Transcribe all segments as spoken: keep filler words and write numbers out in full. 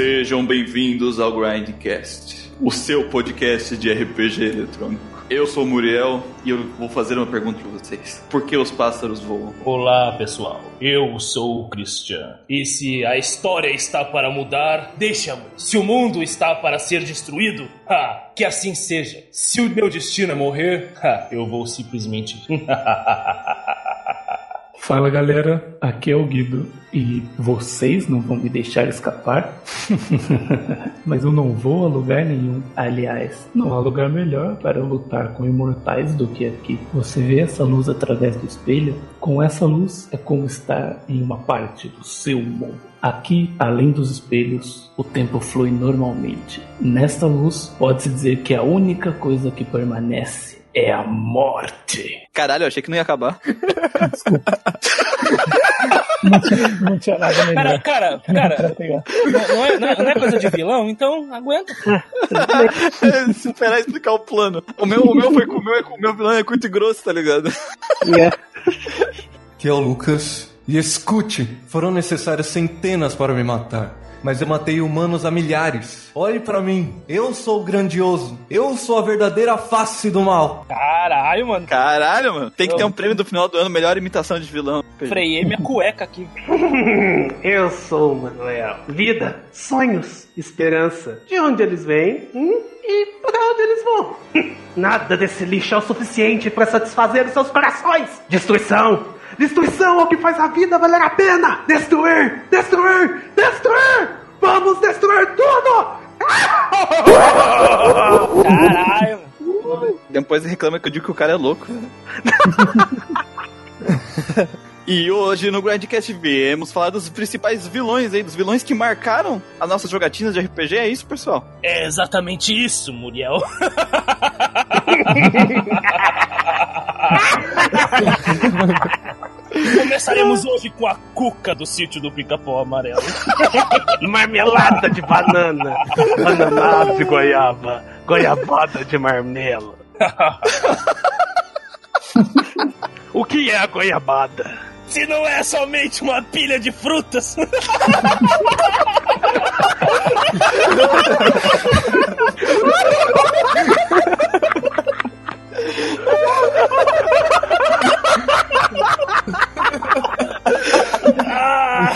Sejam bem-vindos ao Grindcast, o seu podcast de R P G eletrônico. Eu sou o Muriel e eu vou fazer uma pergunta para vocês. Por que os pássaros voam? Olá, pessoal. Eu sou o Christian. E se a história está para mudar, deixa-me. Se o mundo está para ser destruído, ha, que assim seja. Se o meu destino é morrer, ha, eu vou simplesmente... Fala, galera. Aqui é o Guido. E vocês não vão me deixar escapar? Mas eu não vou a lugar nenhum. Aliás, não há lugar melhor para lutar com imortais do que aqui. Você vê essa luz através do espelho? Com essa luz é como estar em uma parte do seu mundo. Aqui, além dos espelhos, o tempo flui normalmente. Nesta luz, pode-se dizer que a única coisa que permanece é a morte. Caralho, eu achei que não ia acabar. Desculpa. Não tinha, não tinha nada melhor. Cara, cara, cara não, não, é, não, é, não é coisa de vilão, então aguenta. Se esperar explicar o plano. O meu, o meu foi com o meu, o meu vilão é curto e grosso, tá ligado? Yeah. Que é o Lucas. E escute, foram necessárias centenas para me matar. Mas eu matei humanos a milhares. Olhe pra mim, eu sou o grandioso. Eu sou a verdadeira face do mal. Caralho, mano. Caralho, mano. Tem que eu... ter um prêmio do final do ano, melhor imitação de vilão. Freiei minha cueca aqui. Eu sou o Manuel. Vida, sonhos, esperança. De onde eles vêm, hum? E pra onde eles vão? Nada desse lixo é o suficiente pra satisfazer os seus corações. Destruição. Destruição é o que faz a vida valer a pena! Destruir! Destruir! Destruir! Vamos destruir tudo! Caralho! Depois reclama que eu digo que o cara é louco. E hoje no Grindcast viemos falar dos principais vilões aí, dos vilões que marcaram as nossas jogatinas de R P G, é isso, pessoal? É exatamente isso, Muriel. Começaremos hoje com a cuca do sítio do Pica-Pau Amarelo. Marmelada de banana, bananada de goiaba, goiabada de marmelo. O que é a goiabada? Se não é somente uma pilha de frutas. Ah,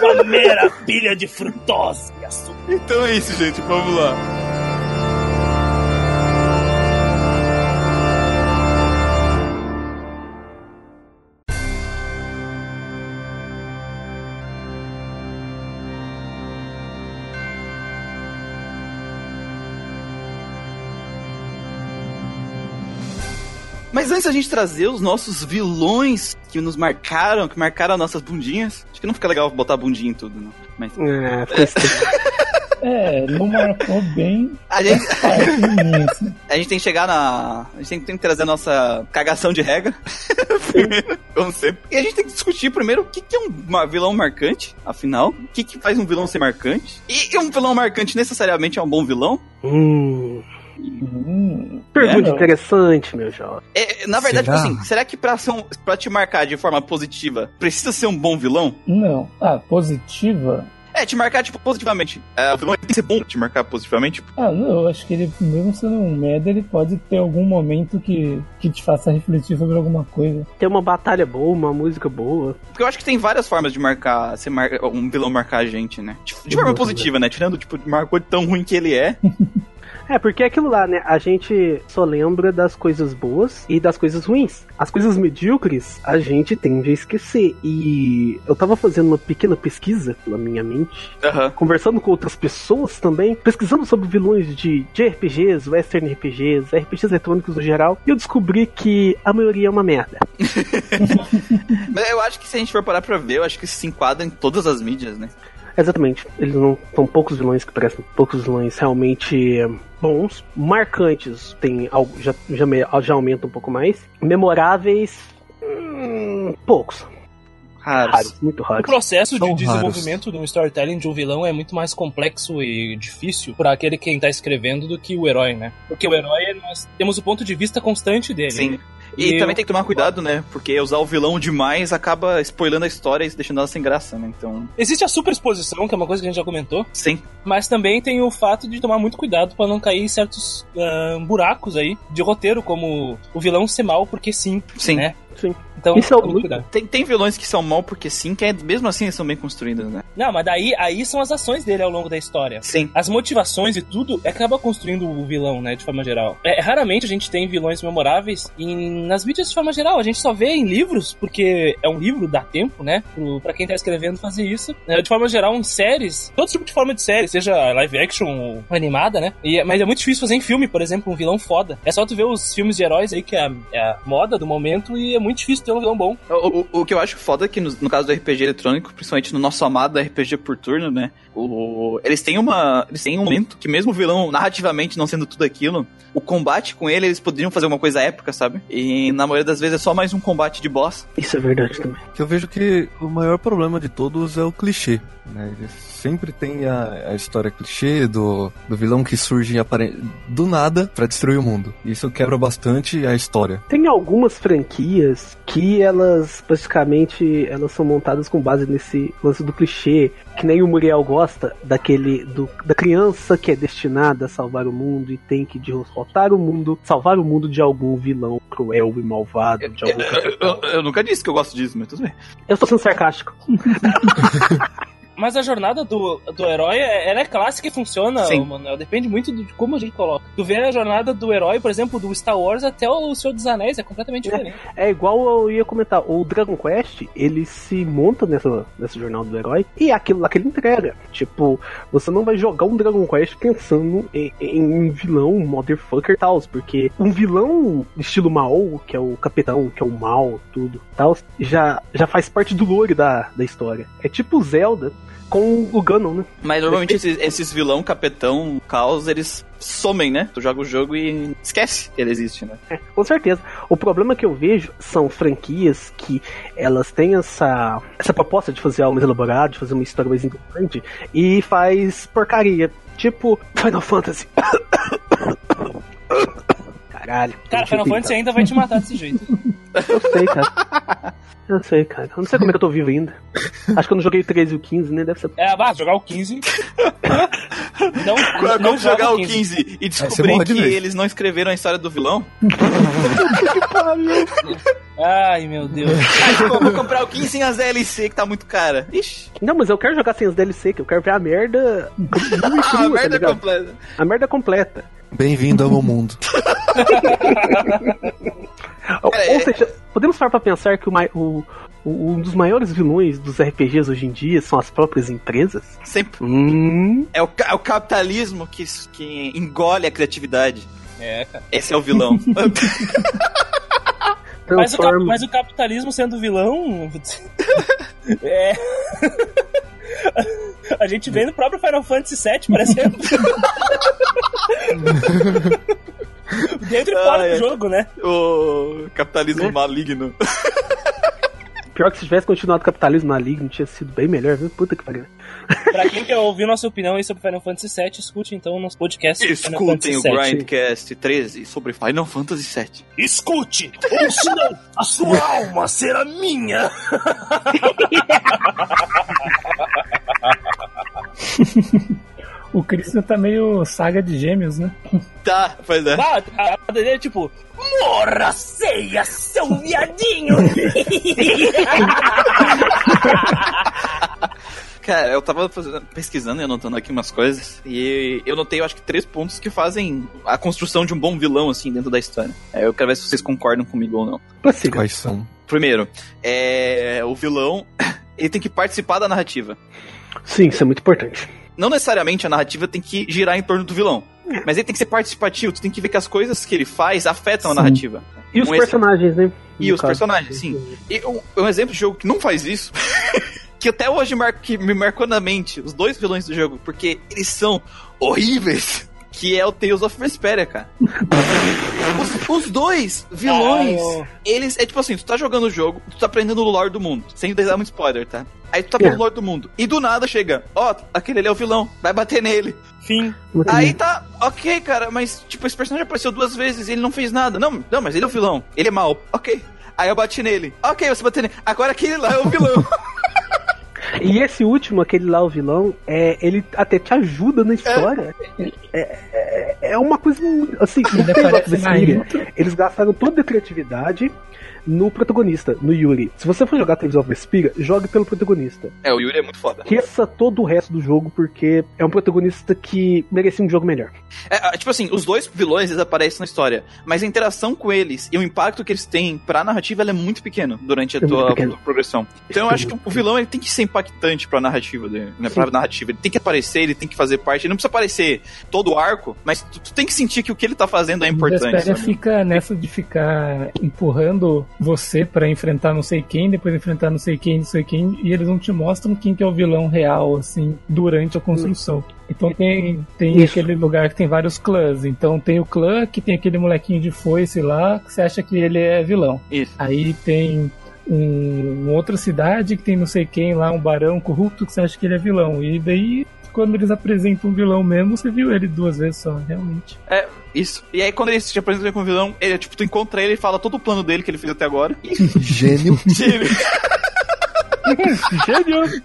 uma mera pilha de frutose e açúcar. Então é isso, gente, vamos lá. Mas antes da gente trazer os nossos vilões que nos marcaram, que marcaram as nossas bundinhas... Acho que não fica legal botar bundinha em tudo, não. Mas... É, é, não marcou bem... A gente... a gente tem que chegar na... A gente tem, tem que trazer a nossa cagação de regra. Primeiro, como sempre. E a gente tem que discutir primeiro o que, que é um vilão marcante, afinal. O que, que faz um vilão ser marcante. E um vilão marcante necessariamente é um bom vilão. Hum... Hum, pergunta é, interessante, meu jovem. É, na verdade, será? Tipo assim, será que pra, ser um, pra te marcar de forma positiva, precisa ser um bom vilão? Não. Ah, positiva... É, te marcar, tipo, positivamente. É, o vilão tem que ser bom te marcar positivamente. Tipo. Ah, não, eu acho que ele, mesmo sendo um merda, ele pode ter algum momento que, que te faça refletir sobre alguma coisa. Ter uma batalha boa, uma música boa. Porque eu acho que tem várias formas de marcar, ser mar... um vilão marcar a gente, né? De, de forma positiva, né? Tirando, tipo, marcou de tão ruim que ele é... É, porque é aquilo lá, né? A gente só lembra das coisas boas e das coisas ruins. As coisas medíocres, a gente tende a esquecer. E eu tava fazendo uma pequena pesquisa na minha mente, uhum. Conversando com outras pessoas também, pesquisando sobre vilões de, de R P Gs, Western R P Gs, R P Gs eletrônicos no geral, e eu descobri que a maioria é uma merda. Mas eu acho que se a gente for parar pra ver, eu acho que isso se enquadra em todas as mídias, né? Exatamente, eles não são poucos vilões que prestam, poucos vilões realmente bons, marcantes tem já, já, já aumenta um pouco mais, memoráveis, hum, poucos. raros. raros muito raros. O processo São de desenvolvimento raros. do storytelling de um vilão é muito mais complexo e difícil para aquele quem tá escrevendo do que o herói, né? Porque o herói, nós temos o ponto de vista constante dele. Sim. E, e também eu... tem que tomar cuidado, né? Porque usar o vilão demais acaba spoilando a história e deixando ela sem graça, né? Então... existe a superexposição, que é uma coisa que a gente já comentou. Sim. Mas também tem o fato de tomar muito cuidado pra não cair em certos uh, buracos aí de roteiro, como o vilão ser mal porque sim, sim. né? Sim. Então, é tem, tem vilões que são mal porque sim, que é, mesmo assim eles são bem construídos, né? Não, mas daí aí são as ações dele ao longo da história. Sim. As motivações e tudo acaba construindo o vilão, né? De forma geral. É, raramente a gente tem vilões memoráveis em, nas mídias de forma geral. A gente só vê em livros, porque é um livro, dá tempo, né? Pro, pra quem tá escrevendo fazer isso. É, de forma geral, em séries, todo tipo de forma de série, seja live action ou animada, né? E, mas é muito difícil fazer em filme, por exemplo, um vilão foda. É só tu ver os filmes de heróis aí, que é a, é a moda do momento, e é muito difícil ter um vilão bom. O, o, o que eu acho foda é que no, no caso do R P G eletrônico, principalmente no nosso amado R P G por turno, né, o, eles têm uma eles têm um momento que mesmo o vilão narrativamente não sendo tudo aquilo, o combate com ele, eles poderiam fazer uma coisa épica, sabe? E na maioria das vezes é só mais um combate de boss. Isso é verdade também. Eu vejo que o maior problema de todos é o clichê, né? Eles... sempre tem a, a história clichê do, do vilão que surge apare... do nada pra destruir o mundo. Isso quebra bastante a história. Tem algumas franquias que elas, basicamente, elas são montadas com base nesse lance do clichê, que nem o Muriel gosta, daquele do, da criança que é destinada a salvar o mundo e tem que derrotar o mundo, salvar o mundo de algum vilão cruel e malvado. De algum eu, eu, eu, eu nunca disse que eu gosto disso, mas tudo bem. Eu estou sendo sarcástico. Mas a jornada do, do herói, ela é clássica e funciona, Manuel. Depende muito de como a gente coloca. Tu vê a jornada do herói, por exemplo, do Star Wars até o Senhor dos Anéis, é completamente diferente. É, é igual eu ia comentar, o Dragon Quest, ele se monta nessa, nessa jornada do herói e aquilo lá que ele entrega. Tipo, você não vai jogar um Dragon Quest pensando em, em um vilão, um motherfucker e tal, porque um vilão estilo Maul, que é o capitão, que é o mal, tudo, tal, já, já faz parte do lore da, da história. É tipo Zelda com o Ganon, né? Mas normalmente esses, esses vilão, capetão, caos, eles somem, né? Tu joga o jogo e esquece que ele existe, né? É, com certeza. O problema que eu vejo são franquias que elas têm essa, essa proposta de fazer algo mais elaborado, de fazer uma história mais importante, e faz porcaria. Tipo Final Fantasy. Caralho. Cara, Final Fantasy ainda vai te matar desse jeito. Eu sei, cara. Eu sei, cara. Eu não sei como é que eu tô vivo ainda. Acho que eu não joguei o treze e o quinze, né? Deve ser... É, ah, jogar o quinze... Não, não, não jogar o quinze e descobrir que eles não escreveram a história do vilão? Que pariu. Ai, meu Deus. Ai, pô, vou comprar o quinze sem as D L C, que tá muito cara. Ixi. Não, mas eu quero jogar sem as D L C, que eu quero ver a merda... Crua, ah, a merda tá completa. A merda completa. Bem-vindo ao meu mundo. Ou, ou seja, podemos parar pra pensar que o, o, o, um dos maiores vilões dos R P Gs hoje em dia são as próprias empresas? Sempre. Hum. É, o, é o capitalismo que, que engole a criatividade. É, cara. Esse é o vilão. mas, o, mas o capitalismo sendo vilão... é... A gente vê no próprio Final Fantasy sete, por exemplo. Dentro e fora ah, é. do jogo, né? O capitalismo é. maligno. Pior que se tivesse continuado o capitalismo maligno, tinha sido bem melhor, viu? Puta que pariu. Pra quem quer ouvir nossa opinião aí sobre Final Fantasy sete, escute então o nosso podcast. Escutem o Grindcast treze sobre Final Fantasy sete. Escute! Ou senão, a sua alma será minha! O Christian tá meio saga de gêmeos, né? Tá, pois é. Ah, a dele é tipo... Morra, ceia, seu viadinho! Cara, eu tava fazendo, pesquisando e anotando aqui umas coisas, e eu notei, eu acho que três pontos que fazem a construção de um bom vilão, assim, dentro da história. É, eu quero ver se vocês concordam comigo ou não. Quais são? Primeiro, é, o vilão, ele tem que participar da narrativa. Sim, isso é muito importante. Não necessariamente a narrativa tem que girar em torno do vilão, mas ele tem que ser participativo, tu tem que ver que as coisas que ele faz afetam sim. a narrativa. E um os ex... personagens, né? E no os caso. personagens, sim. E um, um exemplo de jogo que não faz isso, que até hoje mar... que me marcou na mente, os dois vilões do jogo, porque eles são horríveis, que é o Tales of Vesperia, cara. os, os dois vilões, oh. eles... É tipo assim, tu tá jogando o jogo, tu tá aprendendo o lore do mundo. Sem dar muito spoiler, tá? Aí tu tá pelo é. lore do mundo. E do nada chega, ó, oh, aquele ali é o vilão, vai bater nele. Sim. Aí tá, ok, cara, mas tipo, esse personagem apareceu duas vezes e ele não fez nada. Não, não, mas ele é o vilão, ele é mau. Ok. Aí eu bati nele. Ok, você bateu nele. Agora aquele lá é o vilão. E esse último, aquele lá, o vilão, é, ele até te ajuda na história. É, é, é uma coisa, assim, não tem voto desse filme. Eles gastaram toda a criatividade no protagonista, no Yuri. Se você for jogar Tales of Vesperia, jogue pelo protagonista. É, o Yuri é muito foda. Esqueça todo o resto do jogo, porque é um protagonista que merecia um jogo melhor. É, tipo assim, os dois vilões, eles aparecem na história, mas a interação com eles e o impacto que eles têm pra narrativa, ela é muito pequeno durante a, é tua, a tua progressão. Então eu acho que o vilão, ele tem que ser impactante pra narrativa dele, né? Pra narrativa. Ele tem que aparecer, ele tem que fazer parte. Ele não precisa aparecer todo o arco, mas tu, tu tem que sentir que o que ele tá fazendo é importante. A história fica nessa de ficar empurrando você pra enfrentar não sei quem, depois enfrentar não sei quem, não sei quem, e eles não te mostram quem que é o vilão real, assim, durante a construção. Então tem, tem aquele lugar que tem vários clãs. Então tem o clã que tem aquele molequinho de foice lá, que você acha que ele é vilão. Isso. Aí tem um, uma outra cidade que tem não sei quem lá, um barão corrupto, que você acha que ele é vilão. E daí, quando eles apresentam um vilão mesmo, você viu ele duas vezes só, realmente. É, isso. E aí, quando eles se apresentam com o vilão, ele, tipo, tu encontra ele e fala todo o plano dele que ele fez até agora. Gênio. Gênio. Gênio.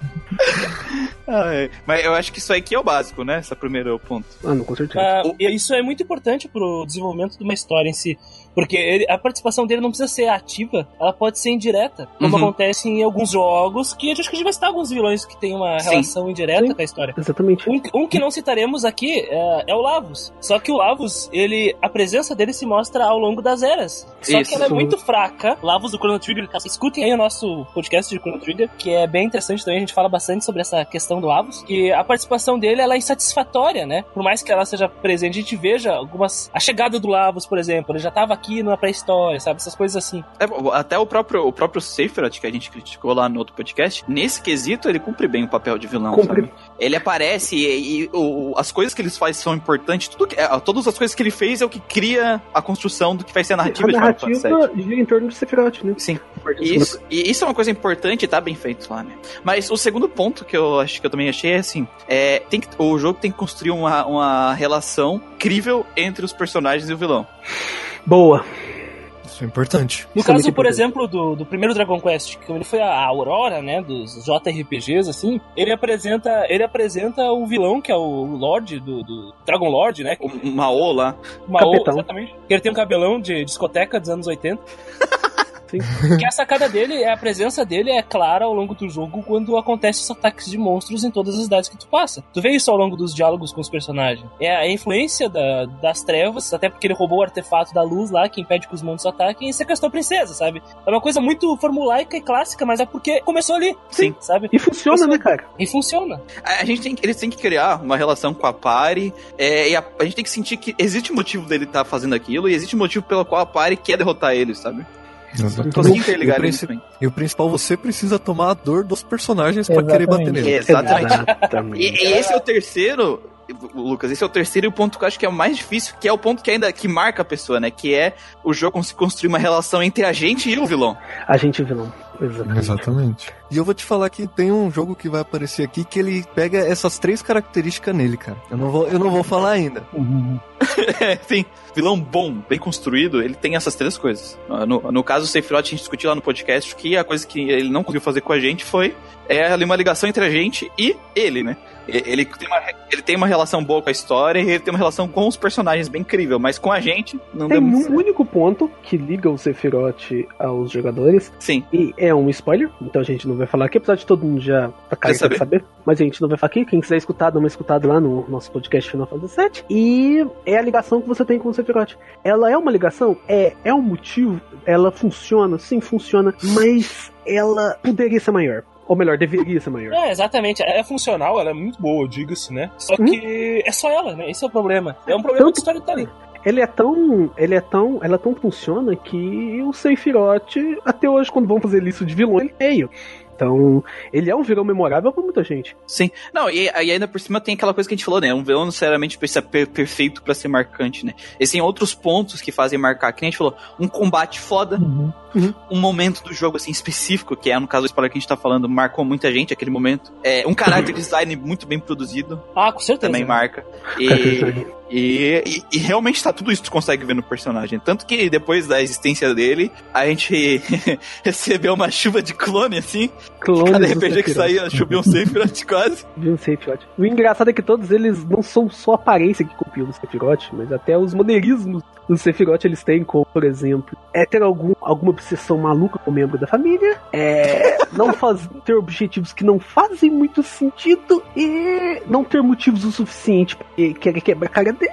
Ah, é. Mas eu acho que isso aqui é o básico, né? Esse é o primeiro ponto. Ah, não, com certeza. Ah, isso é muito importante pro desenvolvimento de uma história em si. Porque ele, a participação dele não precisa ser ativa, ela pode ser indireta. Como uhum. acontece em alguns jogos, que eu acho que a gente vai citar alguns vilões que tem uma Sim. relação indireta Sim. com a história. Exatamente. Um, um que não citaremos aqui é, é o Lavos. Só que o Lavos, ele, a presença dele se mostra ao longo das eras. Só Isso. que ela é muito fraca. Lavos do Chrono Trigger, escutem aí o nosso podcast de Chrono Trigger, que é bem interessante também, a gente fala bastante sobre essa questão do Lavos. E a participação dele, ela é insatisfatória, né? Por mais que ela seja presente, a gente veja algumas... A chegada do Lavos, por exemplo, ele já tava aqui na pré-história, sabe? Essas coisas assim. É, até o próprio, o próprio Sephiroth, que a gente criticou lá no outro podcast, nesse quesito ele cumpre bem o papel de vilão, cumpre. Sabe? Ele aparece e, e o, as coisas que ele faz são importantes. Tudo que, todas as coisas que ele fez é o que cria a construção do que vai ser a narrativa. A narrativa de narrativa gira em torno do Sephiroth, né? Sim. Isso, e isso é uma coisa importante e tá bem feito lá, né? Mas o segundo ponto que eu acho que eu também achei é assim, é, tem que, o jogo tem que construir uma, uma relação incrível entre os personagens e o vilão. Boa. Isso é importante. No Isso caso, é por importante. exemplo, do, do primeiro Dragon Quest, que ele foi a Aurora, né, dos J R P Gs, assim, ele apresenta, ele apresenta o vilão, que é o Lorde, do, do Dragon Lord, né? O Mao lá. Mao, Capitão. Exatamente. Ele tem um cabelão de discoteca dos anos oitenta. Que a sacada dele, a presença dele é clara ao longo do jogo quando acontece os ataques de monstros em todas as cidades que tu passa. Tu vê isso ao longo dos diálogos com os personagens. É a influência da, das trevas, até porque ele roubou o artefato da luz lá, que impede que os monstros ataquem, e sequestrou a princesa, sabe? É uma coisa muito formulaica e clássica, mas é porque começou ali. Sim. Sabe? E funciona, funciona. né, cara? E funciona. A gente tem, eles têm que criar uma relação com a party, é, e a, a gente tem que sentir que existe um motivo dele estar tá fazendo aquilo, e existe um motivo pelo qual a party quer derrotar ele, sabe? Exatamente. E o principal, você precisa tomar a dor dos personagens pra Exatamente. querer bater nele. Exatamente. Exatamente. E, e esse é o terceiro, Lucas, esse é o terceiro e o ponto que eu acho que é o mais difícil, que é o ponto que ainda que marca a pessoa, né? Que é o jogo se construir uma relação entre a gente e o vilão. A gente e o vilão. Exatamente. Exatamente. E eu vou te falar que tem um jogo que vai aparecer aqui que ele pega essas três características nele, cara. Eu não vou, eu não vou falar ainda. Uhum. Sim, vilão bom, bem construído, ele tem essas três coisas. No, no caso do Sephiroth, a gente discutiu lá no podcast que a coisa que ele não conseguiu fazer com a gente foi é uma ligação entre a gente e ele, né? Ele tem uma, ele tem uma relação boa com a história e ele tem uma relação com os personagens bem incrível, mas com a gente não deu muito certo. Tem um único ponto que liga o Sephiroth aos jogadores. Sim. E é um spoiler, então a gente não vai falar aqui, apesar de todo mundo já tá careca saber. de saber. Mas a gente não vai falar aqui. Quem quiser escutar, dá uma escutada lá no nosso podcast Final Fantasy sete. E é a ligação que você tem com o Sephiroth. Ela é uma ligação? É, é um motivo? Ela funciona? Sim, funciona. Mas ela poderia ser maior. Ou melhor, deveria ser maior. É, exatamente. Ela é funcional, ela é muito boa, diga-se, né? Só que hum? é só ela, né? Esse é o problema. É um problema de história que tá ali. Ele é tão. Ele é tão. Ela tão funciona que o Sephiroth, até hoje, quando vão fazer lista de vilão, ele é meio. Então, ele é um vilão memorável pra muita gente. Sim. Não, e, e ainda por cima tem aquela coisa que a gente falou, né? Um vilão não necessariamente precisa ser perfeito pra ser marcante, né? Existem outros pontos que fazem marcar. Que a gente falou, um combate foda, uhum. Uhum. um momento do jogo, assim, específico, que é, no caso, o spoiler que a gente tá falando, marcou muita gente aquele momento. É, um character design muito bem produzido. Ah, com certeza. Também marca. E... E, e, e realmente tá tudo isso que tu consegue ver no personagem. Tanto que depois da existência dele, a gente recebeu uma chuva de clone, assim. Clones cada R P G que saía, chovia um Sephiroth quase. Um Sephiroth. O engraçado é que todos eles não são só a aparência que copiam do Sephiroth, mas até os maneirismos do Sephiroth eles têm, como, por exemplo, é ter algum, alguma obsessão maluca com o membro da família, é não faz, ter objetivos que não fazem muito sentido e não ter motivos o suficiente pra querer quebrar a cara dele.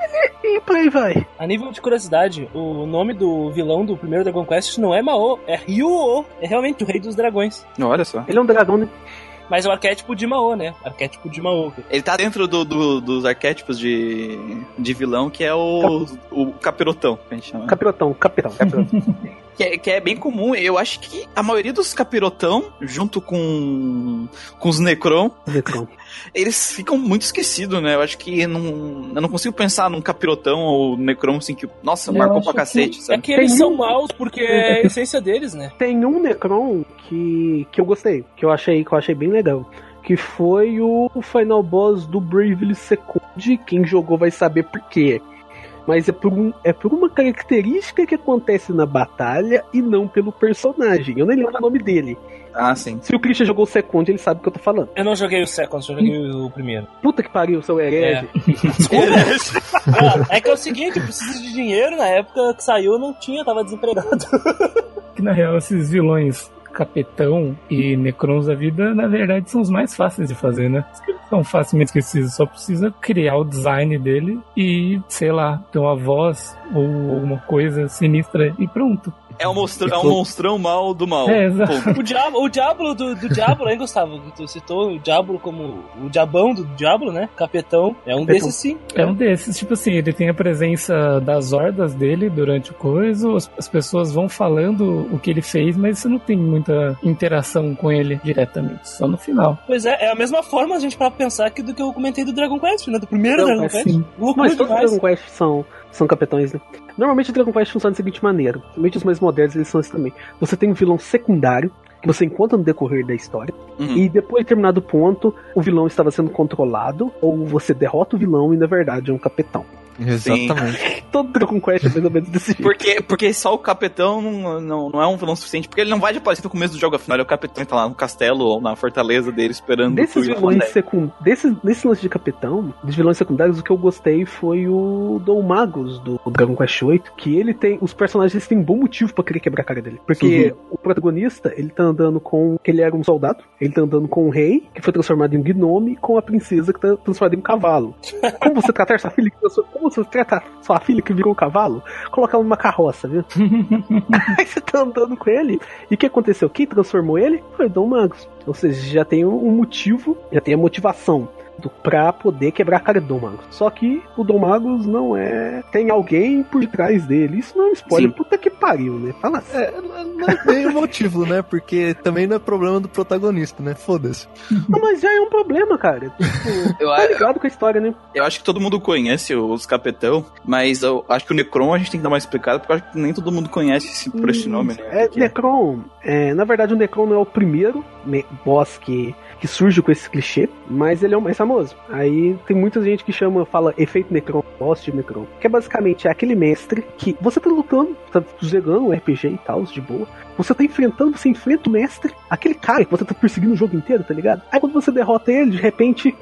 E por aí vai. A nível de curiosidade, o nome do vilão do primeiro Dragon Quest não é Mao, é Ryu-Oh. É realmente o rei dos dragões. Olha só. Ele é um dragão, né? Mas é o arquétipo de Mao, né? Arquétipo de Mao. Ele tá dentro do, do, dos arquétipos de, de vilão, que é o, Cap... o capirotão, que a gente chama. Capirotão, capirão. Capirotão. Que, é, que é bem comum. Eu acho que a maioria dos capirotão, junto com, com os necron, necron. eles ficam muito esquecidos, né? Eu acho que não, eu não consigo pensar num capirotão ou necron assim que, nossa, eu marcou pra cacete, que, sabe? É que eles Tem são um... maus porque é a essência deles, né? Tem um necron que, que eu gostei, que eu achei, que eu achei bem legal. Que foi o final boss do Bravely Second. Quem jogou vai saber por quê. Mas é por, um, é por uma característica que acontece na batalha e não pelo personagem. Eu nem lembro o nome dele. Ah, sim. Se o Christian jogou o Second, ele sabe o que eu tô falando. Eu não joguei o Second, eu joguei o primeiro. Puta que pariu, seu herege. É. Desculpa. É que é o seguinte, eu preciso de dinheiro. Na época que saiu, eu não tinha, eu tava desempregado. Que na real, esses vilões... Capetão e Necrons da vida, na verdade, são os mais fáceis de fazer, né? São facilmente esquecidos, só precisa criar o design dele e, sei lá, ter uma voz ou alguma coisa sinistra e pronto. É um monstrão, é um monstrão mal do mal. É, exato. O diabo, o diabo do, do diabo, né, Gustavo? Tu citou o diabo como o diabão do diabo, né? Capetão. É um Capetão. desses, sim. É um desses. Tipo assim, ele tem a presença das hordas dele durante o coisa, as pessoas vão falando o que ele fez, mas você não tem muita interação com ele diretamente, só no final. Pois é, é a mesma forma a gente para pensar que do que eu comentei do Dragon Quest, né? Do primeiro Dragon, Dragon Quest. Sim. Mas todos os Dragon Quest são... São capetões, né? Normalmente o Dragon Quest funciona da seguinte maneira. Normalmente os mais modernos, eles são isso também. Você tem um vilão secundário, que você encontra no decorrer da história. Uhum. E depois de determinado ponto, o vilão estava sendo controlado, ou você derrota o vilão e na verdade é um capetão. Exatamente. Todo Dragon Quest é mais ou menos desse jeito. Porque, porque só o capetão não, não, não é um vilão suficiente, porque ele não vai aparecer no começo do jogo, afinal ele é o capetão, tá lá no castelo ou na fortaleza dele esperando. Desses vilões secund... Desse, Nesse lance de capetão, dos vilões secundários, o que eu gostei foi o do Magus do Dragon Quest oito, que ele tem, os personagens têm um bom motivo pra querer quebrar a cara dele, porque uhum. o protagonista, ele tá andando com, que ele era um soldado, ele tá andando com um rei, que foi transformado em um gnome, com a princesa que tá transformada em um cavalo. Como você tratar sua filha que transformou Como você trata sua filha que virou um cavalo? Coloca ela numa carroça, viu? Aí você tá andando com ele. E o que aconteceu? Quem transformou ele foi Dom Magus. Ou seja, já tem um motivo, já tem a motivação do, pra poder quebrar a cara do Dom Magus. Só que o Dom Magus não é... Tem alguém por trás dele. Isso não é um spoiler. Sim. Puta que pariu, né? Fala assim. É, não é bem o motivo, né? Porque também não é problema do protagonista, né? Foda-se. Não, mas já é um problema, cara. Tipo, eu, tá ligado eu, com a história, né? Eu acho que todo mundo conhece os capetão, mas eu acho que o Necron a gente tem que dar mais explicado, porque eu acho que nem todo mundo conhece esse, por esse nome, né? É, porque... Necron... É, na verdade, o Necron não é o primeiro boss que, que surge com esse clichê, mas ele é o mais famoso. Aí tem muita gente que chama, fala efeito Necron, boss de Necron, que é basicamente aquele mestre que você tá lutando, tá jogando um R P G e tal, de boa, você tá enfrentando, você enfrenta o mestre, aquele cara que você tá perseguindo o jogo inteiro, tá ligado? Aí quando você derrota ele, de repente...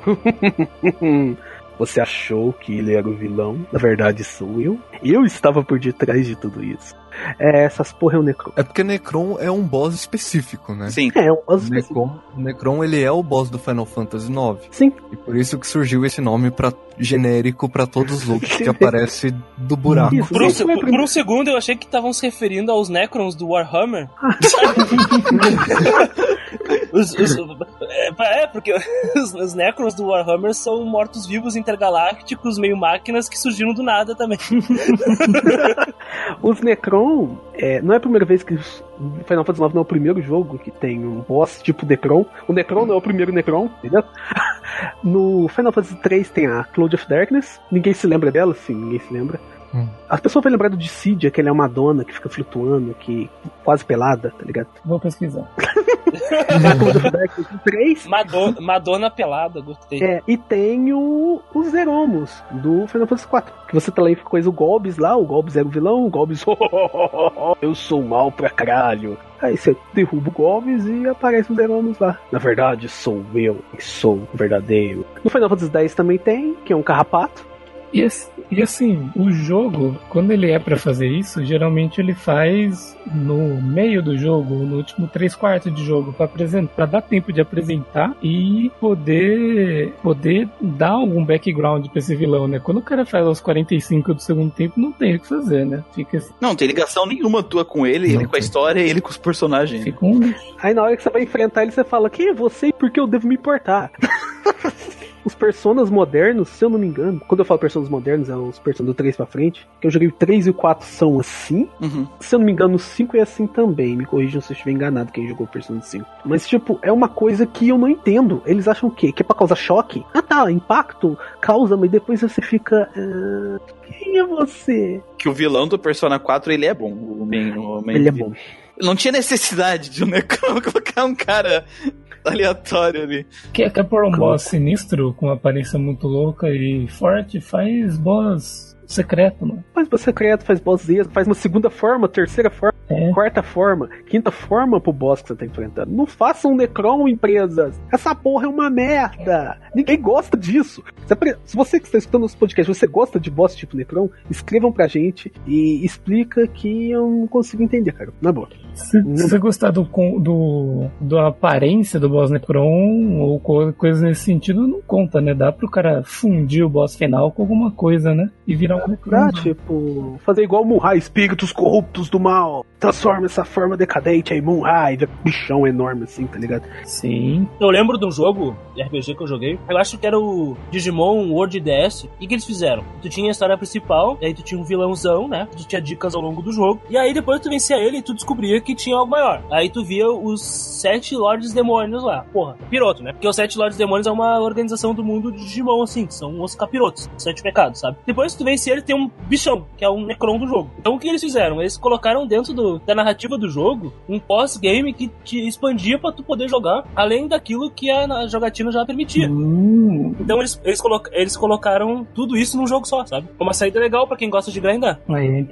Você achou que ele era o vilão? Na verdade, sou eu. Eu estava por detrás de tudo isso. É, essas porra é o Necron. É porque Necron é um boss específico, né? Sim. É, é um boss específico. Necron, Necron, ele é o boss do Final Fantasy nove. Sim. E por isso que surgiu esse nome pra, genérico pra todos os looks que aparecem do buraco. Isso, por, um, se, por, por um segundo eu achei que estavam se referindo aos Necrons do Warhammer. Os, os, é, porque os, os Necrons do Warhammer são mortos-vivos intergalácticos, meio máquinas, que surgiram do nada também. Os Necron, é, não é a primeira vez que Final Fantasy nove não é o primeiro jogo que tem um boss tipo Necron. O Necron não é o primeiro Necron, entendeu? No Final Fantasy três tem a Cloud of Darkness. Ninguém se lembra dela? Sim, ninguém se lembra. Hum. As pessoas vão lembrar do Dissidia, que ele é uma dona que fica flutuando, que quase pelada, tá ligado? Vou pesquisar. Madonna, Madonna pelada, gostei. É, e tem o, os Zeromos do Final Fantasy quatro, que você tá lá e coisa o Golbis lá, o Golbis era o vilão, o Golbis oh, oh, oh, oh, eu sou mal pra caralho. Aí você derruba o Golbis e aparece os Zeromos lá. Na verdade, sou eu que sou verdadeiro. No Final Fantasy dez também tem, que é um carrapato. E, e assim, o jogo, quando ele é pra fazer isso, geralmente ele faz no meio do jogo, no último três quartos de jogo, pra, apresentar, pra dar tempo de apresentar e poder, poder dar algum background pra esse vilão, né? Quando o cara faz aos quarenta e cinco do segundo tempo, não tem o que fazer, né? Fica assim. Não, não tem ligação nenhuma tua com ele, não, ele com a história e ele com os personagens. Fica um... Aí na hora que você vai enfrentar ele, você fala, quem é você e por que eu devo me importar? Os personas modernos, se eu não me engano, quando eu falo personas modernos, é os personas do três pra frente, que eu joguei o três e o quatro são assim, uhum. Se eu não me engano o cinco é assim também, me corrijam se eu estiver enganado quem jogou o Persona cinco, mas tipo, é uma coisa que eu não entendo, eles acham o quê? Que é pra causar choque? Ah tá, impacto, causa, mas depois você fica... Uh, quem é você? Que o vilão do Persona quatro, ele é bom, o main, o main ele é bom. Não tinha necessidade de um Necron colocar um cara aleatório ali. Que é por um boss sinistro, com uma aparência muito louca e forte, faz boss secreto, mano. Faz boss secreto, faz boss extra, faz uma segunda forma, terceira forma, é. quarta forma, quinta forma pro boss que você tá enfrentando. Não façam um Necron, empresas! Essa porra é uma merda! Ninguém gosta disso! Se você que está escutando nosso podcast, você gosta de boss tipo Necron, escrevam pra gente e explica que eu não consigo entender, cara. Na boa. Se você gostar do, do, da aparência do boss Necron ou coisa nesse sentido, não conta, né? Dá pro cara fundir o boss final com alguma coisa, né? E virar um Necron. Ah, tipo, fazer igual o Munhai, espíritos corruptos do mal. Transforma essa forma decadente aí, Munhai, bichão enorme assim, tá ligado? Sim. Eu lembro de um jogo de R P G que eu joguei, eu acho que era o Digimon World D S. O que, que eles fizeram? Tu tinha a história principal, aí tu tinha um vilãozão, né? Tu tinha dicas ao longo do jogo, e aí depois tu vencia ele e tu descobria que que tinha algo maior. Aí tu via os sete Lordes Demônios lá. Porra, capiroto, né? Porque os sete Lordes Demônios é uma organização do mundo de Digimon, assim, que são os capirotos, sete pecados, sabe? Depois tu vence ele, tem um bichão, que é um Necron do jogo. Então o que eles fizeram? Eles colocaram dentro do, da narrativa do jogo um pós-game que te expandia pra tu poder jogar, além daquilo que a jogatina já permitia. Hum. Então eles, eles, colo- eles colocaram tudo isso num jogo só, sabe? Uma saída legal pra quem gosta de grindar. Aí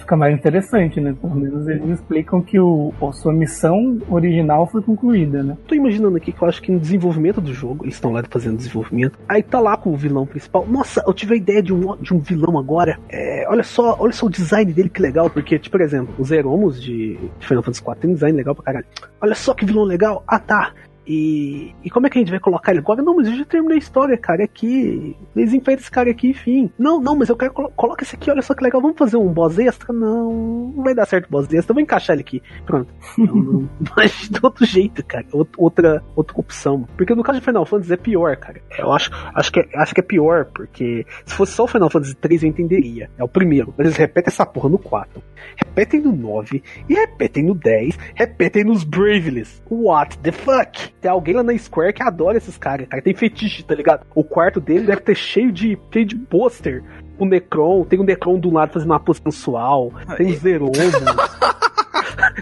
fica mais interessante, né? Pelo menos eles explicam que o, a sua missão original foi concluída, né? Tô imaginando aqui que eu acho que no desenvolvimento do jogo, eles estão lá fazendo desenvolvimento, aí tá lá com o vilão principal, nossa, eu tive a ideia de um, de um vilão agora, é, olha só, olha só o design dele, que legal, porque, tipo, por exemplo, os Zeromos de Final Fantasy quatro tem um design legal pra caralho, olha só que vilão legal, ah tá, E, e como é que a gente vai colocar ele agora? Não, mas eu já terminei a história, cara, aqui. Eles enfrentam esse cara aqui, enfim. Não, não, mas eu quero colo- coloca esse aqui, olha só que legal. Vamos fazer um boss extra? Não, não vai dar certo o boss extra. Eu vou encaixar ele aqui. Pronto. Não, mas de outro jeito, cara. Outra, outra opção. Porque no caso de Final Fantasy é pior, cara. Eu acho, acho, que, é, acho que é pior, porque se fosse só o Final Fantasy três eu entenderia. É o primeiro. Mas eles repetem essa porra no quatro. Repetem no nove. E repetem no dez. Repetem nos Braveless. What the fuck? Tem alguém lá na Square que adora esses caras, cara. Tem fetiche, tá ligado? O quarto dele deve ter cheio de, cheio de pôster. O Necron, tem o Necron do lado fazendo uma pose sensual. Tem os Zeromos.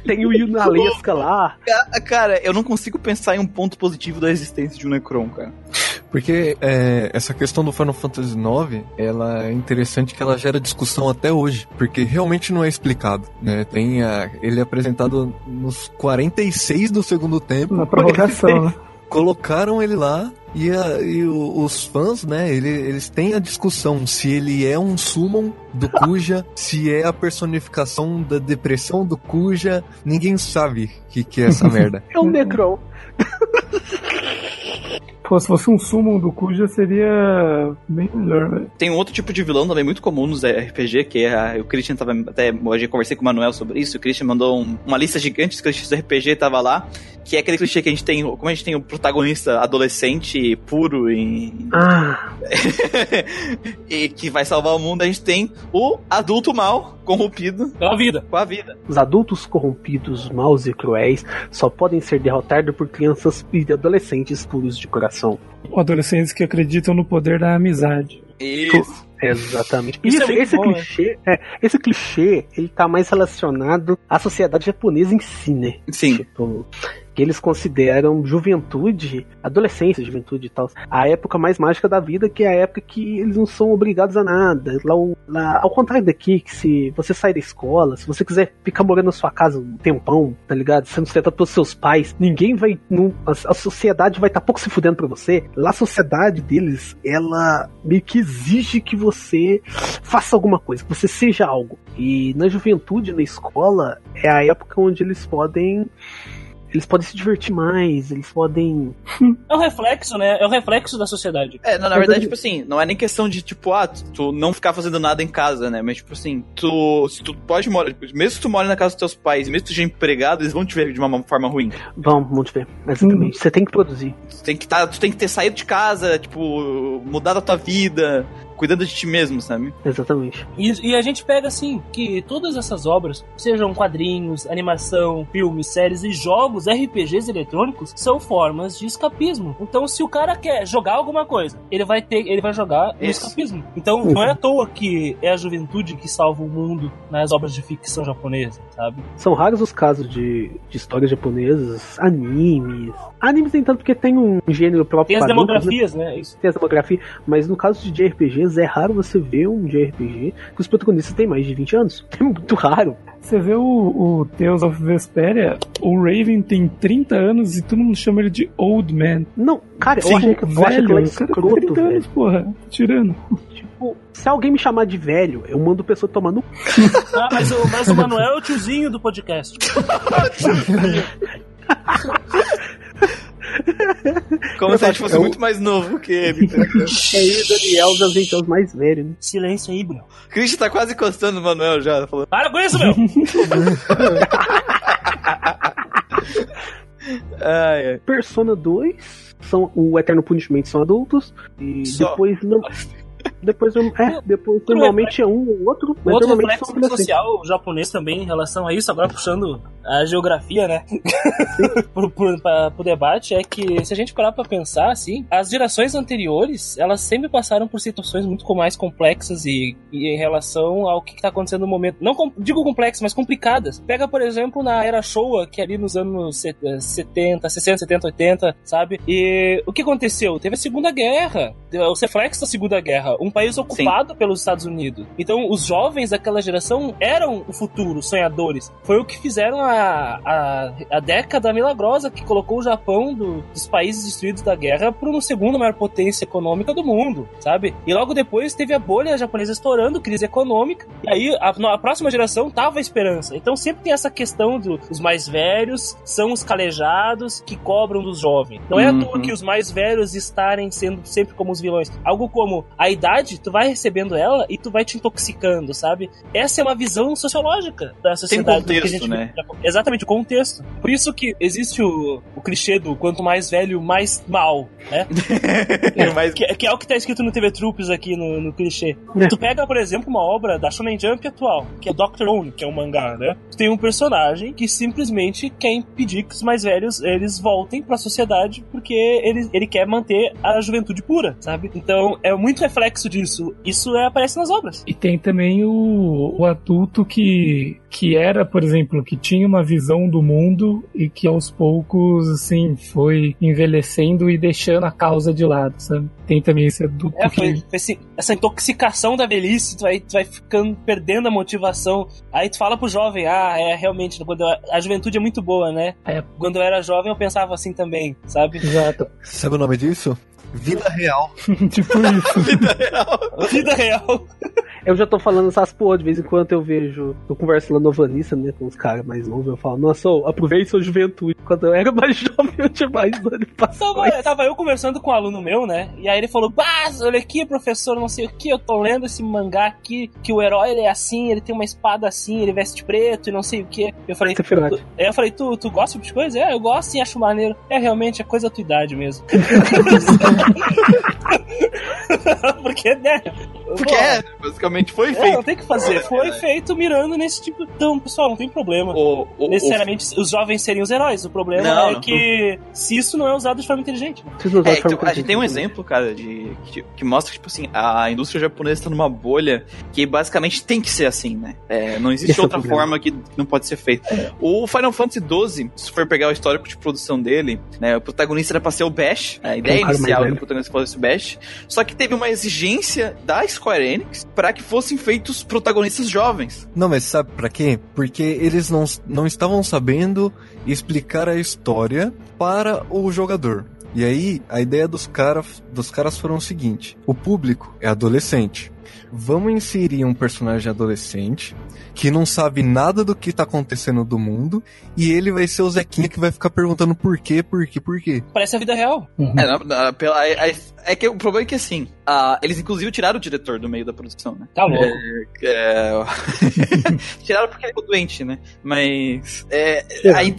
Tem o Yunalesca lá. Cara, eu não consigo pensar em um ponto positivo da existência de um Necron, cara. Porque é, essa questão do Final Fantasy nove, ela é interessante que ela gera discussão até hoje, porque realmente não é explicado, né? Tem a, ele é apresentado nos quarenta e seis do segundo tempo. Na prorrogação, né? Colocaram ele lá e, a, e o, os fãs, né, ele, eles têm a discussão se ele é um summon do Kuja, se é a personificação da depressão do Kuja, ninguém sabe o que, que é essa merda. É um Necron. Pô, se fosse um summon do Kuja seria bem melhor, velho. Tem outro tipo de vilão também muito comum nos R P G, que é a, o Christian tava até... Hoje eu conversei com o Manuel sobre isso, o Christian mandou um, uma lista gigante dos clichês do R P G, tava lá, que é aquele clichê que a gente tem... Como a gente tem o protagonista adolescente puro e... Ah. e que vai salvar o mundo, a gente tem o adulto mal, corrompido... Com a vida. Com a vida. Os adultos corrompidos, maus e cruéis só podem ser derrotados por crianças e adolescentes puros de coração. Adolescentes que acreditam no poder da amizade. Isso. Exatamente. Isso esse, é esse, bom, clichê, é. É, esse clichê, ele tá mais relacionado à sociedade japonesa em si, né? Sim. Tipo, que eles consideram juventude, adolescência, juventude e tal, a época mais mágica da vida, que é a época que eles não são obrigados a nada. Lá, lá, ao contrário daqui, que se você sai da escola, se você quiser ficar morando na sua casa um tempão, tá ligado? Sendo sustentado pelos seus pais, ninguém vai... Não, a, a sociedade vai estar tá pouco se fudendo pra você. Lá a sociedade deles, ela meio que exige que você faça alguma coisa, que você seja algo. E na juventude, na escola, é a época onde eles podem... Eles podem se divertir mais, eles podem... É o reflexo, né? É o reflexo da sociedade. É, não, na verdade, tipo assim, não é nem questão de, tipo, ah, tu não ficar fazendo nada em casa, né? Mas, tipo assim, tu... Se tu pode morar... Mesmo se tu mora na casa dos teus pais, mesmo se tu seja empregado, eles vão te ver de uma forma ruim. Vão, vão te ver. Exatamente. Hum. Você tem que produzir. Tu tem que, tá, tu tem que ter saído de casa, tipo, mudado a tua vida... cuidando de ti mesmo, sabe? Exatamente. E, e a gente pega, assim, que todas essas obras, sejam quadrinhos, animação, filmes, séries e jogos, R P Gs eletrônicos, são formas de escapismo. Então, se o cara quer jogar alguma coisa, ele vai ter, ele vai jogar no escapismo. Então, uhum. Não é à toa que é a juventude que salva o mundo nas obras de ficção japonesa, sabe? São raros os casos de, de histórias japonesas, animes. Animes nem tanto porque tem um gênero próprio. Tem as demografias, né? né? Isso. Tem as demografias, mas no caso de R P G, é raro você ver um J R P G que os protagonistas têm mais de vinte anos. É muito raro. Você vê o, o Tales of Vesperia, o Raven tem trinta anos e todo mundo chama ele de Old Man. Não, cara, eu acho que ele é escroto, velho. trinta anos, porra, tirando. Tipo, se alguém me chamar de velho, eu mando a pessoa tomar no... Ah, mas o, mas o Manuel é o tiozinho do podcast. Tiozinho. Como eu se a gente fosse eu... muito mais novo que ele. Tá? É ele, Daniel, já vem os mais velhos, né? Silêncio aí, Bruno. Christian tá quase encostando o Manuel já. Tá falando... Para com isso, meu! ah, é. Persona dois, são, o Eterno Punishment são adultos. E Só. depois não. Depois, é, depois normalmente é um ou outro. Mas outro reflexo social assim. Japonês também em relação a isso, agora puxando a geografia, né? pro, pro, pra, pro debate, é que se a gente parar pra pensar, assim, as gerações anteriores, elas sempre passaram por situações muito mais complexas e, e em relação ao que, que tá acontecendo no momento. Não com, digo complexas, mas complicadas. Pega, por exemplo, na era Showa, que ali nos anos setenta, sessenta, setenta, oitenta, sabe? E o que aconteceu? Teve a Segunda Guerra, os reflexos da Segunda Guerra. Um país ocupado Sim. pelos Estados Unidos. Então, os jovens daquela geração eram o futuro, sonhadores. Foi o que fizeram a, a, a década milagrosa que colocou o Japão do, dos países destruídos da guerra para uma segunda maior potência econômica do mundo, sabe? E logo depois teve a bolha japonesa estourando, crise econômica, e aí a, a próxima geração tava a esperança. Então, sempre tem essa questão do, os mais velhos são os calejados que cobram dos jovens. Não é uhum. à toa que os mais velhos estarem sendo sempre como os vilões. Algo como a idade tu vai recebendo ela e tu vai te intoxicando, sabe? Essa é uma visão sociológica da sociedade. Tem contexto, que a gente... né? Exatamente, o contexto. Por isso que existe o, o clichê do quanto mais velho, mais mal, né? é, mais... Que, que é o que tá escrito no T V Troops aqui, no, no clichê. É. Tu pega, por exemplo, uma obra da Shonen Jump atual, que é doutor Who, que é um mangá, né? Tu tem um personagem que simplesmente quer impedir que os mais velhos eles voltem pra sociedade porque ele, ele quer manter a juventude pura, sabe? Então, é muito reflexo disso. Isso é, aparece nas obras. E tem também o, o adulto que, que era, por exemplo, que tinha uma visão do mundo e que aos poucos, assim, foi envelhecendo e deixando a causa de lado, sabe? Tem também esse adulto é, foi, que... Esse, essa intoxicação da velhice, tu vai, tu vai ficando, perdendo a motivação. Aí tu fala pro jovem, ah, é, realmente, quando eu, a juventude é muito boa, né? É. Quando eu era jovem, eu pensava assim também, sabe? Exato. Sabe o nome disso? Vida real. Tipo isso. Vida real. Vida real. Eu já tô falando essas porra de vez em quando eu vejo... Eu converso lá no Vanissa, né? Com os caras mais novos. Eu falo, nossa, oh, aproveite sua juventude. Quando eu era mais jovem, eu tinha mais anos passado. Tava, tava eu conversando com um aluno meu, né? E aí ele falou, bah, olha aqui, professor, não sei o que. Eu tô lendo esse mangá aqui, que o herói ele é assim, ele tem uma espada assim, ele veste preto e não sei o que. Eu falei, tu, eu falei tu, tu gosta de coisa? É, eu gosto sim, acho maneiro. É, realmente, é coisa da tua idade mesmo. Porque, né? Porque é, basicamente foi feito. É, não tem o que fazer, foi feito mirando nesse tipo. Então, pessoal, não tem problema. O, o, Necessariamente, o... os jovens seriam os heróis. O problema não, é não. que se isso não é usado de forma inteligente. É, então, a gente tem um exemplo, cara, de, que, que mostra que, tipo assim, a indústria japonesa tá numa bolha que basicamente tem que ser assim, né? É, não existe Esse outra é forma que não pode ser feita. É. O Final Fantasy doze, se for pegar o histórico de produção dele, né, o protagonista era pra ser o Bash. A ideia claro, inicial do protagonista fosse o Bash. Só que teve uma exigência da Square Enix para que fossem feitos protagonistas jovens. Não, mas sabe pra quê? Porque eles não, não estavam sabendo explicar a história para o jogador. E aí, a ideia dos, cara, dos caras foram o seguinte. O público é adolescente. Vamos inserir um personagem adolescente que não sabe nada do que tá acontecendo do mundo e ele vai ser o Zequinha que vai ficar perguntando por quê, por quê, por quê. Parece a vida real. Uhum. É, não, não, pela, é, é que o problema é que assim, uh, eles inclusive tiraram o diretor do meio da produção, né? Tá louco. É, é... tiraram porque ele ficou doente, né? Mas é,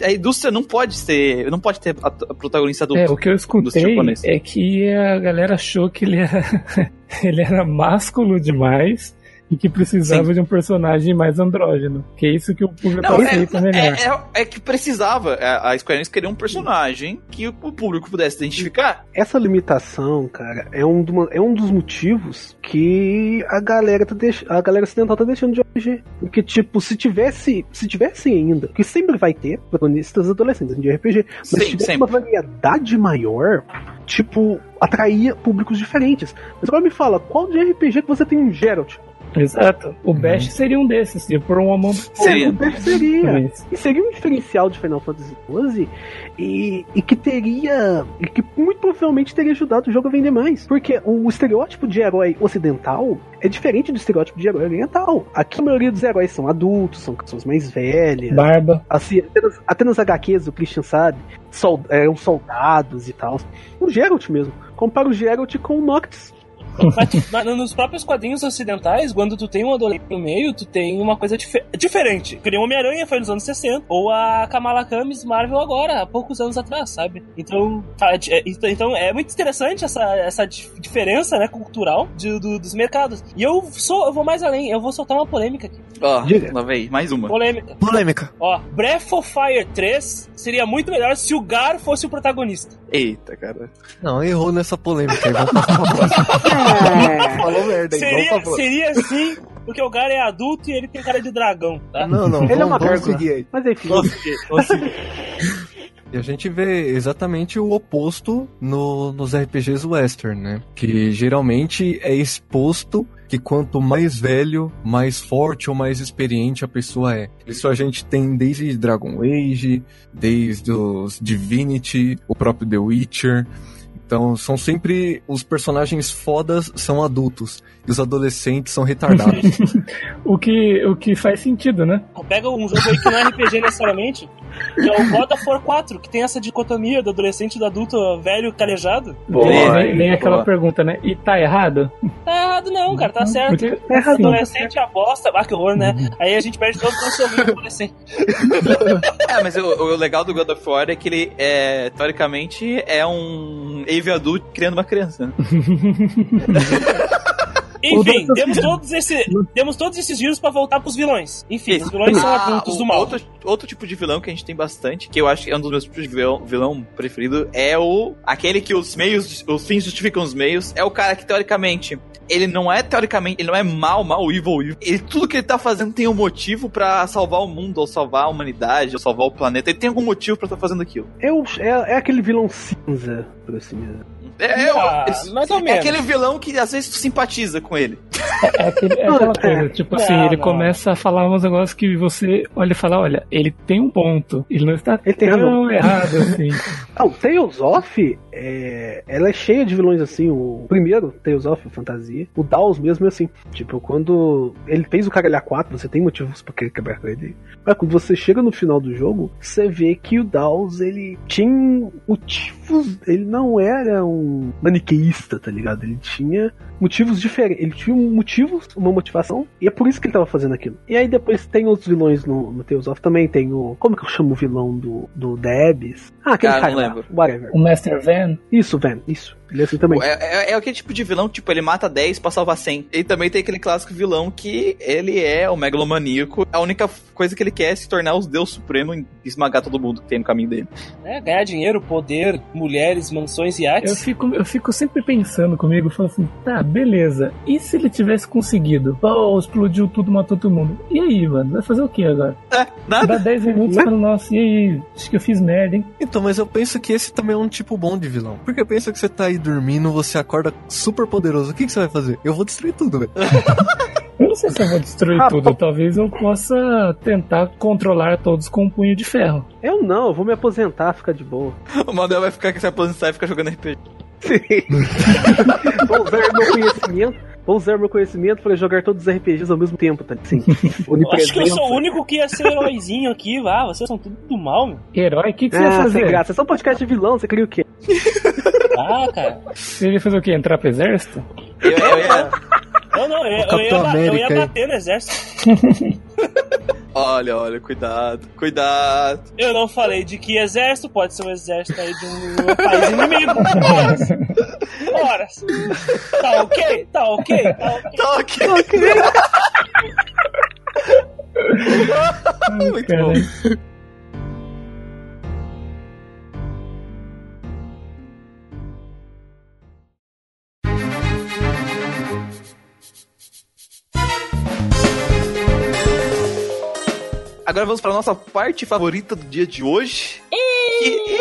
a, a indústria não pode ser, não pode ter a, a protagonista adulta. É, o que eu escutei é que a galera achou que ele era... ele era másculo demais e que precisava Sim. de um personagem mais andrógeno, que é isso que o público não, aceita é, melhor. É, é, é que precisava, a Square Enix queria um personagem que o público pudesse identificar. Essa limitação, cara, é um, do, é um dos motivos que a galera, tá deix, a galera ocidental tá deixando de R P G. Porque, tipo, se tivesse, se tivesse ainda, que sempre vai ter protagonistas adolescentes de R P G, mas Sim, se tivesse sempre. Uma variedade maior... Tipo, atraía públicos diferentes. Mas agora me fala, qual de R P G que você tem um Geralt? Exato. O Bash hum. seria um desses, se por uma mão... Seria. O Bash seria. E seria um diferencial de Final Fantasy doze e, e que teria... E que muito provavelmente teria ajudado o jogo a vender mais. Porque o estereótipo de herói ocidental é diferente do estereótipo de herói oriental. Aqui a maioria dos heróis são adultos, são pessoas mais velhas. Barba. Assim, até, nas, até nas H Qs, o Christian sabe... Sold, eram soldados e tal. O Geralt mesmo. Compara o Geralt com o Noctis. Mas, nos próprios quadrinhos ocidentais, quando tu tem um adolescente no meio, tu tem uma coisa dif- diferente. Que nem o Homem-Aranha foi nos anos sessenta, ou a Kamala Khan Miss Marvel agora, há poucos anos atrás, sabe? Então, tá, é, então é muito interessante essa, essa diferença, né, cultural de, do, dos mercados. E eu, sou, eu vou mais além, eu vou soltar uma polêmica aqui. Ó, oh, lá vem, mais uma. Polêmica. Polêmica. Ó, Breath of Fire três seria muito melhor se o Gar fosse o protagonista. Eita, cara. Não, errou nessa polêmica. Vamos passar pra próxima. É. Falou merda, hein? Seria, seria assim, porque o cara é adulto e ele tem cara de dragão, tá? Não, não, ele vamos, é uma gárgula. Mas enfim. Vamos seguir, vamos seguir. E a gente vê exatamente o oposto no, nos R P Gs Western, né? Que geralmente é exposto que quanto mais velho, mais forte ou mais experiente a pessoa é. Isso a gente tem desde Dragon Age, desde os Divinity, o próprio The Witcher... Então, são sempre... Os personagens fodas são adultos. E os adolescentes são retardados. o, que, o que faz sentido, né? Pega um jogo aí que não é R P G necessariamente, que é o God of War quatro, que tem essa dicotomia do adolescente e do adulto velho calejado. Boa, vem, vem boa. Aquela pergunta, né? E tá errado? Tá errado não, cara. Tá certo. Porque, porque, é assim, adolescente é a bosta. Ah, que horror, né? Aí a gente perde todo o conselho do adolescente. É, mas o, o legal do God of War é que ele, é, teoricamente, é um... Teve adulto criando uma criança. Enfim, demos todos, esse, demos todos esses vírus pra voltar pros vilões. Enfim, Esse, os vilões ah, são adultos o, do mal. Outro, outro tipo de vilão que a gente tem bastante, que eu acho que é um dos meus tipos de vilão, vilão preferido, é o... Aquele que os meios, os fins justificam os meios, é o cara que, teoricamente... Ele não é, teoricamente, ele não é mal, mal, evil, evil. Ele, tudo que ele tá fazendo tem um motivo pra salvar o mundo, ou salvar a humanidade, ou salvar o planeta. Ele tem algum motivo pra estar tá fazendo aquilo. Eu, é, é aquele vilão cinza, por assim dizer. É, ah, é, mais ou menos. É aquele vilão que às vezes tu simpatiza com ele. É, é, aquele, é aquela coisa, tipo assim, não, ele não. começa a falar uns negócios que você olha e fala, olha, ele tem um ponto, ele não está ele tão errado assim. Não, Tales of, é, ela é cheia de vilões assim, o primeiro, Tales of, fantasia, o Dhaos mesmo é assim, tipo, quando ele fez o caralho A quatro, você tem motivos pra querer quebrar ele, mas quando você chega no final do jogo, você vê que o Dhaos, ele tinha motivos, ele não era um maniqueísta, tá ligado? Ele tinha motivos diferentes, ele tinha um motivos, uma motivação, e é por isso que ele tava fazendo aquilo. E aí depois tem outros vilões no, no Tales of, também tem o... Como que eu chamo o vilão do, do Debs? Ah, aquele cara, cara não lembro. Lá, whatever. O Master Van? Isso, Van, isso. Ele é assim também. É, é, é aquele tipo de vilão, tipo, ele mata dez pra salvar cem. E também tem aquele clássico vilão que ele é o megalomaníaco. A única coisa que ele quer é se tornar os deuses supremos e esmagar todo mundo que tem no caminho dele. É, ganhar dinheiro, poder, mulheres, mansões e iates. Eu fico, eu fico sempre pensando comigo, falando assim, tá, beleza. E se ele tivesse conseguido? Oh, explodiu tudo, matou todo mundo. E aí, mano? Vai fazer o que agora? É, nada. Dá dez minutos e fala, nossa, e aí? Acho que eu fiz merda, hein? Então, mas eu penso que esse também é um tipo bom de vilão. Porque eu penso que você tá aí dormindo, você acorda super poderoso. O que, que você vai fazer? Eu vou destruir tudo, velho. Eu não sei se eu vou destruir ah, tudo. Talvez eu possa tentar controlar todos com um punho de ferro. Eu não, eu vou me aposentar, fica de boa. O Manuel vai ficar que se aposentar e ficar jogando R P G. Vou usar meu conhecimento. Vou usar meu conhecimento pra jogar todos os R P Gs ao mesmo tempo, tá? Sim. Acho que eu sou o único que ia ser heróizinho aqui, vá. Vocês são tudo do mal, meu. Herói? O que, que ah, você ia fazer? Sem graça. É só um podcast de vilão, você cria o quê? Ah, cara. Você ia fazer o quê? Entrar pro exército? Eu, eu ia... Não, não, eu, eu, ia, eu ia bater no exército. Olha, olha, cuidado, cuidado. Eu não falei de que exército, pode ser um exército aí de um país inimigo. Horas. Horas. Tá ok? Tá ok? Tá ok? Tá ok? Tá okay. Muito bom. Agora vamos para nossa parte favorita do dia de hoje. Que,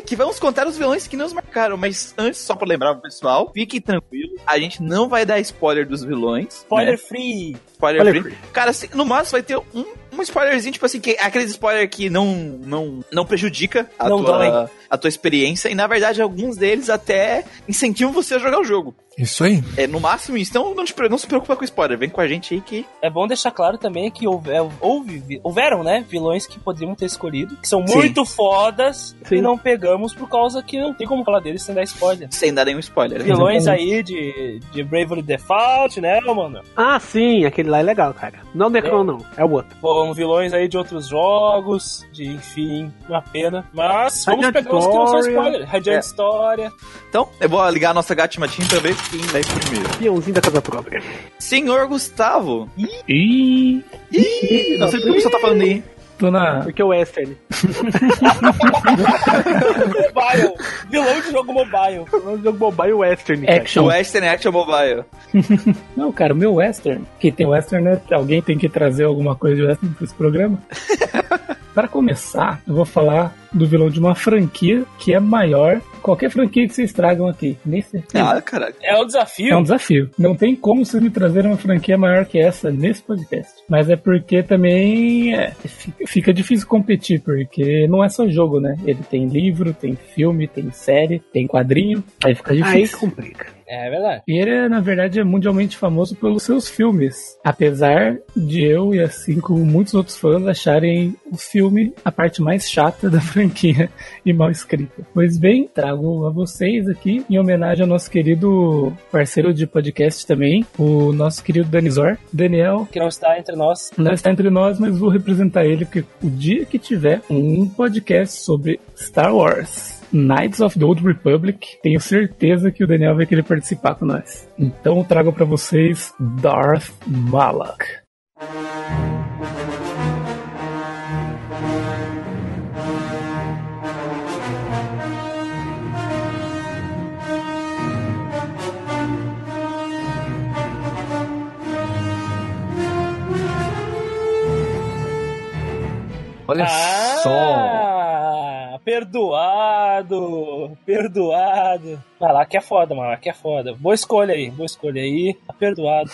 que vamos contar os vilões que nos marcaram. Mas antes, só para lembrar o pessoal, fiquem tranquilos, a gente não vai dar spoiler dos vilões. Spoiler né? free. Spoiler, spoiler free. free. Cara, assim, no máximo vai ter um, um spoilerzinho, tipo assim, que é aquele spoiler que não, não, não prejudica a, não tua, a tua experiência. E na verdade, alguns deles até incentivam você a jogar o jogo. Isso aí. É, no máximo isso. Então não, te, não se preocupa com spoiler. Vem com a gente aí que... É bom deixar claro também que houve, houve, houveram, né, vilões que poderiam ter escolhido, que são muito Sim. fodas Sim. e não pegamos por causa que não tem como falar deles sem dar spoiler. Sem dar nenhum spoiler. Vilões exatamente. Aí de, de Bravely Default, né, mano? Ah, sim. Aquele lá é legal, cara. Não Necron, é. não. É o outro. Bom, vilões aí de outros jogos, de, enfim, uma pena. Mas vamos Radiant pegar os que não são spoiler. Radiant é. História. Então, eu vou ligar a nossa gatinha também. Daí primeiro. Peãozinho da casa própria. Senhor Gustavo. Ih. Ih. Não sei por que você tá falando aí. Tô na... Porque o Western. Mobile. Vilão de jogo mobile. Vilão de jogo mobile Western. Action. Cara. Western Action Mobile. Não, cara, o meu Western. Quem tem Western, né? Alguém tem que trazer alguma coisa de Western pra esse programa. Para começar, eu vou falar do vilão de uma franquia que é maior que qualquer franquia que vocês tragam aqui. Nem certeza. Ah, caralho. É um desafio. É um desafio. Não tem como vocês me trazerem uma franquia maior que essa nesse podcast. Mas é porque também é, fica difícil competir, porque não é só jogo, né? Ele tem livro, tem filme, tem série, tem quadrinho. Aí fica difícil. Aí complica. É verdade. E ele, na verdade, é mundialmente famoso pelos seus filmes. Apesar de eu e assim como muitos outros fãs acharem o filme a parte mais chata da franquia e mal escrita. Pois bem, trago a vocês aqui, em homenagem ao nosso querido parceiro de podcast também, o nosso querido Danizor, Daniel. Que não está entre nós. Não está entre nós, mas vou representar ele, porque o dia que tiver um podcast sobre Star Wars... Knights of the Old Republic, tenho certeza que o Daniel vai querer participar com nós. Então eu trago pra vocês Darth Malak. Olha ah. só! Perdoado! Perdoado! Malak é foda, Malak é foda. Boa escolha aí, boa escolha aí. Tá perdoado.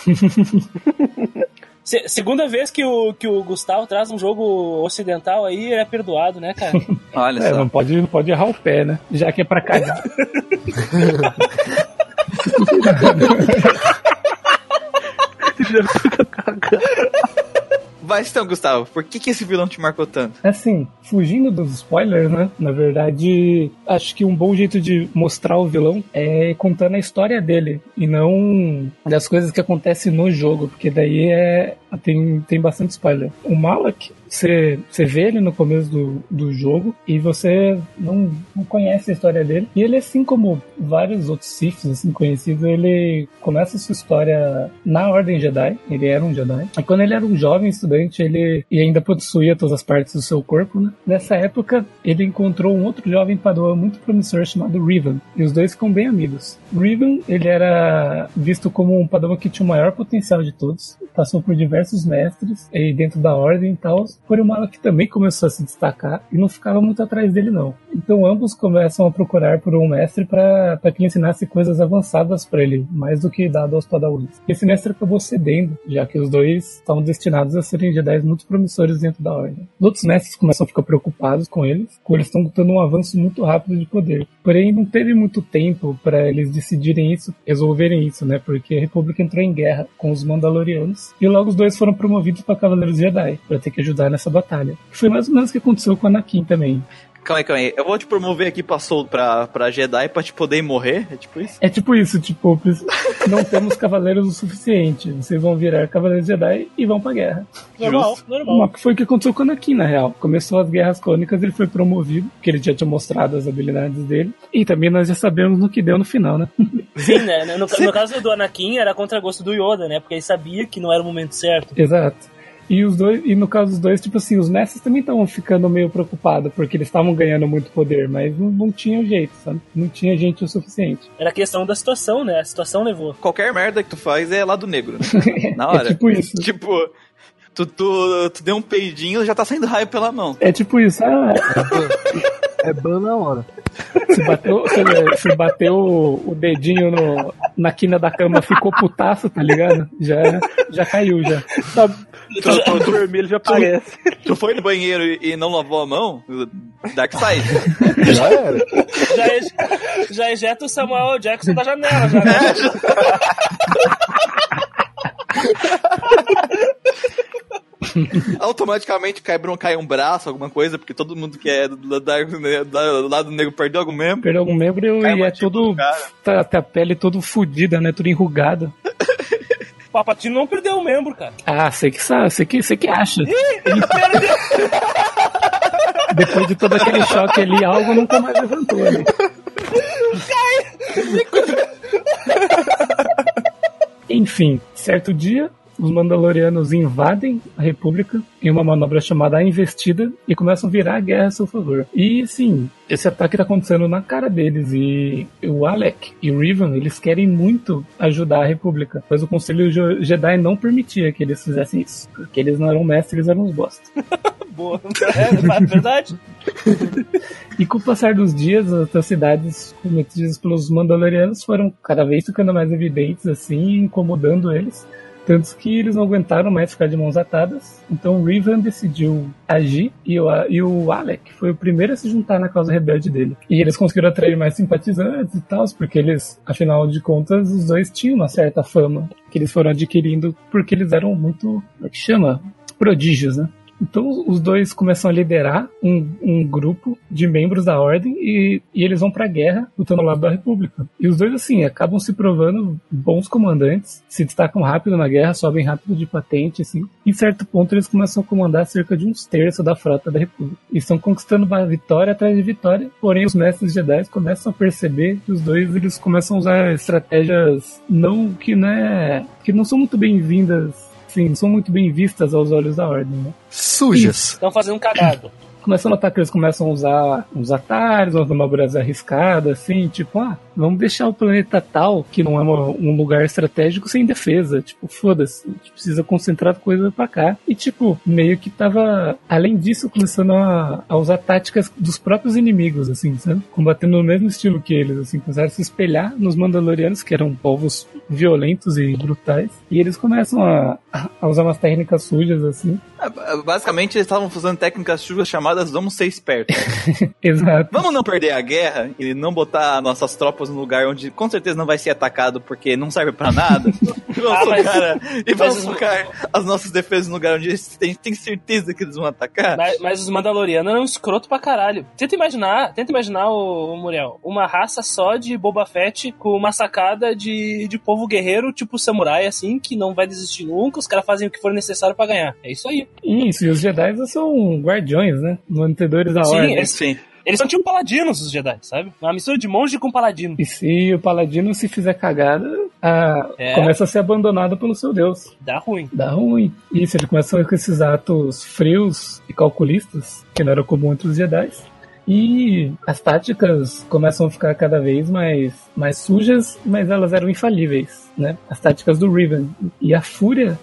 Se, segunda vez que o, que o Gustavo traz um jogo ocidental aí, ele é perdoado, né, cara? Olha é, só. Não pode, não pode errar o pé, né? Já que é pra cagar. Mas então, Gustavo, por que, que esse vilão te marcou tanto? Assim, fugindo dos spoilers, né? Na verdade, acho que um bom jeito de mostrar o vilão é contando a história dele e não das coisas que acontecem no jogo, porque daí é tem, tem bastante spoiler. O Malak, você, você vê ele no começo do, do jogo e você não, não conhece a história dele. E ele, assim como vários outros Siths assim, conhecidos, ele começa a sua história na Ordem Jedi. Ele era um Jedi. E quando ele era um jovem estudante, ele e ainda possuía todas as partes do seu corpo, né? Nessa época, ele encontrou um outro jovem padawan muito promissor chamado Riven. E os dois ficam bem amigos. Riven, ele era visto como um padawan que tinha o maior potencial de todos. Passou por diversos mestres e dentro da Ordem e tal. Foi o Malak que também começou a se destacar e não ficava muito atrás dele, não. Então ambos começam a procurar por um mestre para que ele ensinasse coisas avançadas para ele, mais do que dado aos padawans. Esse mestre acabou cedendo, já que os dois estavam destinados a serem Jedis muito promissores dentro da Ordem. Os outros mestres começam a ficar preocupados com eles, porque eles estão lutando um avanço muito rápido de poder. Porém, não teve muito tempo para eles decidirem isso, resolverem isso, né? Porque a República entrou em guerra com os Mandalorianos e logo os dois foram promovidos para Cavaleiros Jedi, para ter que ajudar nessa batalha. Foi mais ou menos o que aconteceu com o Anakin também. Calma aí, calma aí. Eu vou te promover aqui pra, pra, pra Jedi pra te poder morrer? É tipo isso? É tipo isso, tipo, não temos cavaleiros o suficiente. Vocês vão virar cavaleiros Jedi e vão pra guerra. Normal, Justo. normal. Mas foi o que aconteceu com o Anakin, na real. Começou as guerras crônicas, ele foi promovido, porque ele já tinha mostrado as habilidades dele. E também nós já sabemos no que deu no final, né? Sim, né? No, no caso do Anakin, era contra gosto do Yoda, né? Porque ele sabia que não era o momento certo. Exato. E, os dois, e no caso dos dois, tipo assim, os mestres também estavam ficando meio preocupados, porque eles estavam ganhando muito poder, mas não, não tinha jeito, sabe? Não tinha gente o suficiente. Era questão da situação, né? A situação levou. Qualquer merda que tu faz é lado negro, né? Na hora. É tipo isso. Tipo, tu, tu, tu deu um peidinho e já tá saindo raio pela mão. É tipo isso. Ah, é ban na hora. Se bateu, se bateu o dedinho no, na quina da cama, ficou putaço, tá ligado? Já, já caiu, já. Tá, tu, tu, tu, vermelho já aparece. Tu, tu foi no banheiro e não lavou a mão? Dark Side. Já era. Já, já ejeta o Samuel Jackson da janela, já, né? É, já... Automaticamente cai, cai um braço, alguma coisa, porque todo mundo que é do, do, do, do lado negro perdeu algum membro. Perdeu algum membro cai e é todo. Tá, tá a pele toda fodida, né? Tudo enrugada. Papatino não perdeu um membro, cara. Ah, você que sabe, você que, que acha. Ih, perdeu! Depois de todo aquele choque ali, algo nunca mais levantou, né? Enfim, certo dia. Os Mandalorianos invadem a República em uma manobra chamada A Investida e começam a virar a guerra a seu favor. E, sim, esse ataque tá acontecendo na cara deles e o Alec e o Riven, eles querem muito ajudar a República, mas o Conselho Jedi não permitia que eles fizessem isso, porque eles não eram mestres, eles eram os bosta. Boa, é, é verdade. E com o passar dos dias, as atrocidades cometidas pelos Mandalorianos foram cada vez ficando mais evidentes, assim, incomodando eles. Tanto que eles não aguentaram mais ficar de mãos atadas. Então o Riven decidiu agir e o, e o Alec foi o primeiro a se juntar na causa rebelde dele. E eles conseguiram atrair mais simpatizantes e tal, porque eles, afinal de contas, os dois tinham uma certa fama que eles foram adquirindo porque eles eram muito, como é que chama? Prodígios, né? Então os dois começam a liderar um, um grupo de membros da Ordem e, e eles vão pra guerra lutando ao lado da República. E os dois, assim, acabam se provando bons comandantes, se destacam rápido na guerra, sobem rápido de patente, assim. Em certo ponto eles começam a comandar cerca de uns terços da frota da República. E estão conquistando uma vitória atrás de vitória, porém os mestres Jedi começam a perceber que os dois eles começam a usar estratégias não, que, né, que não são muito bem-vindas. Sim, são muito bem vistas aos olhos da Ordem, né? Sujas. Estão fazendo um cagado. Começando a atacar, eles começam a usar uns atalhos, umas manobras arriscadas, assim, tipo, ah, vamos deixar o planeta tal, que não é uma, um lugar estratégico, sem defesa. Tipo, foda-se, a gente precisa concentrar coisa pra cá. E tipo, meio que tava, além disso, começando a, a usar táticas dos próprios inimigos, assim, sabe? Combatendo no mesmo estilo que eles, assim, começaram a se espelhar nos Mandalorianos, que eram povos violentos e brutais. E eles começam a, a usar umas técnicas sujas, assim. Basicamente, eles estavam usando técnicas sujas chamadas vamos ser espertos. Exato. Vamos não perder a guerra e não botar nossas tropas num lugar onde com certeza não vai ser atacado porque não serve pra nada. E vamos, ah, mas, cara, e vamos focar os... as nossas defesas num lugar onde eles têm, têm certeza que eles vão atacar. Mas, mas os Mandalorianos eram um escroto pra caralho. Tenta imaginar, tenta imaginar, ô, Muriel, uma raça só de Boba Fett com uma sacada de, de povo guerreiro, tipo samurai, assim, que não vai desistir nunca, os caras fazem o que for necessário pra ganhar. É isso aí. Isso, e os Jedi são guardiões, né? Mantedores da sim, ordem. É, sim, sim. Eles são tipo paladinos, os Jedi, sabe? Uma mistura de monge com paladino. E se o paladino se fizer cagada, a... é. começa a ser abandonado pelo seu deus. Dá ruim. Dá ruim. Isso, ele começa com esses atos frios e calculistas, que não era comum entre os Jedi. E as táticas começam a ficar cada vez mais, mais sujas, mas elas eram infalíveis, né? As táticas do Riven. E a fúria...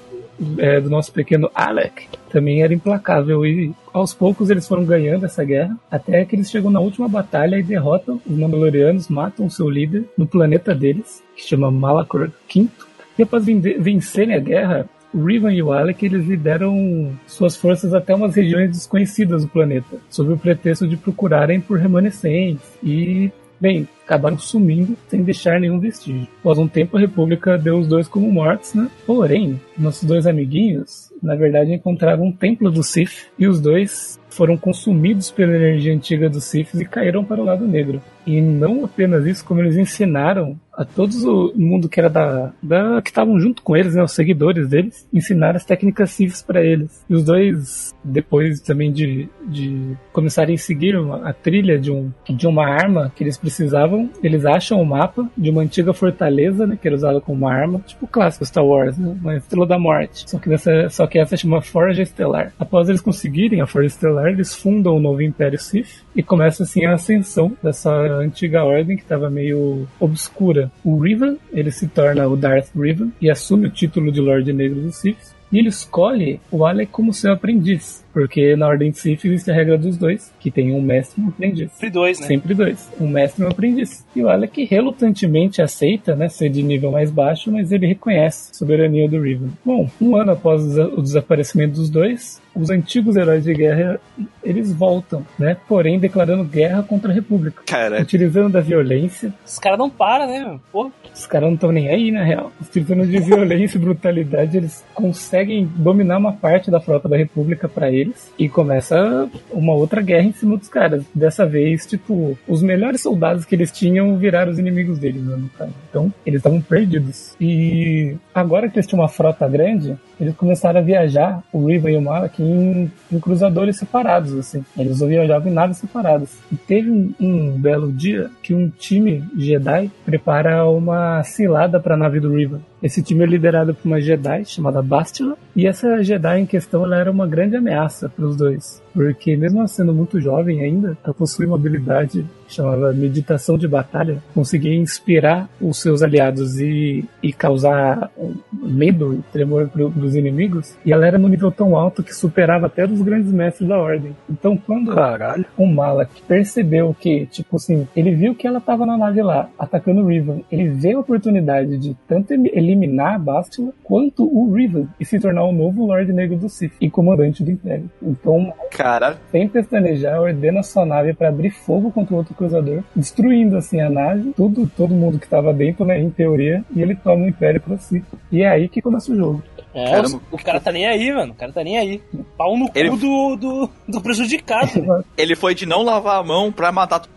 É, do nosso pequeno Alec também era implacável, e aos poucos eles foram ganhando essa guerra, até que eles chegam na última batalha e derrotam os Mandalorianos, matam o seu líder no planeta deles, que se chama Malakor quinto, e após vencerem a guerra, o Riven e o Alec, eles lideram suas forças até umas regiões desconhecidas do planeta, sob o pretexto de procurarem por remanescentes, e bem, acabaram sumindo sem deixar nenhum vestígio. Após um tempo, a República deu os dois como mortos, né? Porém, nossos dois amiguinhos, na verdade, encontraram um templo do Sith, e os dois foram consumidos pela energia antiga dos Sith e caíram para o lado negro. E não apenas isso, como eles ensinaram a todo mundo que era da, da que estavam junto com eles, né, os seguidores deles, ensinaram as técnicas Sith para eles. E os dois, depois também de, de começarem a seguir uma, a trilha de, um, de uma arma que eles precisavam, eles acham o mapa de uma antiga fortaleza, né, que era usada como uma arma, tipo o clássico Star Wars, né, uma estrela da morte. Só que, dessa, só que essa chama Forja Estelar. Após eles conseguirem a Forja Estelar, eles fundam o novo Império Sith e começa assim a ascensão dessa antiga ordem que estava meio obscura. O Riven, ele se torna o Darth Riven e assume o título de Lorde Negro dos Sith. E ele escolhe o Alec como seu aprendiz, porque na Ordem Sith existe a regra dos dois, que tem um mestre e um aprendiz. Sempre dois, né? Sempre dois. Um mestre e um aprendiz. E o Alec relutantemente aceita, né, ser de nível mais baixo, mas ele reconhece a soberania do Riven. Bom, um ano após o desaparecimento dos dois, os antigos heróis de guerra, eles voltam, né? Porém, declarando guerra contra a República. Caraca. Utilizando a violência. Os caras não param, né, meu? Porra. Os caras não estão nem aí, na real. Utilizando de violência e brutalidade, eles conseguem dominar uma parte da frota da República pra eles. E começa uma outra guerra em cima dos caras. Dessa vez, tipo, os melhores soldados que eles tinham viraram os inimigos deles, né, no caso. Então, eles estavam perdidos. E agora que eles tinham uma frota grande, eles começaram a viajar, o Riven e o Malak, Em, em cruzadores separados, assim. Eles viajavam em naves separadas. E teve um, um belo dia que um time Jedi prepara uma cilada para a nave do Riven. Esse time é liderado por uma Jedi chamada Bastila, e essa Jedi em questão, ela era uma grande ameaça para os dois, porque mesmo ela sendo muito jovem ainda, ela possui uma habilidade chamada meditação de batalha, conseguia inspirar os seus aliados e, e causar medo e tremor dos inimigos, e ela era num nível tão alto que superava até os grandes mestres da ordem. Então quando Caralho. o Malak percebeu que, tipo assim, ele viu que ela estava na nave lá, atacando o Riven, ele vê a oportunidade de tanto eliminar a Bastila, quanto o Riven, e se tornar o novo Lorde Negro do Sith e comandante do Império. Então, cara, sem pestanejar, ordena sua nave para abrir fogo contra o outro cruzador, destruindo assim a nave, tudo, todo mundo que estava dentro, né, em teoria, e ele toma o Império para si. E é aí que começa o jogo. É, Caramba. o cara tá nem aí, mano. O cara tá nem aí. Pau no ele... cu do, do, do prejudicado. Né? Ele foi de não lavar a mão pra matar tudo.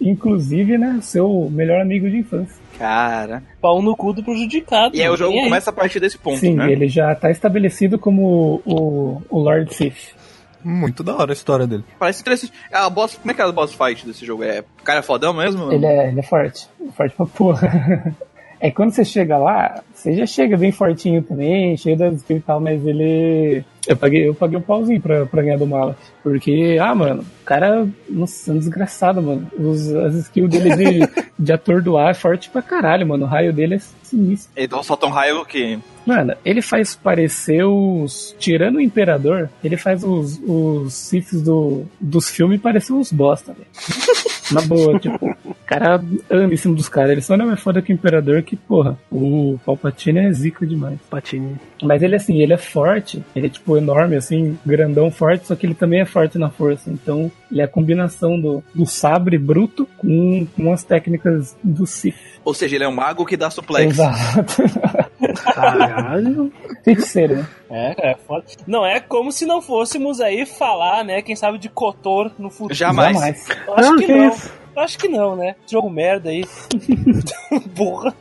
Inclusive, né, seu melhor amigo de infância. Cara... Pau no cu do prejudicado. E aí o jogo aí. começa a partir desse ponto, Sim, né? Ele já tá estabelecido como o, o Lord Sith. Muito da hora a história dele. Parece interessante. A boss, como é que é a boss fight desse jogo? É, o cara é fodão mesmo? Ele é, ele é forte. Forte pra porra. É quando você chega lá, você já chega bem fortinho também, cheio das skills e tal, mas ele... Eu paguei, eu paguei um pauzinho pra, pra ganhar do Malak. Porque, ah, mano, o cara... Nossa, é um desgraçado, mano. Os, as skills dele de, de atordoar é forte pra caralho, mano. O raio dele é sinistro. Então solta um raio que... Mano, ele faz parecer os... Tirando o Imperador, ele faz os, os cifres do, dos filmes parecer uns bosta, velho. Na boa, tipo... O cara anda em cima dos caras. Ele só não é mais foda que o Imperador, que, porra, o Palpatine é zica demais. Palpatine. Mas ele, assim, ele é forte. Ele é, tipo, enorme, assim, grandão, forte, só que ele também é forte na força. Então, ele é a combinação do, do sabre bruto com, com as técnicas do Sith. Ou seja, ele é um mago que dá suplex. Exato. Caralho. Feiticeiro, né? É, é foda. Não é como se não fôssemos aí falar, né, quem sabe de Kotor no futuro. Jamais. Jamais. Eu acho ah, que, que não. Isso? Eu acho que não, né? Jogo merda aí. Porra.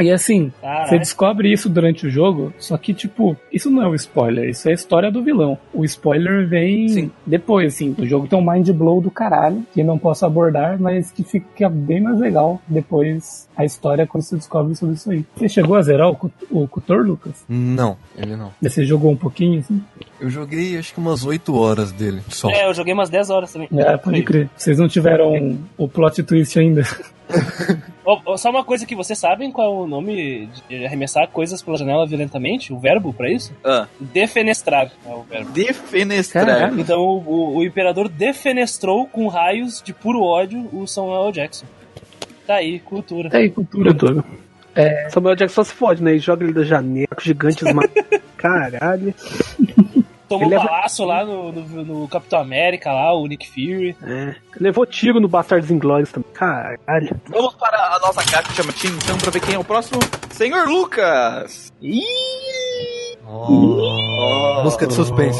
E assim, Caraca. Você descobre isso durante o jogo, só que, tipo, isso não é um spoiler, isso é a história do vilão. O spoiler vem Sim. depois, assim. O jogo tem um mind blow do caralho, que não posso abordar, mas que fica bem mais legal depois a história quando você descobre sobre isso aí. Você chegou a zerar o Kotor, Lucas? Não, ele não. Você jogou um pouquinho, assim? Eu joguei, acho que umas oito horas dele, só. É, eu joguei umas dez horas também. É, pode crer. Vocês não tiveram o plot twist ainda. Só uma coisa que vocês sabem qual é o nome de arremessar coisas pela janela violentamente? O verbo pra isso? Ah. Defenestrar é o verbo. Defenestrar. Caraca. Então o, o, o imperador defenestrou com raios de puro ódio o Samuel Jackson. Tá aí, cultura. Tá aí, cultura toda. É... Samuel Jackson só se fode, né? E joga ele da janela com gigantes. ma... Caralho. Tomou um balaço leva... lá no, no, no Capitão América, lá, o Nick Fury. É. Levou tiro no Bastardos Inglórios também. Caralho. Vamos para a nossa carta chamativa, então, pra ver quem é o próximo. Senhor Lucas! Ih! Oh. Oh. Música de suspense.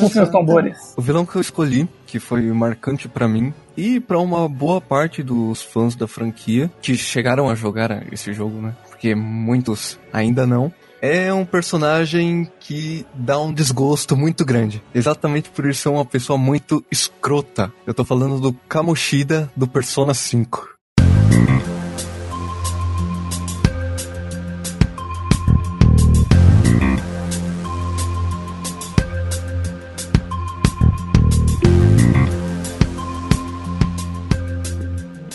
Com seus tambores. O vilão que eu escolhi, que foi marcante pra mim, e pra uma boa parte dos fãs da franquia, que chegaram a jogar esse jogo, né? Porque muitos ainda não. É um personagem que dá um desgosto muito grande. Exatamente por isso é uma pessoa muito escrota. Eu tô falando do Kamoshida do Persona cinco.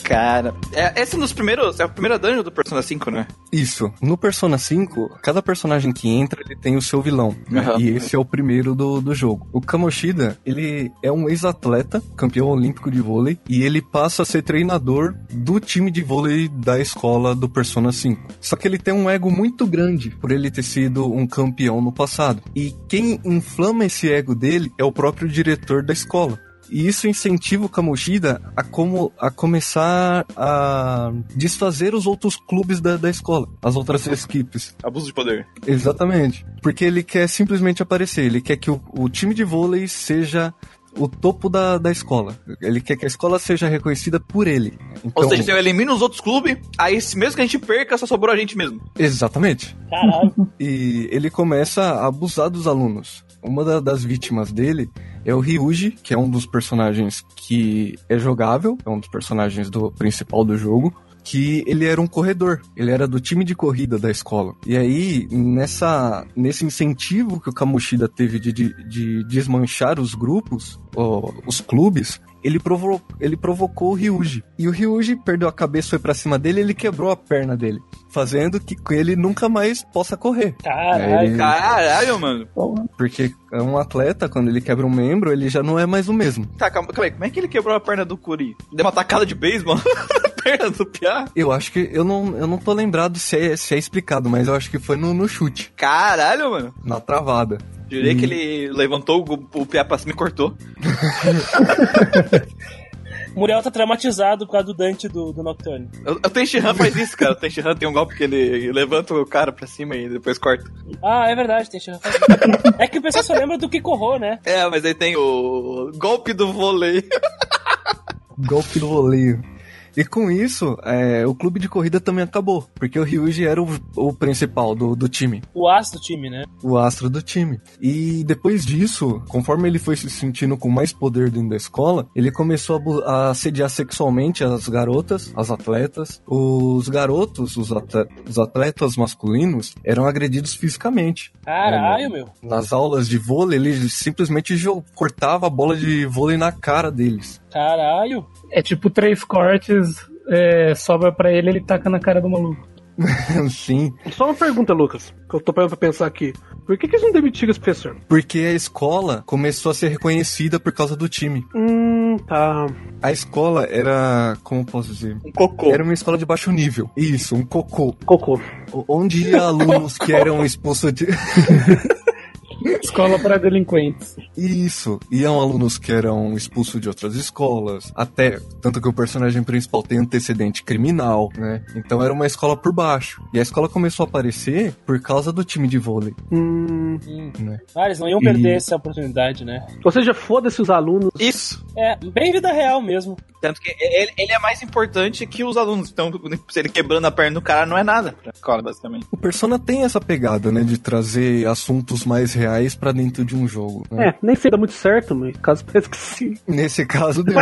Cara, é, esse é um dos primeiros, é a primeira dungeon do Persona cinco, né? Isso. No Persona cinco, cada personagem que entra, ele tem o seu vilão. Né? Uhum. E esse é o primeiro do, do jogo. O Kamoshida, ele é um ex-atleta, campeão olímpico de vôlei, e ele passa a ser treinador do time de vôlei da escola do Persona cinco. Só que ele tem um ego muito grande, por ele ter sido um campeão no passado. E quem inflama esse ego dele é o próprio diretor da escola. E isso incentiva o Kamoshida a, como, a começar a desfazer os outros clubes da, da escola, as outras equipes. Abuso de poder. Exatamente. Porque ele quer simplesmente aparecer, ele quer que o, o time de vôlei seja o topo da, da escola. Ele quer que a escola seja reconhecida por ele. Então, ou seja, se eu elimino os outros clubes, aí mesmo que a gente perca, só sobrou a gente mesmo. Exatamente. Caralho. E ele começa a abusar dos alunos. Uma da, das vítimas dele é o Ryuji, que é um dos personagens que é jogável, é um dos personagens do, principal do jogo, que ele era um corredor, ele era do time de corrida da escola. E aí, nessa, nesse incentivo que o Kamoshida teve de, de, de desmanchar os grupos, ó, os clubes, ele, provo- ele provocou o Ryuji. E o Ryuji perdeu a cabeça, foi pra cima dele, ele quebrou a perna dele, fazendo que ele nunca mais possa correr. Caralho, ele... Caralho, mano. Porque um atleta, quando ele quebra um membro, ele já não é mais o mesmo. Tá, calma, calma aí, como é que ele quebrou a perna do Kuri? Deu uma tacada de beisebol? Eu acho que... Eu não, eu não tô lembrado se é, se é explicado, mas eu acho que foi no, no chute. Caralho, mano. Na travada. Jurei hum. que ele levantou o, o piá pra cima e cortou. Muriel tá traumatizado por causa do Dante do, do Nocturne. O Tenshinhan faz isso, cara. O Tenshinhan tem um golpe que ele levanta o cara pra cima e depois corta. Ah, é verdade, o Tenshinhan faz isso. É que o pessoal só lembra do Kikoho, né? É, mas aí tem o golpe do vôlei. Golpe do vôlei. E com isso, é, o clube de corrida também acabou, porque o Ryuji era o, o principal do, do time. O astro do time, né? O astro do time. E depois disso, conforme ele foi se sentindo com mais poder dentro da escola, ele começou a assediar sexualmente as garotas, as atletas. Os garotos, os, atleta, os atletas masculinos, eram agredidos fisicamente. Caralho, é, meu! Nas aulas de vôlei, ele simplesmente cortava a bola de vôlei na cara deles. Caralho! É tipo três cortes, é, sobra pra ele, ele taca na cara do maluco. Sim. Só uma pergunta, Lucas, que eu tô parando pra pensar aqui. Por que que eles não demitiram esse professor? Porque a escola começou a ser reconhecida por causa do time. Hum, tá. A escola era, como posso dizer? Um cocô. Era uma escola de baixo nível. Isso, um cocô. Cocô. Onde ia alunos que eram expulsos de... Escola para delinquentes. Isso, iam alunos que eram expulsos de outras escolas, até, tanto que o personagem principal tem antecedente criminal, né? Então era uma escola por baixo. E a escola começou a aparecer por causa do time de vôlei. Hum, hum. Né? Ah, eles não iam perder e... essa oportunidade, né? Ou seja, foda-se os alunos. Isso. É, bem vida real mesmo. Tanto que ele, ele é mais importante que os alunos. Então, se ele quebrando a perna do cara, não é nada pra escola, basicamente. O Persona tem essa pegada, né? De trazer assuntos mais reais pra dentro de um jogo, né? É, nem sei dar muito certo, mas caso parece que sim. Nesse caso, deu.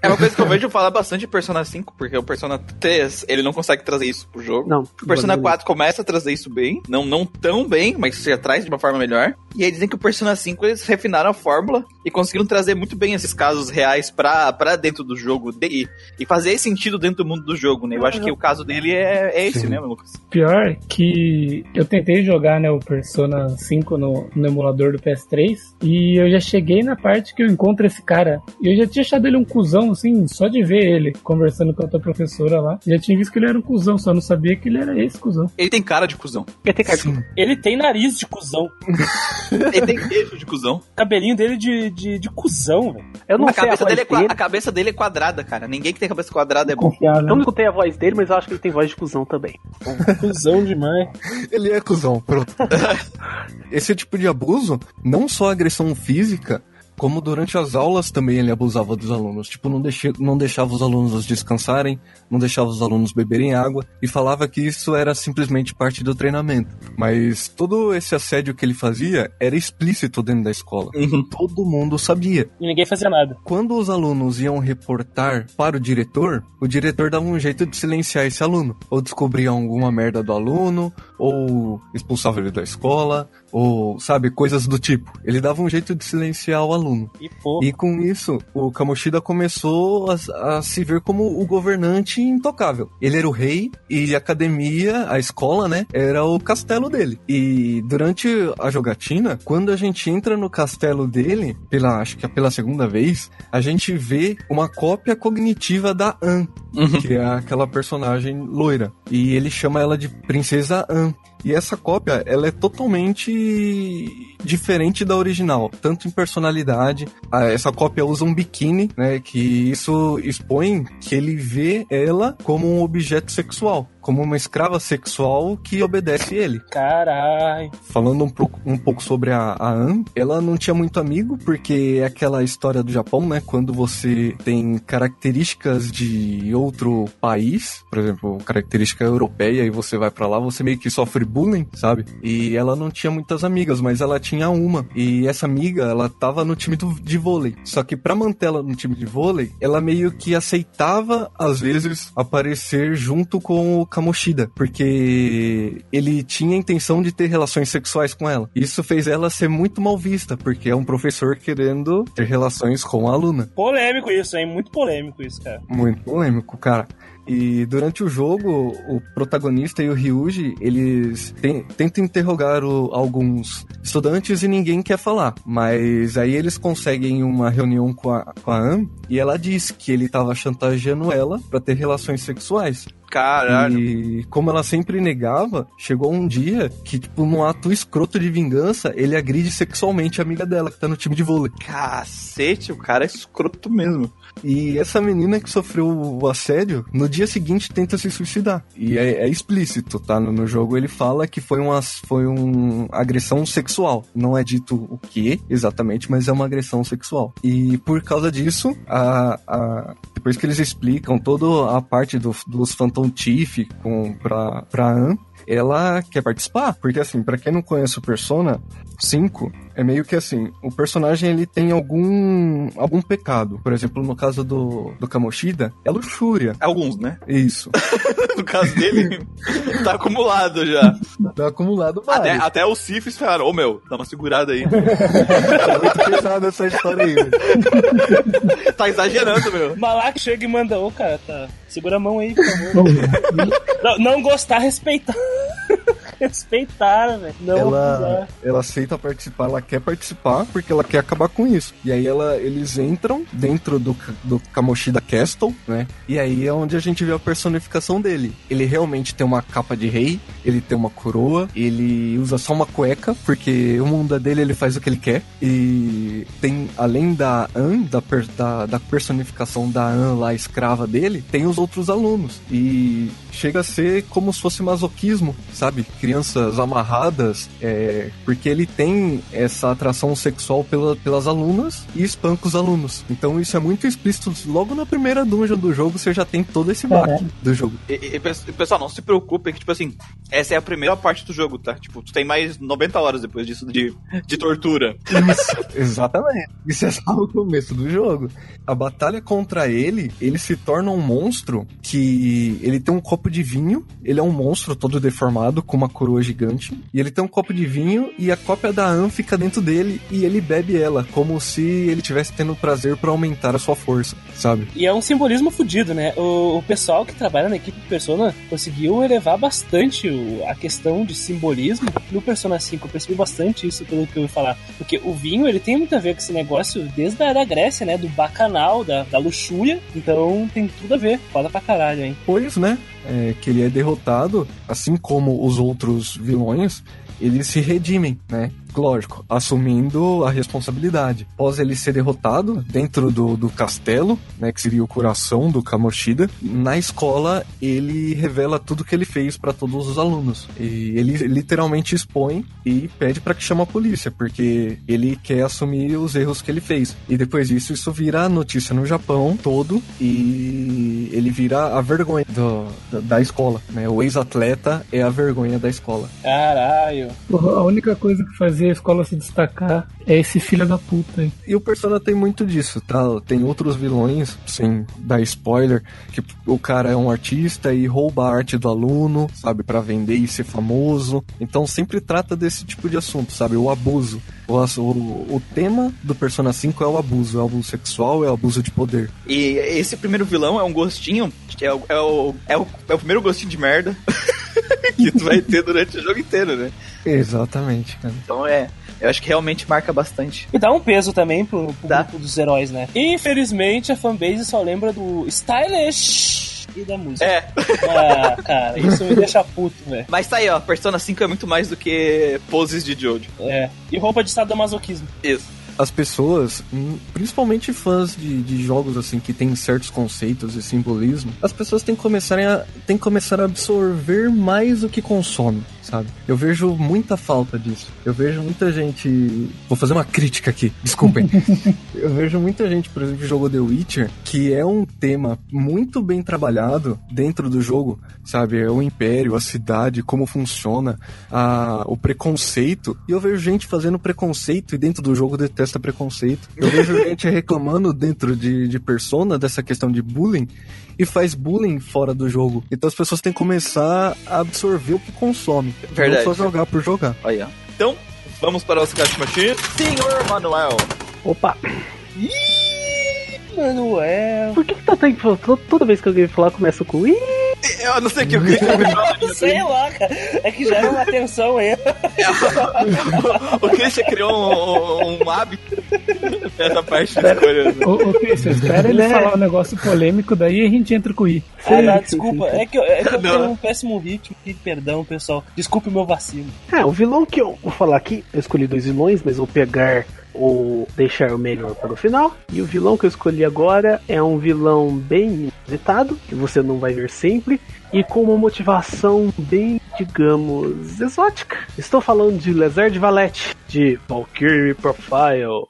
É uma coisa que eu vejo falar bastante de Persona cinco, porque o Persona três, ele não consegue trazer isso pro jogo. Não. O Persona quatro começa a trazer isso bem, não, não tão bem, mas se traz de uma forma melhor. E aí dizem que o Persona cinco, eles refinaram a fórmula e conseguiram trazer muito bem esses casos reais pra, pra dentro do jogo de, e fazer sentido dentro do mundo do jogo, né? Eu acho que o caso dele é, é esse, né, Lucas? Pior que eu tentei jogar, né, o Persona cinco no no emulador do P S três, e eu já cheguei na parte que eu encontro esse cara, e eu já tinha achado ele um cuzão, assim, só de ver ele conversando com a outra professora lá, já tinha visto que ele era um cuzão, só não sabia que ele era esse cuzão. Ele tem cara de cuzão. Ele tem cara de cuzão. Ele tem nariz de cuzão. Ele tem queixo de cuzão. Cabelinho dele de, de, de cuzão, velho. Eu não a sei cabeça a voz dele. É qua- a cabeça dele é quadrada, cara. Ninguém que tem cabeça quadrada é bom. Eu não escutei a voz dele, mas eu acho que ele tem voz de cuzão também. Cuzão demais. Ele é cuzão, pronto. Esse tipo de abuso, não só agressão física, como durante as aulas também ele abusava dos alunos. Tipo, não, deixe, não deixava os alunos descansarem, não deixava os alunos beberem água, e falava que isso era simplesmente parte do treinamento. Mas todo esse assédio que ele fazia era explícito dentro da escola. Uhum. Todo mundo sabia. E ninguém fazia nada. Quando os alunos iam reportar para o diretor, o diretor dava um jeito de silenciar esse aluno. Ou descobria alguma merda do aluno, ou expulsava ele da escola, ou, sabe, coisas do tipo. Ele dava um jeito de silenciar o aluno. E, e com isso, o Kamoshida começou a, a se ver como o governante intocável. Ele era o rei, e a academia, a escola, né, era o castelo dele. E durante a jogatina, quando a gente entra no castelo dele, pela, acho que é pela segunda vez, a gente vê uma cópia cognitiva da Ann, uhum, que é aquela personagem loira. E ele chama ela de Princesa Ann. E essa cópia, ela é totalmente diferente da original, tanto em personalidade. Essa cópia usa um biquíni, né, que isso expõe que ele vê ela como um objeto sexual, como uma escrava sexual que obedece ele. Caralho! Falando um pouco, um pouco sobre a, a Ann, ela não tinha muito amigo, porque é aquela história do Japão, né, quando você tem características de outro país, por exemplo, característica europeia, e você vai pra lá, você meio que sofre bullying, sabe? E ela não tinha muitas amigas, mas ela tinha uma. E essa amiga, ela tava no time do, de vôlei. Só que pra manter ela no time de vôlei, ela meio que aceitava, às vezes, aparecer junto com o Kamoshida, porque ele tinha a intenção de ter relações sexuais com ela. Isso fez ela ser muito mal vista, porque é um professor querendo ter relações com a aluna. Polêmico isso, hein? Muito polêmico isso, cara. Muito polêmico, cara. E durante o jogo, o protagonista e o Ryuji, eles tem, tentam interrogar o, alguns estudantes e ninguém quer falar. Mas aí eles conseguem uma reunião com a, com a Ann, e ela diz que ele tava chantageando ela pra ter relações sexuais. Caralho. E como ela sempre negava, chegou um dia que, tipo, num ato escroto de vingança, ele agride sexualmente a amiga dela, que tá no time de vôlei. Cacete, o cara é escroto mesmo. E essa menina que sofreu o assédio, no dia seguinte tenta se suicidar. E é, é explícito, tá? No, no jogo ele fala que foi uma foi um agressão sexual. Não é dito o que exatamente, mas é uma agressão sexual. E por causa disso, a, a, depois que eles explicam toda a parte do, dos Phantom Thief com, pra, pra Ann, ela quer participar, porque assim, pra quem não conhece o Persona cinco, é meio que assim, o personagem ele tem algum algum pecado, por exemplo, no caso do, do Kamoshida, é luxúria. Alguns, né? Isso. No caso dele, tá acumulado já. Tá acumulado vários. Até, até os Sifis falaram, ô oh, meu, dá uma segurada aí. Tá muito pesado essa história aí. Tá exagerando, meu. Malak chega e manda, ô oh, cara, tá, segura a mão aí, por favor. Não, não gostar, respeitar. Respeitar, velho. Não ela, ela aceita participar, ela quer participar porque ela quer acabar com isso. E aí ela, eles entram dentro do, do Kamoshida Castle, né? E aí é onde a gente vê a personificação dele. Ele realmente tem uma capa de rei, ele tem uma coroa, ele usa só uma cueca, porque o mundo dele ele faz o que ele quer. E tem, além da Ann, da, per, da, da personificação da Ann lá, escrava dele, tem os outros alunos. E chega a ser como se fosse masoquismo, sabe? Crianças amarradas, é, porque ele tem essa atração sexual pela, pelas alunas e espanca os alunos. Então isso é muito explícito. Logo na primeira dungeon do jogo, você já tem todo esse baque do jogo. E, e, pessoal, não se preocupem que, tipo assim, essa é a primeira parte do jogo, tá? Tipo, tu tem mais noventa horas depois disso de, de tortura. Isso, exatamente. Isso é só o começo do jogo. A batalha contra ele, ele se torna um monstro que... Ele tem um copo de vinho, ele é um monstro todo deformado, com uma coroa gigante, e ele tem um copo de vinho e a cópia da Ann fica dentro dele e ele bebe ela, como se ele tivesse tendo prazer pra aumentar a sua força, sabe? E é um simbolismo fodido, né? O, o pessoal que trabalha na equipe de Persona conseguiu elevar bastante o, a questão de simbolismo no Persona cinco, eu percebi bastante isso pelo que eu ouvi falar, porque o vinho, ele tem muito a ver com esse negócio desde a da Grécia, né? Do bacanal, da, da luxúria, então tem tudo a ver, foda pra caralho, hein? Pois, né? É, que ele é derrotado, assim como os outros vilões, eles se redimem, né? Lógico, assumindo a responsabilidade. Após ele ser derrotado dentro do, do castelo, né, que seria o coração do Kamoshida, na escola ele revela tudo que ele fez pra todos os alunos. E ele literalmente expõe e pede pra que chame a polícia, porque ele quer assumir os erros que ele fez. E depois disso, isso vira notícia no Japão todo e ele vira a vergonha do, da, da escola, né? O ex-atleta é a vergonha da escola. Caralho! A única coisa que fazia a escola se destacar é esse filho da puta, hein? E o Persona tem muito disso, tá? Tem outros vilões, sem dar spoiler, que o cara é um artista e rouba a arte do aluno, sabe? Pra vender e ser famoso. Então sempre trata desse tipo de assunto, sabe? O abuso. O, o, o tema do Persona cinco é o abuso. É o abuso sexual, é o abuso de poder. E esse primeiro vilão é um gostinho, é o, é o, é o, é o primeiro gostinho de merda que tu vai ter durante o jogo inteiro, né? Exatamente, cara. Então é, eu acho que realmente marca bastante. E dá um peso também pro, pro grupo dos heróis, né? Infelizmente, a fanbase só lembra do Stylish e da música. É. Ah, cara, isso me deixa puto, velho. Mas tá aí, ó, Persona cinco é muito mais do que poses de Jojo. É, e roupa de sadomasoquismo. Isso. As pessoas, principalmente fãs de, de jogos assim que tem certos conceitos e simbolismo, as pessoas têm que começar a, têm que começar a absorver mais o que consome, sabe? Eu vejo muita falta disso. Eu vejo muita gente... Vou fazer uma crítica aqui, desculpem. Eu vejo muita gente, por exemplo, que jogou The Witcher, que é um tema muito bem trabalhado dentro do jogo, sabe? É o império, a cidade, como funciona, a, o preconceito. E eu vejo gente fazendo preconceito e dentro do jogo detesta preconceito. Eu vejo gente reclamando dentro de, de Persona dessa questão de bullying e faz bullying fora do jogo. Então as pessoas têm que começar a absorver o que consome. Verdade. Não só jogar por jogar. Oh, yeah. Então, vamos para o nosso caixa machine. Senhor Manuel. Opa. Ih, Manuel. Por que que tá tão... Toda vez que alguém falar, começa com... Ih. que, eu não sei o que o Christian me falou. Sei lá, cara. É que já era uma tensão aí. O, o Christian criou um, um hábito nessa parte da coisa. Ô, Christian, espera ele falar um negócio polêmico, daí a gente entra com o I. Ah, não, desculpa. É que eu, é que eu tenho um péssimo ritmo. E perdão, pessoal. Desculpe o meu vacilo. Ah, o vilão que eu vou falar aqui, eu escolhi dois vilões, mas vou pegar... ou deixar o melhor para o final. E o vilão que eu escolhi agora é um vilão bem inusitado, que você não vai ver sempre, e com uma motivação bem, digamos, exótica. Estou falando de Lezard Valette, de Valkyrie Profile.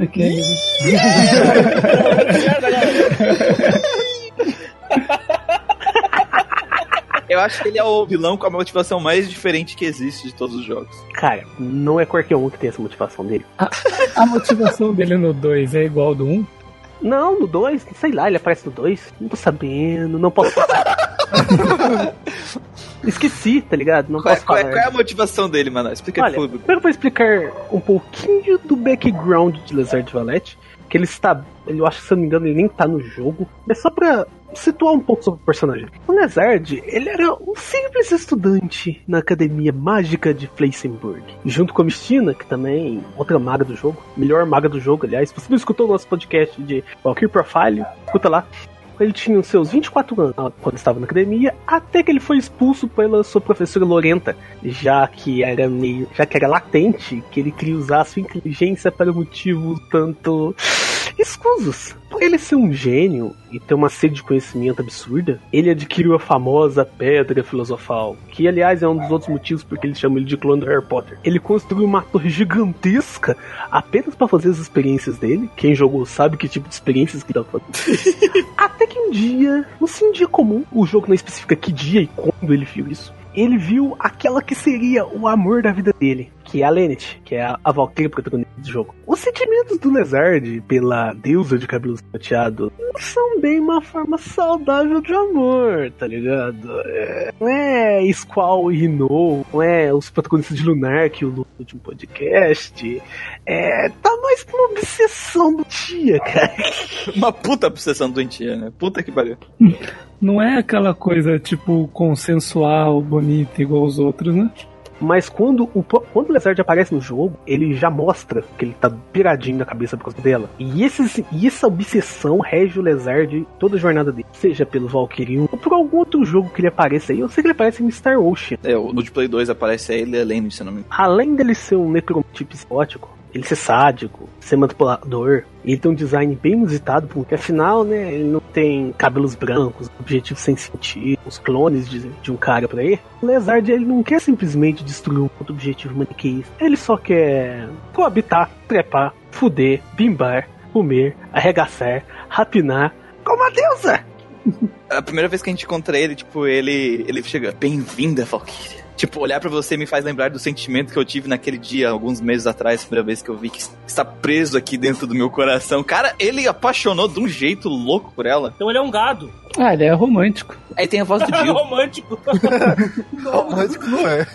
Okay. Eu acho que ele é o vilão com a motivação mais diferente que existe de todos os jogos. Cara, não é qualquer um que tem essa motivação dele. A, a motivação dele no dois é igual ao do um? Não, no dois, sei lá, ele aparece no dois. Não tô sabendo, não posso falar. Esqueci, tá ligado? Não qual, posso qual, falar. Qual é a motivação dele, Manoel? Explica Olha, tudo. Primeiro eu vou explicar um pouquinho do background de Lezard Valette. Que ele está... Eu acho que, se eu não me engano, ele nem tá no jogo. É só pra situar um pouco sobre o personagem. O Lezard, ele era um simples estudante na Academia Mágica de Flessenburg. Junto com a Mistina, que também é outra maga do jogo. Melhor maga do jogo, aliás. Se você não escutou o nosso podcast de Valkyrie Profile, escuta lá. Ele tinha os seus vinte e quatro anos quando estava na academia, até que ele foi expulso pela sua professora Lorenta, já que era meio, já que era latente que ele queria usar a sua inteligência para motivos tanto escusos. Por ele ser um gênio e ter uma sede de conhecimento absurda, ele adquiriu a famosa Pedra Filosofal, que aliás é um dos outros motivos porque eles chamam ele de clone do Harry Potter. Ele construiu uma torre gigantesca apenas para fazer as experiências dele. Quem jogou sabe que tipo de experiências que dá pra fazer. Até que um dia, não sei, um dia comum, o jogo não especifica que dia e quando ele viu isso, ele viu aquela que seria o amor da vida dele, que é a Lenneth, que é a, a Valkyrie protagonista do jogo. Os sentimentos do Lezard pela deusa de cabelos prateados não são bem uma forma saudável de amor, tá ligado? É, não é Squall e Rhinou, não é os protagonistas de Lunar, que eu luto no último podcast. É, tá mais pra uma obsessão doentia, cara. Uma puta obsessão doentia, né? Puta que pariu. Não é aquela coisa, tipo, consensual, bonita, igual os outros, né? Mas quando o, quando o Lezard aparece no jogo, ele já mostra que ele tá piradinho na cabeça por causa dela. E, esses, e essa obsessão rege o Lezard toda a jornada dele. Seja pelo Valkyrie ou por algum outro jogo que ele apareça aí. Eu sei que ele aparece em Star Ocean. É, o Play dois aparece aí, ele além disso, não me... Além dele ser um necromante psicótico, ele ser sádico, ser manipulador, ele tem um design bem inusitado, porque afinal, né, ele não tem cabelos brancos, objetivos sem sentido, os clones de, de um cara pra ele. O Lezard, ele não quer simplesmente destruir um outro objetivo maniqueísta, ele só quer coabitar, trepar, fuder, bimbar, comer, arregaçar, rapinar, como a deusa! A primeira vez que a gente encontra ele, tipo, ele, ele chega, bem-vinda, Valkyria. Tipo, olhar pra você me faz lembrar do sentimento que eu tive naquele dia, alguns meses atrás, a primeira vez que eu vi que está preso aqui dentro do meu coração. Cara, ele apaixonou de um jeito louco por ela. Então ele é um gado. Ah, ele é romântico. Aí tem a voz do Dio. Romântico. Não, romântico não é.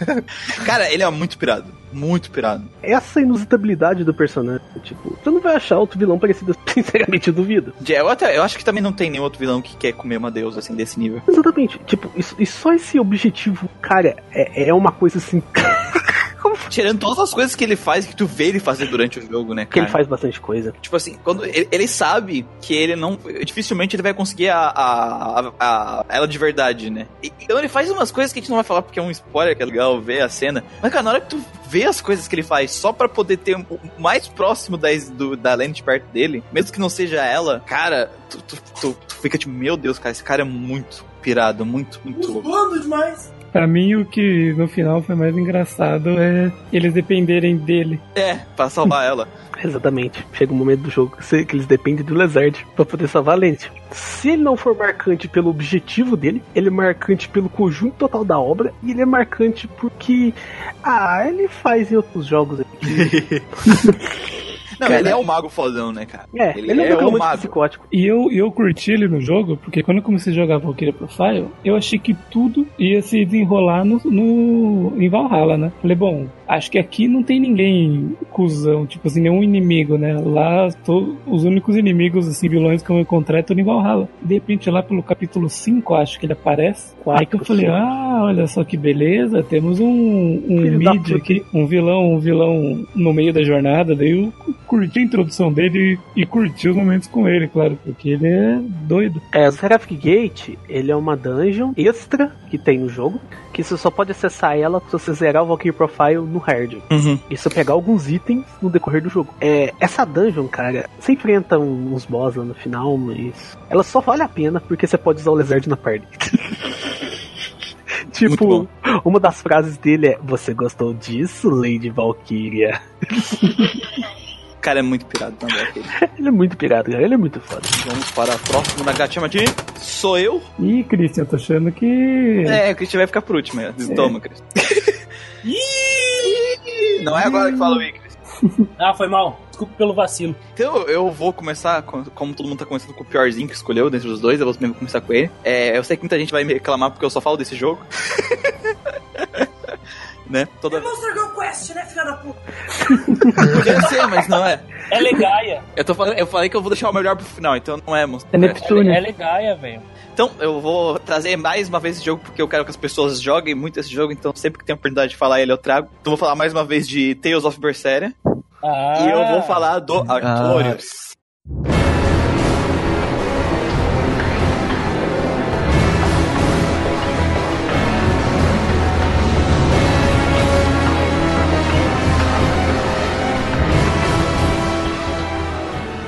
Cara, ele é muito pirado. Muito pirado. Essa inusitabilidade do personagem, tipo, você não vai achar outro vilão parecido, sinceramente, eu duvido. Eu, até, eu acho que também não tem nenhum outro vilão que quer comer uma deusa, assim, desse nível. Exatamente. Tipo, e só esse objetivo, cara, é... é uma coisa assim... Tirando todas as coisas que ele faz, que tu vê ele fazer durante o jogo, né, cara? Que ele faz bastante coisa. Tipo assim, quando ele, ele sabe que ele não... dificilmente ele vai conseguir a, a, a, a ela de verdade, né? E, então ele faz umas coisas que a gente não vai falar porque é um spoiler, que é legal ver a cena. Mas, cara, na hora que tu vê as coisas que ele faz só pra poder ter um, mais próximo da, do, da Lenneth perto dele, mesmo que não seja ela, cara, tu, tu, tu, tu fica tipo, meu Deus, cara, esse cara é muito pirado, muito, muito louco. Bando demais! Pra mim, o que no final foi mais engraçado é eles dependerem dele. É, pra salvar ela. Exatamente. Chega um momento do jogo que eles dependem do Lezard pra poder salvar a Lenneth. Se ele não for marcante pelo objetivo dele, ele é marcante pelo conjunto total da obra, e ele é marcante porque... ah, ele faz em outros jogos aqui. Não, cara, ele é o mago fodão, né, cara? É, ele, ele é, é um o mago psicótico. E eu, eu curti ele no jogo, porque quando eu comecei a jogar Valkyria Profile, eu achei que tudo ia se desenrolar no, no, em Valhalla, né? Falei, bom, acho que aqui não tem ninguém cuzão, tipo assim, nenhum inimigo, né? Lá, tô, os únicos inimigos, assim, vilões que eu encontrei é tudo em Valhalla. De repente, lá pelo capítulo cinco, acho que ele aparece. quatro, aí que eu falei, ah, olha só que beleza, temos um, um mid aqui, um vilão, um vilão no meio da jornada, daí eu curti a introdução dele e, e curti os momentos com ele, claro, porque ele é doido. É, o Seraphic Gate, ele é uma dungeon extra que tem no jogo, que você só pode acessar ela se você zerar o Valkyrie Profile no hard. Uhum. E se você pegar alguns itens no decorrer do jogo. É, essa dungeon, cara, você enfrenta uns boss lá no final, mas ela só vale a pena porque você pode usar o Lezard na party. Tipo, uma das frases dele é: "Você gostou disso, Lady Valkyria?" O cara é muito pirado também. Ele é muito pirado, cara. Ele é muito foda. Vamos para a próxima da gatinha de... Sou eu? Ih, Christian, eu tô achando que... É, o Christian vai ficar por último. É. Toma, Christian. Não é agora que fala o I, Christian. Ah, foi mal. Desculpa pelo vacilo. Então eu vou começar, como todo mundo tá começando com o piorzinho que escolheu dentre os dois, eu vou mesmo começar com ele. É, eu sei que muita gente vai me reclamar porque eu só falo desse jogo. Né? Toda... É Dragon Quest, né, filha da puta? Podia ser, mas não é. É Legaia. Eu, tô falando, eu falei que eu vou deixar o melhor pro final, então não é Monster Quest. É Neptune. É Legaia, velho. Então, eu vou trazer mais uma vez esse jogo, porque eu quero que as pessoas joguem muito esse jogo, então sempre que tem a oportunidade de falar ele, eu trago. Então vou falar mais uma vez de Tales of Berseria. Ah. E eu vou falar do Artorius. Ah.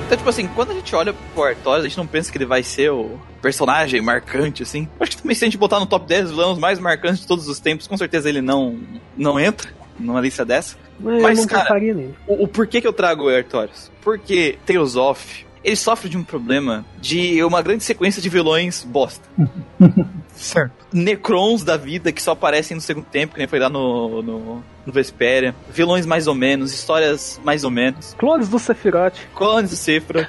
Então, tipo assim, quando a gente olha pro Artorius, a gente não pensa que ele vai ser o personagem marcante, assim. Acho que também, se a gente botar no top dez vilões mais marcantes de todos os tempos, com certeza ele não, não entra numa lista dessa. Mas, Mas eu cara, o, o porquê que eu trago o Artorius? Porque Tales of, ele sofre de um problema de uma grande sequência de vilões bosta. Certo. Necrons da vida que só aparecem no segundo tempo, que nem foi lá no... no... no Vesperia, vilões mais ou menos, histórias mais ou menos. Clones do Sephiroth. Clones do Sephiroth.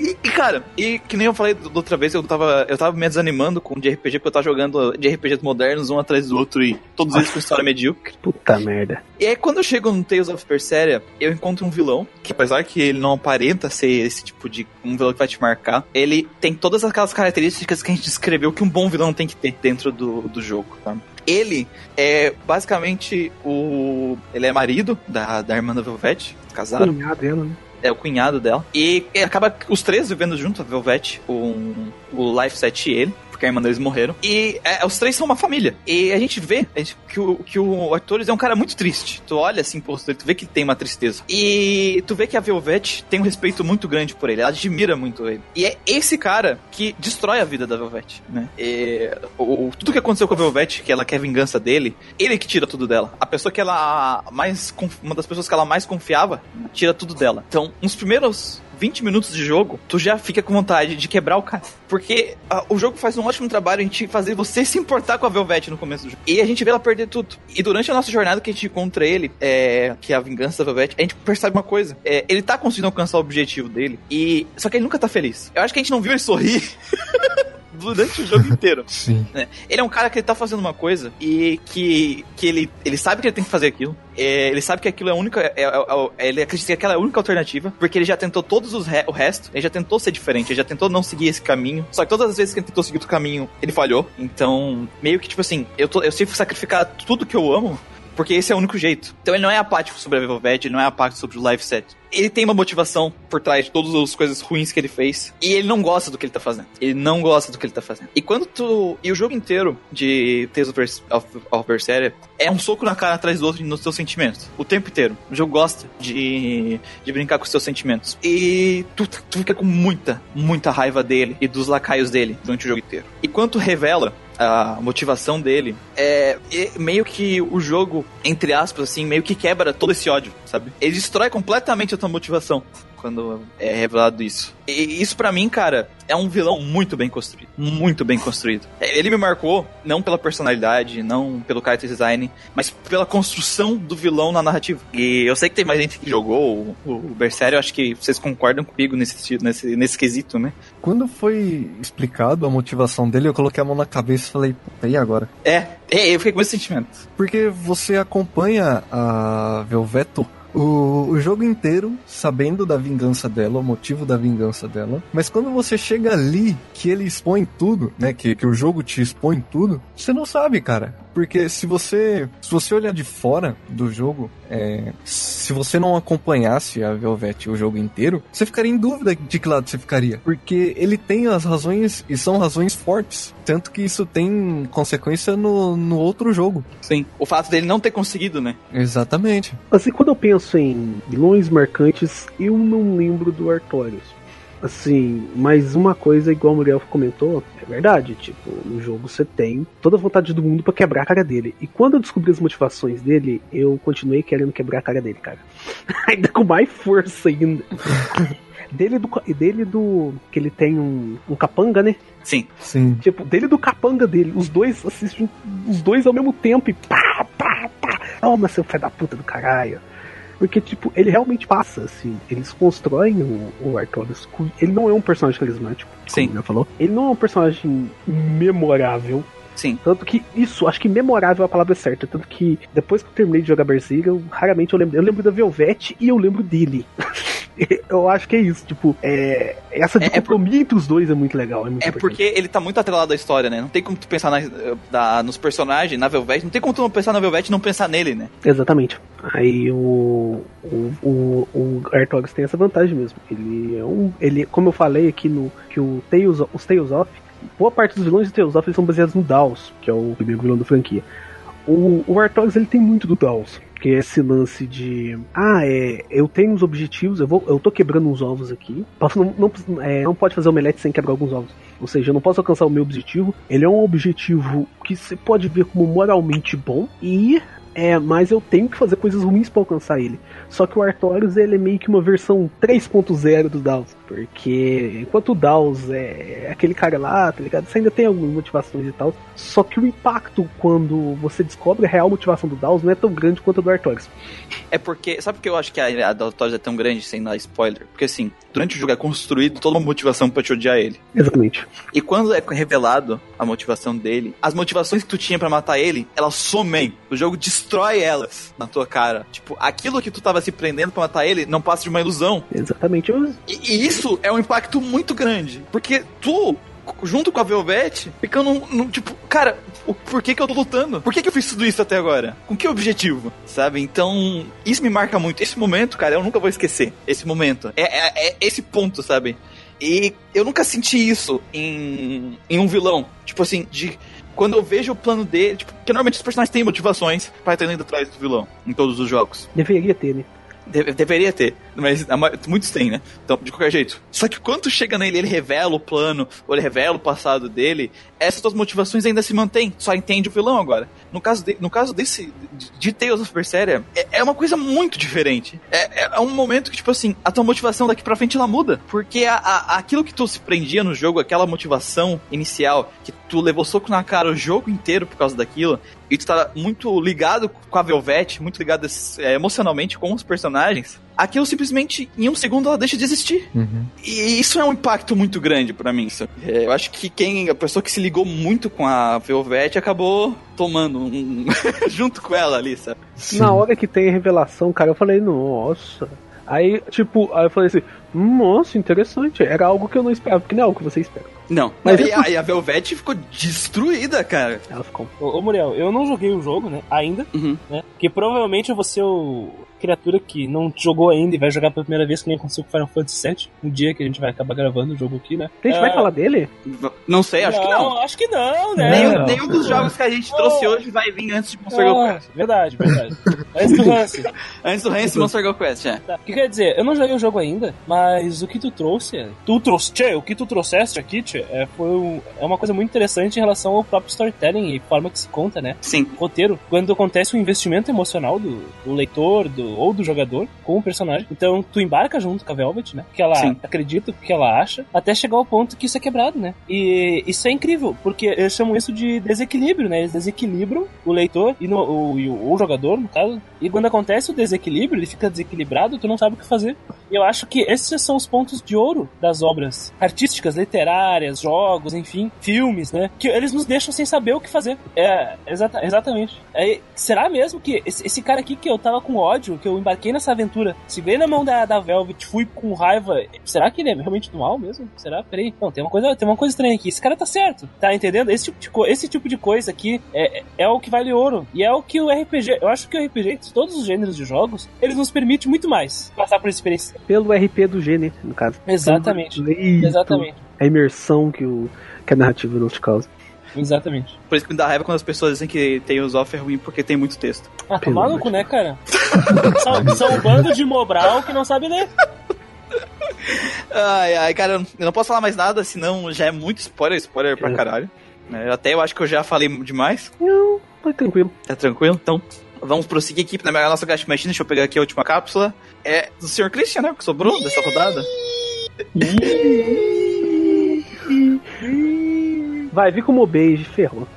E, e, cara, e que nem eu falei da outra vez, eu tava, eu tava me desanimando com de R P G, porque eu tava jogando de R P Gs modernos, um atrás do outro, e todos eles com história medíocre. Puta merda. E aí, quando eu chego no Tales of Berseria, eu encontro um vilão, que apesar que ele não aparenta ser esse tipo de um vilão que vai te marcar, ele tem todas aquelas características que a gente descreveu que um bom vilão tem que ter dentro do, do jogo, tá? Ele é basicamente o... Ele é marido da, da irmã da Velvet, casado. Cunhado dela, né? É o cunhado dela. E acaba os três vivendo junto, a Velvet, o, o Life Set e ele, porque a irmã deles morreram. E é, os três são uma família. E a gente vê a gente, que, o, que o Artorius é um cara muito triste. Tu olha assim, pô, tu vê que ele tem uma tristeza. E tu vê que a Velvet tem um respeito muito grande por ele. Ela admira muito ele. E é esse cara que destrói a vida da Velvet, né? E, o, tudo que aconteceu com a Velvet, que ela quer vingança dele, ele que tira tudo dela. A pessoa que ela mais... Uma das pessoas que ela mais confiava, tira tudo dela. Então, uns primeiros... vinte minutos de jogo, tu já fica com vontade de quebrar o cara. Porque a, o jogo faz um ótimo trabalho em te fazer você se importar com a Velvet no começo do jogo. E a gente vê ela perder tudo. E durante a nossa jornada que a gente encontra ele, é, que é a vingança da Velvet, a gente percebe uma coisa. É, ele tá conseguindo alcançar o objetivo dele. E só que ele nunca tá feliz. Eu acho que a gente não viu ele sorrir. Durante o jogo inteiro. Sim. É, ele é um cara que ele tá fazendo uma coisa e que, que ele, ele sabe que ele tem que fazer aquilo. É, ele sabe que aquilo é a única. É, é, é, ele acredita que aquela é a única alternativa. Porque ele já tentou todos os re, o resto. Ele já tentou ser diferente. Ele já tentou não seguir esse caminho. Só que todas as vezes que ele tentou seguir o caminho, ele falhou. Então, meio que tipo assim, eu, tô, eu sei sacrificar tudo que eu amo. Porque esse é o único jeito. Então ele não é apático sobre a Velvet, ele não é apático sobre o Life Set. Ele tem uma motivação por trás de todas as coisas ruins que ele fez. E ele não gosta do que ele tá fazendo. Ele não gosta do que ele tá fazendo. E quando tu... E o jogo inteiro de Tales of Berseria é um soco na cara atrás do outro nos teus sentimentos. O tempo inteiro. O jogo gosta de, de brincar com os teus sentimentos. E tu, tu fica com muita, muita raiva dele e dos lacaios dele durante o jogo inteiro. E quando tu revela a motivação dele, é, é meio que o jogo, entre aspas, assim, meio que quebra todo esse ódio, sabe? Ele destrói completamente a tua motivação quando é revelado isso. E isso pra mim, cara, é um vilão muito bem construído. Muito bem construído. Ele me marcou, não pela personalidade, não pelo character design, mas pela construção do vilão na narrativa. E eu sei que tem mais gente que jogou o, o Berseria, eu acho que vocês concordam comigo nesse, nesse, nesse quesito, né? Quando foi explicado a motivação dele, eu coloquei a mão na cabeça e falei, puta, e agora? É, é, eu fiquei com esse sentimento. Porque você acompanha a Velveto O, o jogo inteiro, sabendo da vingança dela, o motivo da vingança dela. Mas quando você chega ali, que ele expõe tudo, né? Que, que o jogo te expõe tudo, você não sabe, cara. Porque se você, se você olhar de fora do jogo, é, se você não acompanhasse a Velvet o jogo inteiro, você ficaria em dúvida de que lado você ficaria. Porque ele tem as razões, e são razões fortes. Tanto que isso tem consequência no, no outro jogo. Sim, o fato dele não ter conseguido, né? Exatamente. Assim, quando eu penso em vilões marcantes, eu não lembro do Artorius. Assim, mas uma coisa, igual o Muriel comentou, é verdade. Tipo, no jogo você tem toda a vontade do mundo pra quebrar a cara dele. E quando eu descobri as motivações dele, eu continuei querendo quebrar a cara dele, cara. Ainda com mais força ainda. Dele do, dele do... que ele tem um, um capanga, né? Sim. Sim. Tipo, dele do capanga dele. Os dois assistem os dois ao mesmo tempo e pá, pá, pá. Oh, mas seu filho da puta do caralho. Porque, tipo, ele realmente passa, assim. Eles constroem o, o Artorius. Ele não é um personagem carismático, Sim. como já falou. Ele não é um personagem memorável. Sim. Tanto que isso, acho que memorável é a palavra certa. Tanto que depois que eu terminei de jogar Berserk, eu raramente eu lembro. Eu lembro da Velvet e eu lembro dele. Eu acho que é isso, tipo, é, essa de é, compromisso é por... entre os dois é muito legal. É, muito é porque ele tá muito atrelado à história, né? Não tem como tu pensar na, da, nos personagens, na Velvet, não tem como tu não pensar na Velvet e não pensar nele, né? Exatamente. Aí o, o, o, o Artorius tem essa vantagem mesmo. Ele é um. Ele, como eu falei aqui no. Que o Tales, os Tales of. Boa parte dos vilões de Tales of eles são baseados no Dhaos, que é o primeiro vilão da franquia. O, o Artorius ele tem muito do Dhaos. Que é esse lance de... Ah, é... Eu tenho uns objetivos... Eu, vou, eu tô quebrando uns ovos aqui... Não, não, é, não pode fazer omelete sem quebrar alguns ovos... Ou seja, eu não posso alcançar o meu objetivo... Ele é um objetivo que você pode ver como moralmente bom... E... É, mas eu tenho que fazer coisas ruins pra alcançar ele. Só que o Artorius, ele é meio que uma versão três ponto zero do Dhaos. Porque enquanto o Dhaos é aquele cara lá, tá ligado? Você ainda tem algumas motivações e tal. Só que o impacto quando você descobre a real motivação do Dhaos não é tão grande quanto a do Artorius. É porque... Sabe por que eu acho que a, a do Artorius é tão grande sem dar spoiler? Porque assim, durante o jogo é construído toda uma motivação pra te odiar ele. Exatamente. E quando é revelado a motivação dele, as motivações que tu tinha pra matar ele, elas somem. O jogo destrói. Destrói elas na tua cara. Tipo, aquilo que tu tava se prendendo pra matar ele não passa de uma ilusão. Exatamente. E, e isso é um impacto muito grande. Porque tu, junto com a Velvet, ficando num, num tipo, cara, o, por que que eu tô lutando? Por que que eu fiz tudo isso até agora? Com que objetivo? Sabe? Então, isso me marca muito. Esse momento, cara, eu nunca vou esquecer. Esse momento. É, é, é esse ponto, sabe? E eu nunca senti isso em, em um vilão. Tipo assim, de... Quando eu vejo o plano dele... Tipo, porque normalmente os personagens têm motivações pra estar indo atrás do vilão. Em todos os jogos. Deveria ter, né? De- deveria ter. Mas a ma- muitos têm, né? Então, de qualquer jeito. Só que quando chega nele, ele revela o plano... Ou ele revela o passado dele... Essas duas motivações ainda se mantêm. Só entende o vilão agora. No caso, de- no caso desse... De, de Tales of Berseria... É-, é uma coisa muito diferente. É-, é um momento que, tipo assim... A tua motivação daqui pra frente, ela muda. Porque a- a- aquilo que tu se prendia no jogo... Aquela motivação inicial... que tu levou soco na cara o jogo inteiro por causa daquilo, e tu tá muito ligado com a Velvet, muito ligado é, emocionalmente com os personagens, aquilo simplesmente, em um segundo, ela deixa de existir. Uhum. E isso é um impacto muito grande pra mim. É, eu acho que quem, a pessoa que se ligou muito com a Velvet acabou tomando um... junto com ela ali, sabe? Sim. Na hora que tem a revelação, cara, eu falei, nossa... Aí, tipo, aí eu falei assim, nossa, interessante, era algo que eu não esperava, porque não é algo que você espera. Não, mas e, depois... a, e a Velvet ficou destruída, cara. Ela ficou... Ô, ô Muriel, eu não joguei o jogo, né, ainda, uhum. né, porque provavelmente eu vou ser o criatura que não jogou ainda e vai jogar pela primeira vez, que nem aconteceu com Final Fantasy sete, um dia que a gente vai acabar gravando o jogo aqui, né. A gente é... vai falar dele? Não sei, acho não, que não. acho que não, né. Nenhum, não, nenhum dos jogos que a gente oh. trouxe hoje vai vir antes de Monster Girl Quest. Verdade, verdade. antes do Rance. antes do Rance e Monster Girl Quest, é. Tá. O que quer dizer, eu não joguei o jogo ainda, mas o que tu trouxe, tu trouxe, tchê, o que tu trouxeste aqui, tchê, acho, é, foi um, é uma coisa muito interessante em relação ao próprio storytelling e forma que se conta, né? Sim. O roteiro, quando acontece um investimento emocional do, do leitor do, ou do jogador com o personagem, então tu embarca junto com a Velvet, né? Que ela Sim. acredita, que ela acha, até chegar ao ponto que isso é quebrado, né? E isso é incrível, porque eu chamo isso de desequilíbrio, né? Eles desequilibram o leitor e no, o, o, o jogador, no caso, e quando acontece o desequilíbrio, ele fica desequilibrado, tu não sabe o que fazer. E eu acho que esses são os pontos de ouro das obras artísticas, literárias, jogos, enfim, filmes, né? Que eles nos deixam sem saber o que fazer. É, exata, exatamente. É, será mesmo que esse, esse cara aqui que eu tava com ódio, que eu embarquei nessa aventura, se veio na mão da, da Velvet, fui com raiva, será que ele é realmente do mal mesmo? Será? Peraí. Não, tem uma coisa, tem uma coisa estranha aqui. Esse cara tá certo, tá entendendo? Esse tipo de, co- esse tipo de coisa aqui é, é o que vale ouro. E é o que o R P G, eu acho que o R P G, todos os gêneros de jogos, eles nos permitem muito mais passar por essa experiência. Pelo R P do G, né? No caso. Exatamente. Leito, Exatamente. A imersão que, o, que a narrativa não te causa. Exatamente. Por isso que me dá raiva quando as pessoas dizem que tem os off ruim porque tem muito texto. Ah, tá maluco, né, cara? são, são um bando de mobral que não sabe ler. Ai, ai, cara, eu não posso falar mais nada, senão já é muito spoiler, spoiler é. pra caralho. Até eu acho que eu já falei demais. Não, tá tranquilo. Tá tranquilo? Então... Vamos prosseguir aqui na nossa Gacha Machine. Deixa eu pegar aqui a última cápsula. É do senhor Christian, né? Que sobrou dessa rodada. Vai, vir como beijo, ferrou.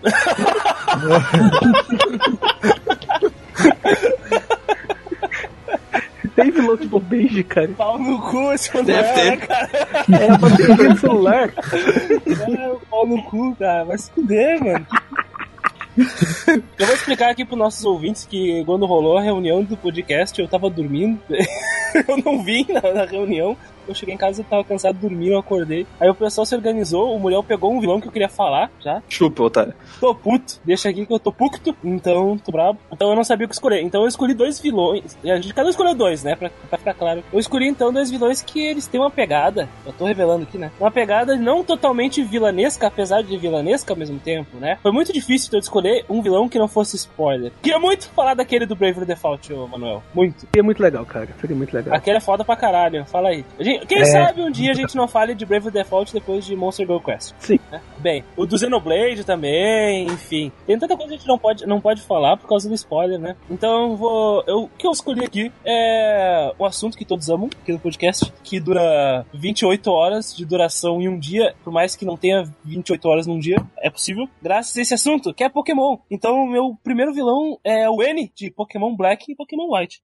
Teve louco de beijo, cara. Pau no cu esse celular, né, cara? É, pra ter o celular. É, pau no cu, cara. Vai se fuder, mano. Eu vou explicar aqui pros nossos ouvintes que quando rolou a reunião do podcast eu tava dormindo, eu não vim na, na reunião, eu cheguei em casa, eu tava cansado, dormindo, eu acordei, aí o pessoal se organizou, o Muriel pegou um vilão que eu queria falar, já. Chupa, otário. Tô puto, deixa aqui que eu tô puto, então tô brabo, então eu não sabia o que escolher, então eu escolhi dois vilões, a gente cada um escolheu dois, né, pra, pra ficar claro. Eu escolhi então dois vilões que eles têm uma pegada, eu tô revelando aqui, né, uma pegada não totalmente vilanesca, apesar de vilanesca ao mesmo tempo, né. Foi muito difícil então, eu escolher um vilão que não fosse spoiler. Queria muito falar daquele do Bravery Default, ô Manuel. Muito. É muito legal, cara. Seria muito legal. Aquele é foda pra caralho. Fala aí. Gente, quem é... sabe um dia a gente não fale de Bravery Default depois de Monster Girl Quest. Sim. É? Bem, o do Xenoblade também, enfim. Tem tanta coisa que a gente não pode, não pode falar por causa do spoiler, né? Então, vou... Eu, o que eu escolhi aqui é um assunto que todos amam aqui no podcast, que dura vinte e oito horas de duração em um dia, por mais que não tenha vinte e oito horas num dia. É possível. Graças a esse assunto, que é Pokémon. Então, o meu primeiro vilão é o N de Pokémon Black e Pokémon White.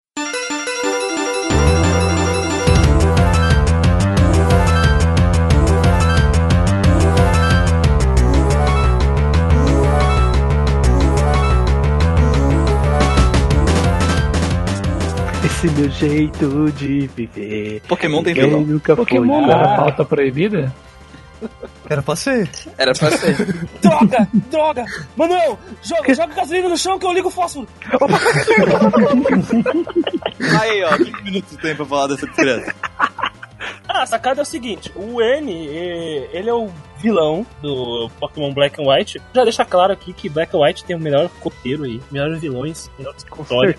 Esse meu jeito de viver. Pokémon tem vilão. Nunca Pokémon foi. Era pauta proibida? Era pra ser. Era pra ser. Droga! Droga! Manuel, joga, joga gasolina no chão que eu ligo o fósforo. Aí, ó, quinze minutos tem pra falar dessa criança. Ah, a sacada é o seguinte, o N, ele é o vilão do Pokémon Black and White. Já deixa claro aqui que Black and White tem o melhor roteiro aí, melhores vilões, melhor história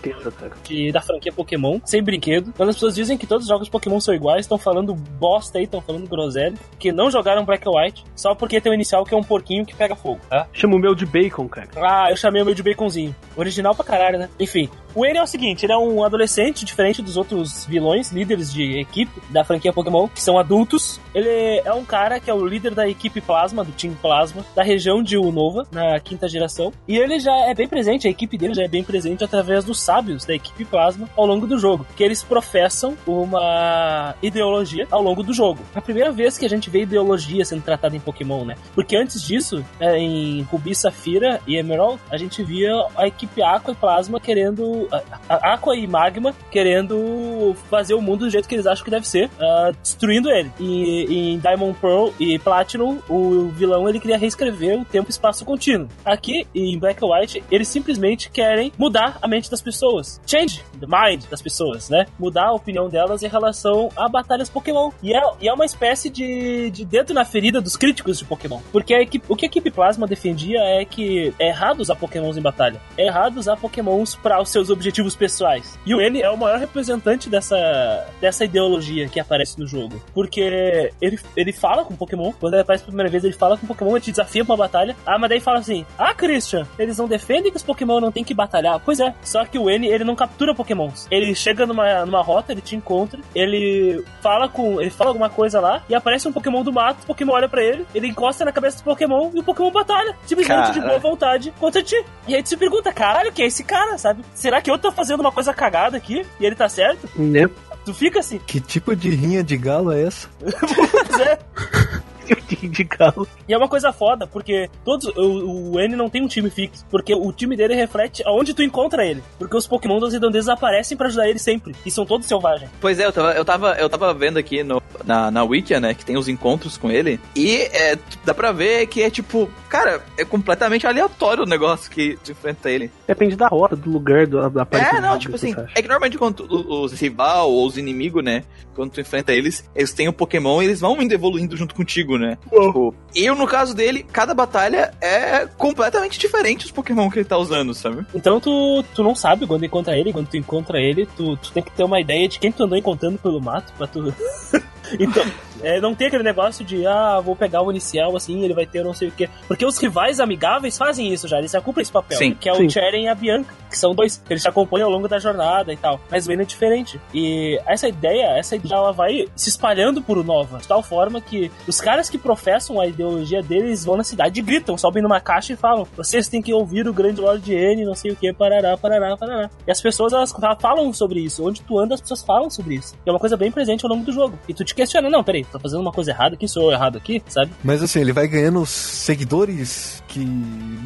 da franquia Pokémon, sem brinquedo. Quando as pessoas dizem que todos os jogos de Pokémon são iguais, estão falando bosta aí, estão falando groselha, que não jogaram Black and White, só porque tem o inicial que é um porquinho que pega fogo, tá? Chama o meu de bacon, cara. Ah, eu chamei o meu de baconzinho. Original pra caralho, né? Enfim, o N é o seguinte, ele é um adolescente, diferente dos outros vilões, líderes de equipe da franquia Pokémon, que são adultos. Ele é um cara que é o líder da equipe Plasma, do Team Plasma, da região de Unova, na quinta geração. E ele já é bem presente, a equipe dele já é bem presente através dos sábios da equipe Plasma ao longo do jogo, que eles professam uma ideologia ao longo do jogo. É a primeira vez que a gente vê ideologia sendo tratada em Pokémon, né? Porque antes disso, em Rubi, Safira e Emerald, a gente via a equipe Aqua e Plasma querendo... Aqua e Magma querendo fazer o mundo do jeito que eles acham que deve ser, uh, destruindo ele. E em Diamond, Pearl e Platinum, o vilão, ele queria reescrever o tempo e espaço contínuo. Aqui, em Black and White, eles simplesmente querem mudar a mente das pessoas. Change the mind das pessoas, né? Mudar a opinião delas em relação a batalhas Pokémon. E é, e é uma espécie de, de dedo na ferida dos críticos de Pokémon. Porque a equipe, o que a equipe Plasma defendia é que é errado usar Pokémons em batalha. É errado usar Pokémons para os seus objetivos pessoais. E o N é o maior representante dessa, dessa ideologia que aparece no jogo. Porque ele, ele fala com o Pokémon. Quando ele aparece pela primeira vez, ele fala com o Pokémon, ele te desafia pra uma batalha. Ah, mas daí fala assim: ah, Christian, eles não defendem que os Pokémon não tem que batalhar. Pois é, só que o N, ele não captura Pokémons. Ele chega numa, numa rota, ele te encontra, ele fala com, ele fala alguma coisa lá, e aparece um Pokémon do mato, o Pokémon olha pra ele, ele encosta na cabeça do Pokémon, e o Pokémon batalha, simplesmente de boa vontade, contra ti. E aí tu se pergunta, caralho, que é esse cara, sabe? Será que eu tô fazendo uma coisa cagada aqui, e ele tá certo? Não. Tu fica assim. Que tipo de rinha de galo é essa? Pois é. De galo. E é uma coisa foda, porque todos, o, o N não tem um time fixo, porque o time dele reflete aonde tu encontra ele, porque os Pokémon das redondezas aparecem pra ajudar ele sempre, e são todos selvagens. Pois é, eu tava, eu tava, eu tava vendo aqui no, na, na Wikia, né, que tem os encontros com ele, e é, dá pra ver que é tipo, cara, é completamente aleatório o negócio que te enfrenta ele. Depende da hora, do lugar, do, da parte. É, não, tipo assim, é que normalmente quando tu, os rival ou os inimigos, né, quando tu enfrenta eles, eles têm o um Pokémon e eles vão indo evoluindo junto contigo, né? Oh. Tipo, eu, no caso dele, cada batalha é completamente diferente os Pokémon que ele tá usando, sabe? Então tu, tu não sabe quando encontra ele, quando tu encontra ele, tu, tu tem que ter uma ideia de quem tu andou encontrando pelo mato pra tu... Então, é, não tem aquele negócio de, ah, vou pegar o inicial, assim, ele vai ter não sei o quê. Porque os rivais amigáveis fazem isso já, eles já cumprem esse papel. Sim, que é sim. O Cheren e a Bianca, que são dois, que eles se acompanham ao longo da jornada e tal. Mas o N é diferente. E essa ideia, essa ideia, ela vai se espalhando por Nova, de tal forma que os caras que professam a ideologia deles vão na cidade e gritam, sobem numa caixa e falam: vocês têm que ouvir o grande Lord N, não sei o quê, parará, parará, parará. E as pessoas, elas falam sobre isso. Onde tu anda, as pessoas falam sobre isso. E é uma coisa bem presente ao longo do jogo. E tu te questionando, não, peraí, tô fazendo uma coisa errada aqui, sou eu errado aqui, sabe? Mas assim, ele vai ganhando seguidores que...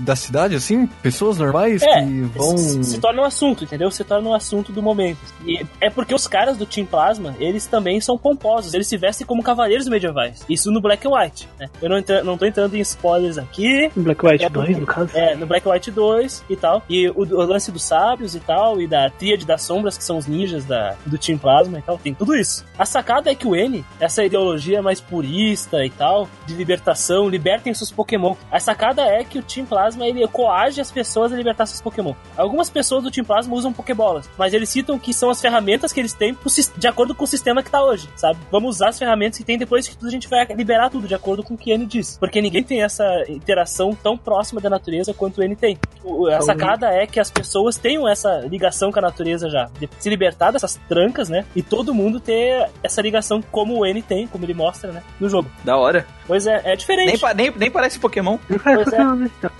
da cidade, assim, pessoas normais é, que vão... Se, se torna um assunto, entendeu? Se torna um assunto do momento. E é porque os caras do Team Plasma, eles também são pomposos, eles se vestem como cavaleiros medievais. Isso no Black and White, né? Eu não, entra... não tô entrando em spoilers aqui. No Black and White é, dois, no caso? É, no Black and White dois e tal. E o, o lance dos sábios e tal, e da tríade das sombras, que são os ninjas da... do Team Plasma e tal, tem tudo isso. A sacada é que o N, essa ideologia mais purista e tal, de libertação, libertem seus Pokémon. A sacada é que o Team Plasma, ele coage as pessoas a libertar seus Pokémon. Algumas pessoas do Team Plasma usam Pokébolas, mas eles citam que são as ferramentas que eles têm de acordo com o sistema que tá hoje, sabe? Vamos usar as ferramentas que tem, depois que tudo a gente vai liberar tudo de acordo com o que o N diz, porque ninguém tem essa interação tão próxima da natureza quanto o N tem. A sacada é que as pessoas tenham essa ligação com a natureza já, de se libertar dessas trancas, né? E todo mundo ter essa ligação como Como o N tem, como ele mostra, né? No jogo. Da hora. Pois é, é diferente. Nem, pa- nem, nem parece Pokémon. Pois é.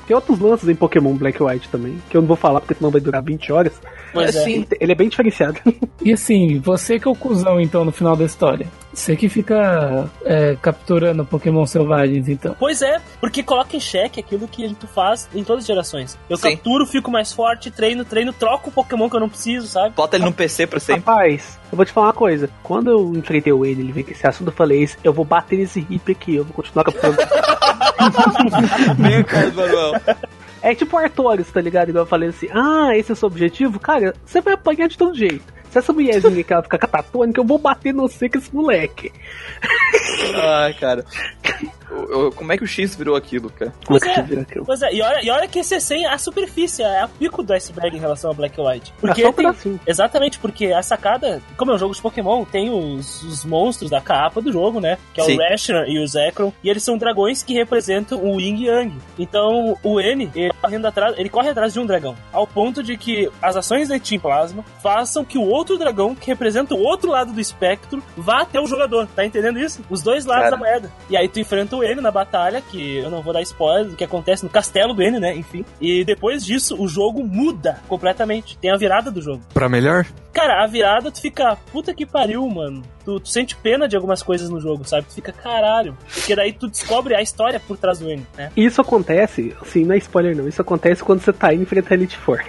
Tem outros lances em Pokémon Black and White também, que eu não vou falar porque senão vai durar vinte horas. Pois é. Assim, ele é bem diferenciado. E assim, você que é o cuzão, então, no final da história. Você que fica é, capturando Pokémon selvagens, então. Pois é, porque coloca em xeque aquilo que tu faz em todas as gerações. Eu Sim. capturo, fico mais forte, treino, treino, troco o Pokémon que eu não preciso, sabe? Bota ele no P C pra sempre. Rapaz, eu vou te falar uma coisa. Quando eu enfrentei o N, ele veio com esse assunto, eu falei isso, eu vou bater nesse hippie aqui, eu vou continuar capturando. Vem, cara do Manuel. É tipo o Artorius, tá ligado? Igual eu falei assim, ah, esse é o seu objetivo? Cara, você vai apanhar de todo jeito. Se essa mulherzinha que ela fica catatônica, eu vou bater no C com esse moleque. Ah, cara. Como é que o X virou aquilo, cara? Pois é, pois é. E, olha, e olha que esse é sem a superfície, é o pico do iceberg em relação a Black and White. Porque é tem, assim. Exatamente, porque a sacada, como é um jogo de Pokémon, tem os, os monstros da capa do jogo, né? Que é Sim. o Reshiram e o Zekrom, e eles são dragões que representam o Yin e Yang. Então, o N, ele, correndo atrás, ele corre atrás de um dragão, ao ponto de que as ações da Team Plasma façam que o outro dragão, que representa o outro lado do espectro, vá até o jogador. Tá entendendo isso? Os dois lados cara. Da moeda. E aí tu enfrenta o N na batalha, que eu não vou dar spoiler do que acontece no castelo do N, né? Enfim. E depois disso, o jogo muda completamente. Tem a virada do jogo. Pra melhor? Cara, a virada, tu fica, puta que pariu, mano. Tu, tu sente pena de algumas coisas no jogo, sabe? Tu fica, caralho. Porque daí tu descobre a história por trás do N, né? Isso acontece, assim, não é spoiler não. Isso acontece quando você tá indo enfrentar Elite Four.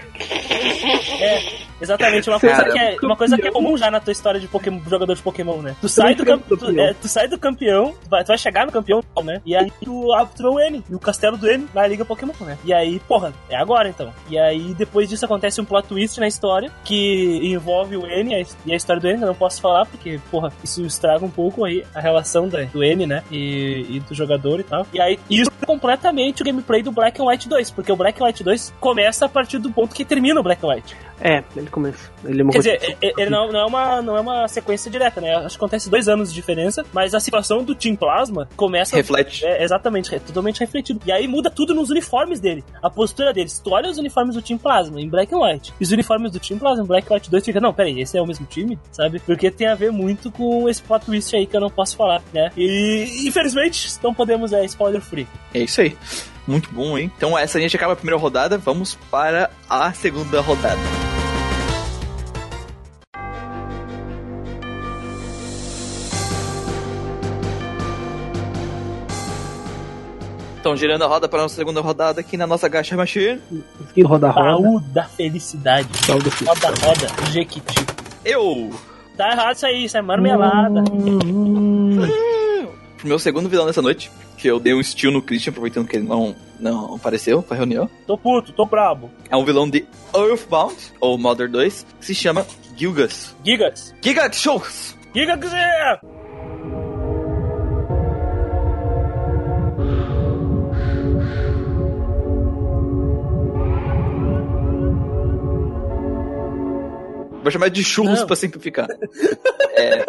É... Exatamente, uma coisa, que é, uma coisa que é comum já na tua história de Pokémon, jogador de Pokémon, né? Tu sai, do camp- tu, é, tu sai do campeão, tu vai, tu vai chegar no campeão, né? E aí tu capturou o N, e o castelo do N na Liga Pokémon, né? E aí, porra, é agora então. E aí depois disso acontece um plot twist na história, que envolve o N e a história do N, eu não posso falar, porque, porra, isso estraga um pouco aí a relação da, do N, né? E, e do jogador e tal. E aí isso é completamente o gameplay do Black and White dois, porque o Black and White dois começa a partir do ponto que termina o Black and White. É, ele ele começa. Ele morreu. Quer dizer, de... ele não, não, é uma, não é uma sequência direta, né? Acho que acontece dois anos de diferença, mas a situação do Team Plasma começa... Reflete. É, exatamente, é totalmente refletido. E aí muda tudo nos uniformes dele. A postura dele. Se tu olha os uniformes do Team Plasma em Black and White, e os uniformes do Team Plasma em Black and White dois, fica, não, peraí, esse é o mesmo time, sabe? Porque tem a ver muito com esse plot twist aí que eu não posso falar, né? E, infelizmente, não podemos, é spoiler free. É isso aí. Muito bom, hein? Então essa a gente acaba a primeira rodada, vamos para a segunda rodada. Então, girando a roda para a nossa segunda rodada aqui na nossa gacha machine. Roda, roda. Baú da felicidade. Roda, roda. Jequiti. Eu! Tá errado isso aí, isso é marmelada. Meu segundo vilão dessa noite, que eu dei um estilo no Christian, aproveitando que ele não, não apareceu pra reunião. Tô puto, tô brabo. É um vilão de Earthbound, ou Mother dois, que se chama Giygas. Giygas. Giygas Shows. Giygas é... Vou chamar de churros não. Pra simplificar. É...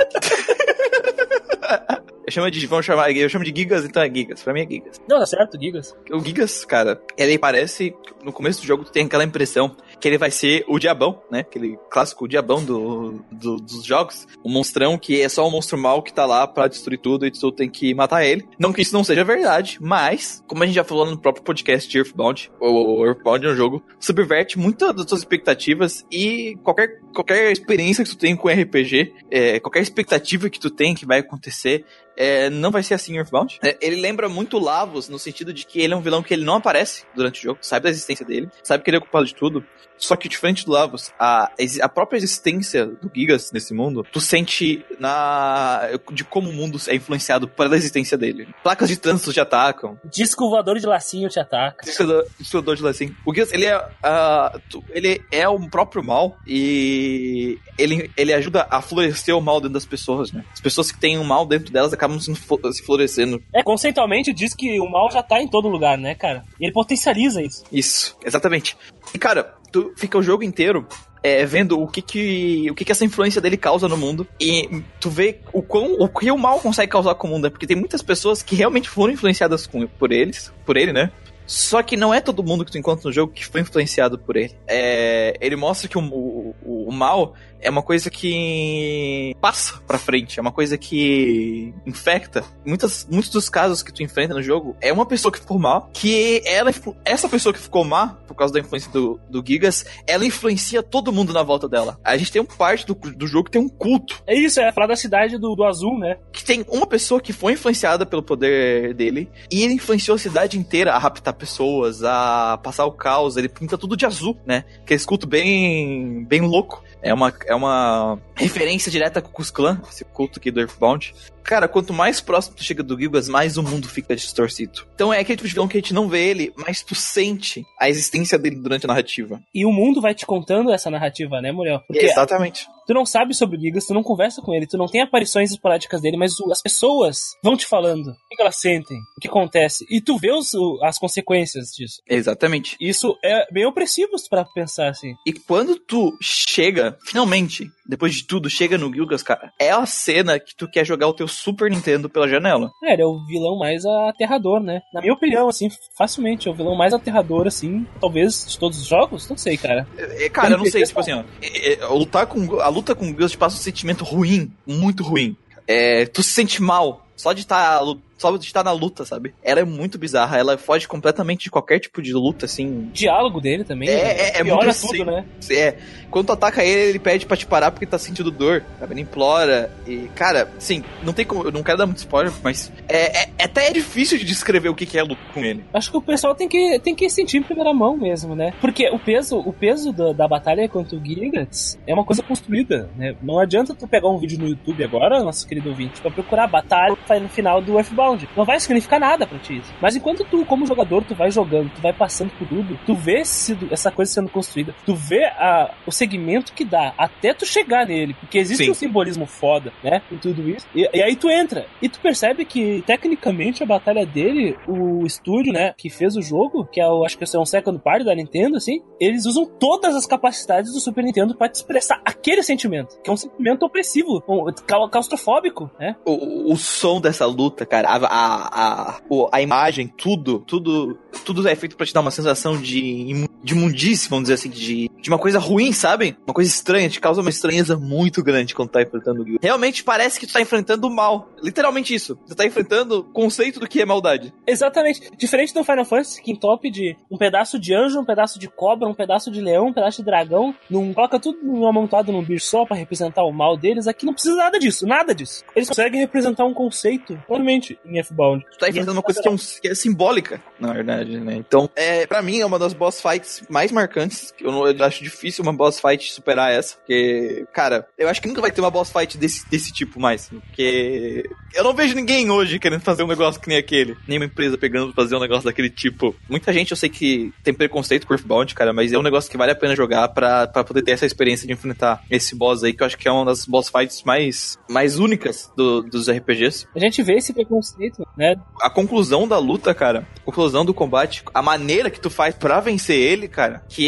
Eu chamo de, vamos chamar, eu chamo de Giygas, então é Giygas. Pra mim é Giygas. Não, tá certo, Giygas. O Giygas, cara, ele parece, no começo do jogo, tu tem aquela impressão que ele vai ser o diabão, né? Aquele clássico diabão do, do, dos jogos. Um monstrão que é só um monstro mau que tá lá pra destruir tudo e tu tem que matar ele. Não que isso não seja verdade, mas, como a gente já falou no próprio podcast de Earthbound, o Earthbound é um jogo, subverte muitas das suas expectativas e qualquer, qualquer experiência que tu tem com R P G, é, qualquer expectativa que tu tem que vai acontecer... É, não vai ser assim em Earthbound. É, ele lembra muito o Lavos, no sentido de que ele é um vilão que ele não aparece durante o jogo, sabe da existência dele, sabe que ele é culpado de tudo, só que diferente do Lavos, a, a própria existência do Giygas nesse mundo, tu sente na, de como o mundo é influenciado pela existência dele. Placas de trânsito te atacam. Disco voador de lacinho te ataca. Disco voador de lacinho. O Giygas, ele é uh, tu, ele é o próprio mal e ele, ele ajuda a florescer o mal dentro das pessoas, né? As pessoas que têm o mal dentro delas acabam se florescendo. É, conceitualmente diz que o mal já tá em todo lugar, né, cara? E ele potencializa isso. Isso, exatamente. E, cara, tu fica o jogo inteiro é, vendo o que que, o que que essa influência dele causa no mundo e tu vê o, quão, o que o mal consegue causar com o mundo, né? Porque tem muitas pessoas que realmente foram influenciadas com, por eles, por ele, né? Só que não é todo mundo que tu encontra no jogo que foi influenciado por ele. É, ele mostra que o, o, o mal é uma coisa que passa pra frente, é uma coisa que infecta. Muitas, muitos dos casos que tu enfrenta no jogo é uma pessoa que ficou mal, que ela, essa pessoa que ficou má, por causa da influência do, do Giygas, ela influencia todo mundo na volta dela. A gente tem uma parte do, do jogo que tem um culto. É isso, é falar da cidade do, do azul, né? Que tem uma pessoa que foi influenciada pelo poder dele e ele influenciou a cidade inteira a raptar pessoas, a passar o caos, ele pinta tudo de azul, né? Que é esse culto bem, bem louco. É uma, é uma referência direta com o Kus Clan, esse culto aqui do Earthbound. Cara, quanto mais próximo tu chega do Giygas, mais o mundo fica distorcido. Então é aquele tipo de vilão que a gente não vê ele, mas tu sente a existência dele durante a narrativa. E o mundo vai te contando essa narrativa, né, Muriel? Porque exatamente. Tu não sabe sobre o Giygas, tu não conversa com ele, tu não tem aparições esporádicas dele, mas as pessoas vão te falando o que elas sentem, o que acontece. E tu vê os, as consequências disso. Exatamente. Isso é bem opressivo pra pensar, assim. E quando tu chega, finalmente, depois de tudo, chega no Giygas, cara, é a cena que tu quer jogar o teu Super Nintendo pela janela. É, ele é o vilão mais aterrador, né? Na minha opinião, assim, facilmente, é o vilão mais aterrador, assim, talvez, de todos os jogos? Não sei, cara. É, é, cara, eu não sei, tipo assim, ó, é, é, lutar com, a luta com o Giygas te passa um sentimento ruim, muito ruim. É, tu se sente mal, só de estar... só de estar na luta, sabe? Ela é muito bizarra, ela foge completamente de qualquer tipo de luta, assim. O diálogo dele também. É, né? é, é muito olha tudo, né? É. Quando tu ataca ele, ele pede pra te parar porque tá sentindo dor, sabe? Ele implora e, cara, assim, não tem como, eu não quero dar muito spoiler, mas é, é, até é difícil de descrever o que, que é luta com ele. Acho que o pessoal tem que, tem que sentir em primeira mão mesmo, né? Porque o peso, o peso da, da batalha contra o Giygas é uma coisa construída, né? Não adianta tu pegar um vídeo no YouTube agora, nosso querido ouvinte, pra procurar a batalha no final do F B A. background. Não vai significar nada pra ti isso. Mas enquanto tu, como jogador, tu vai jogando, tu vai passando por tudo, tu vê esse, essa coisa sendo construída, tu vê a, o segmento que dá, até tu chegar nele, porque existe Sim. um simbolismo foda, né, em tudo isso. E, e aí tu entra, e tu percebe que, tecnicamente, a batalha dele, o estúdio, né, que fez o jogo, que é o, acho que é um second party da Nintendo, assim, eles usam todas as capacidades do Super Nintendo pra te expressar aquele sentimento, que é um sentimento opressivo, um, claustrofóbico, né. O, o som dessa luta, cara, a, a, a, a imagem, tudo, tudo, tudo é feito pra te dar uma sensação de, de imundícia, vamos dizer assim, de, de uma coisa ruim, sabe? Uma coisa estranha, te causa uma estranheza muito grande quando tá enfrentando o Gil. Realmente parece que tu tá enfrentando o mal, literalmente isso. Tu tá enfrentando o conceito do que é maldade. Exatamente. Diferente do Final Fantasy, que entope de um pedaço de anjo, um pedaço de cobra, um pedaço de leão, um pedaço de dragão, num, coloca tudo amontado num bicho só pra representar o mal deles. Aqui não precisa nada disso, nada disso. Eles conseguem representar um conceito, realmente, em Earthbound. Tu tá enfrentando uma coisa que é, um, que é simbólica, na verdade, né? Então, é, pra mim, é uma das boss fights mais marcantes. Eu, não, eu acho difícil uma boss fight superar essa, porque, cara, eu acho que nunca vai ter uma boss fight desse, desse tipo mais, porque eu não vejo ninguém hoje querendo fazer um negócio que nem aquele, nenhuma empresa pegando pra fazer um negócio daquele tipo. Muita gente, eu sei que tem preconceito com Earthbound, cara, mas é um negócio que vale a pena jogar pra, pra poder ter essa experiência de enfrentar esse boss aí, que eu acho que é uma das boss fights mais, mais únicas do, dos R P Gs. A gente vê esse preconceito, né? A conclusão da luta, cara, a conclusão do combate, a maneira que tu faz pra vencer ele, cara, que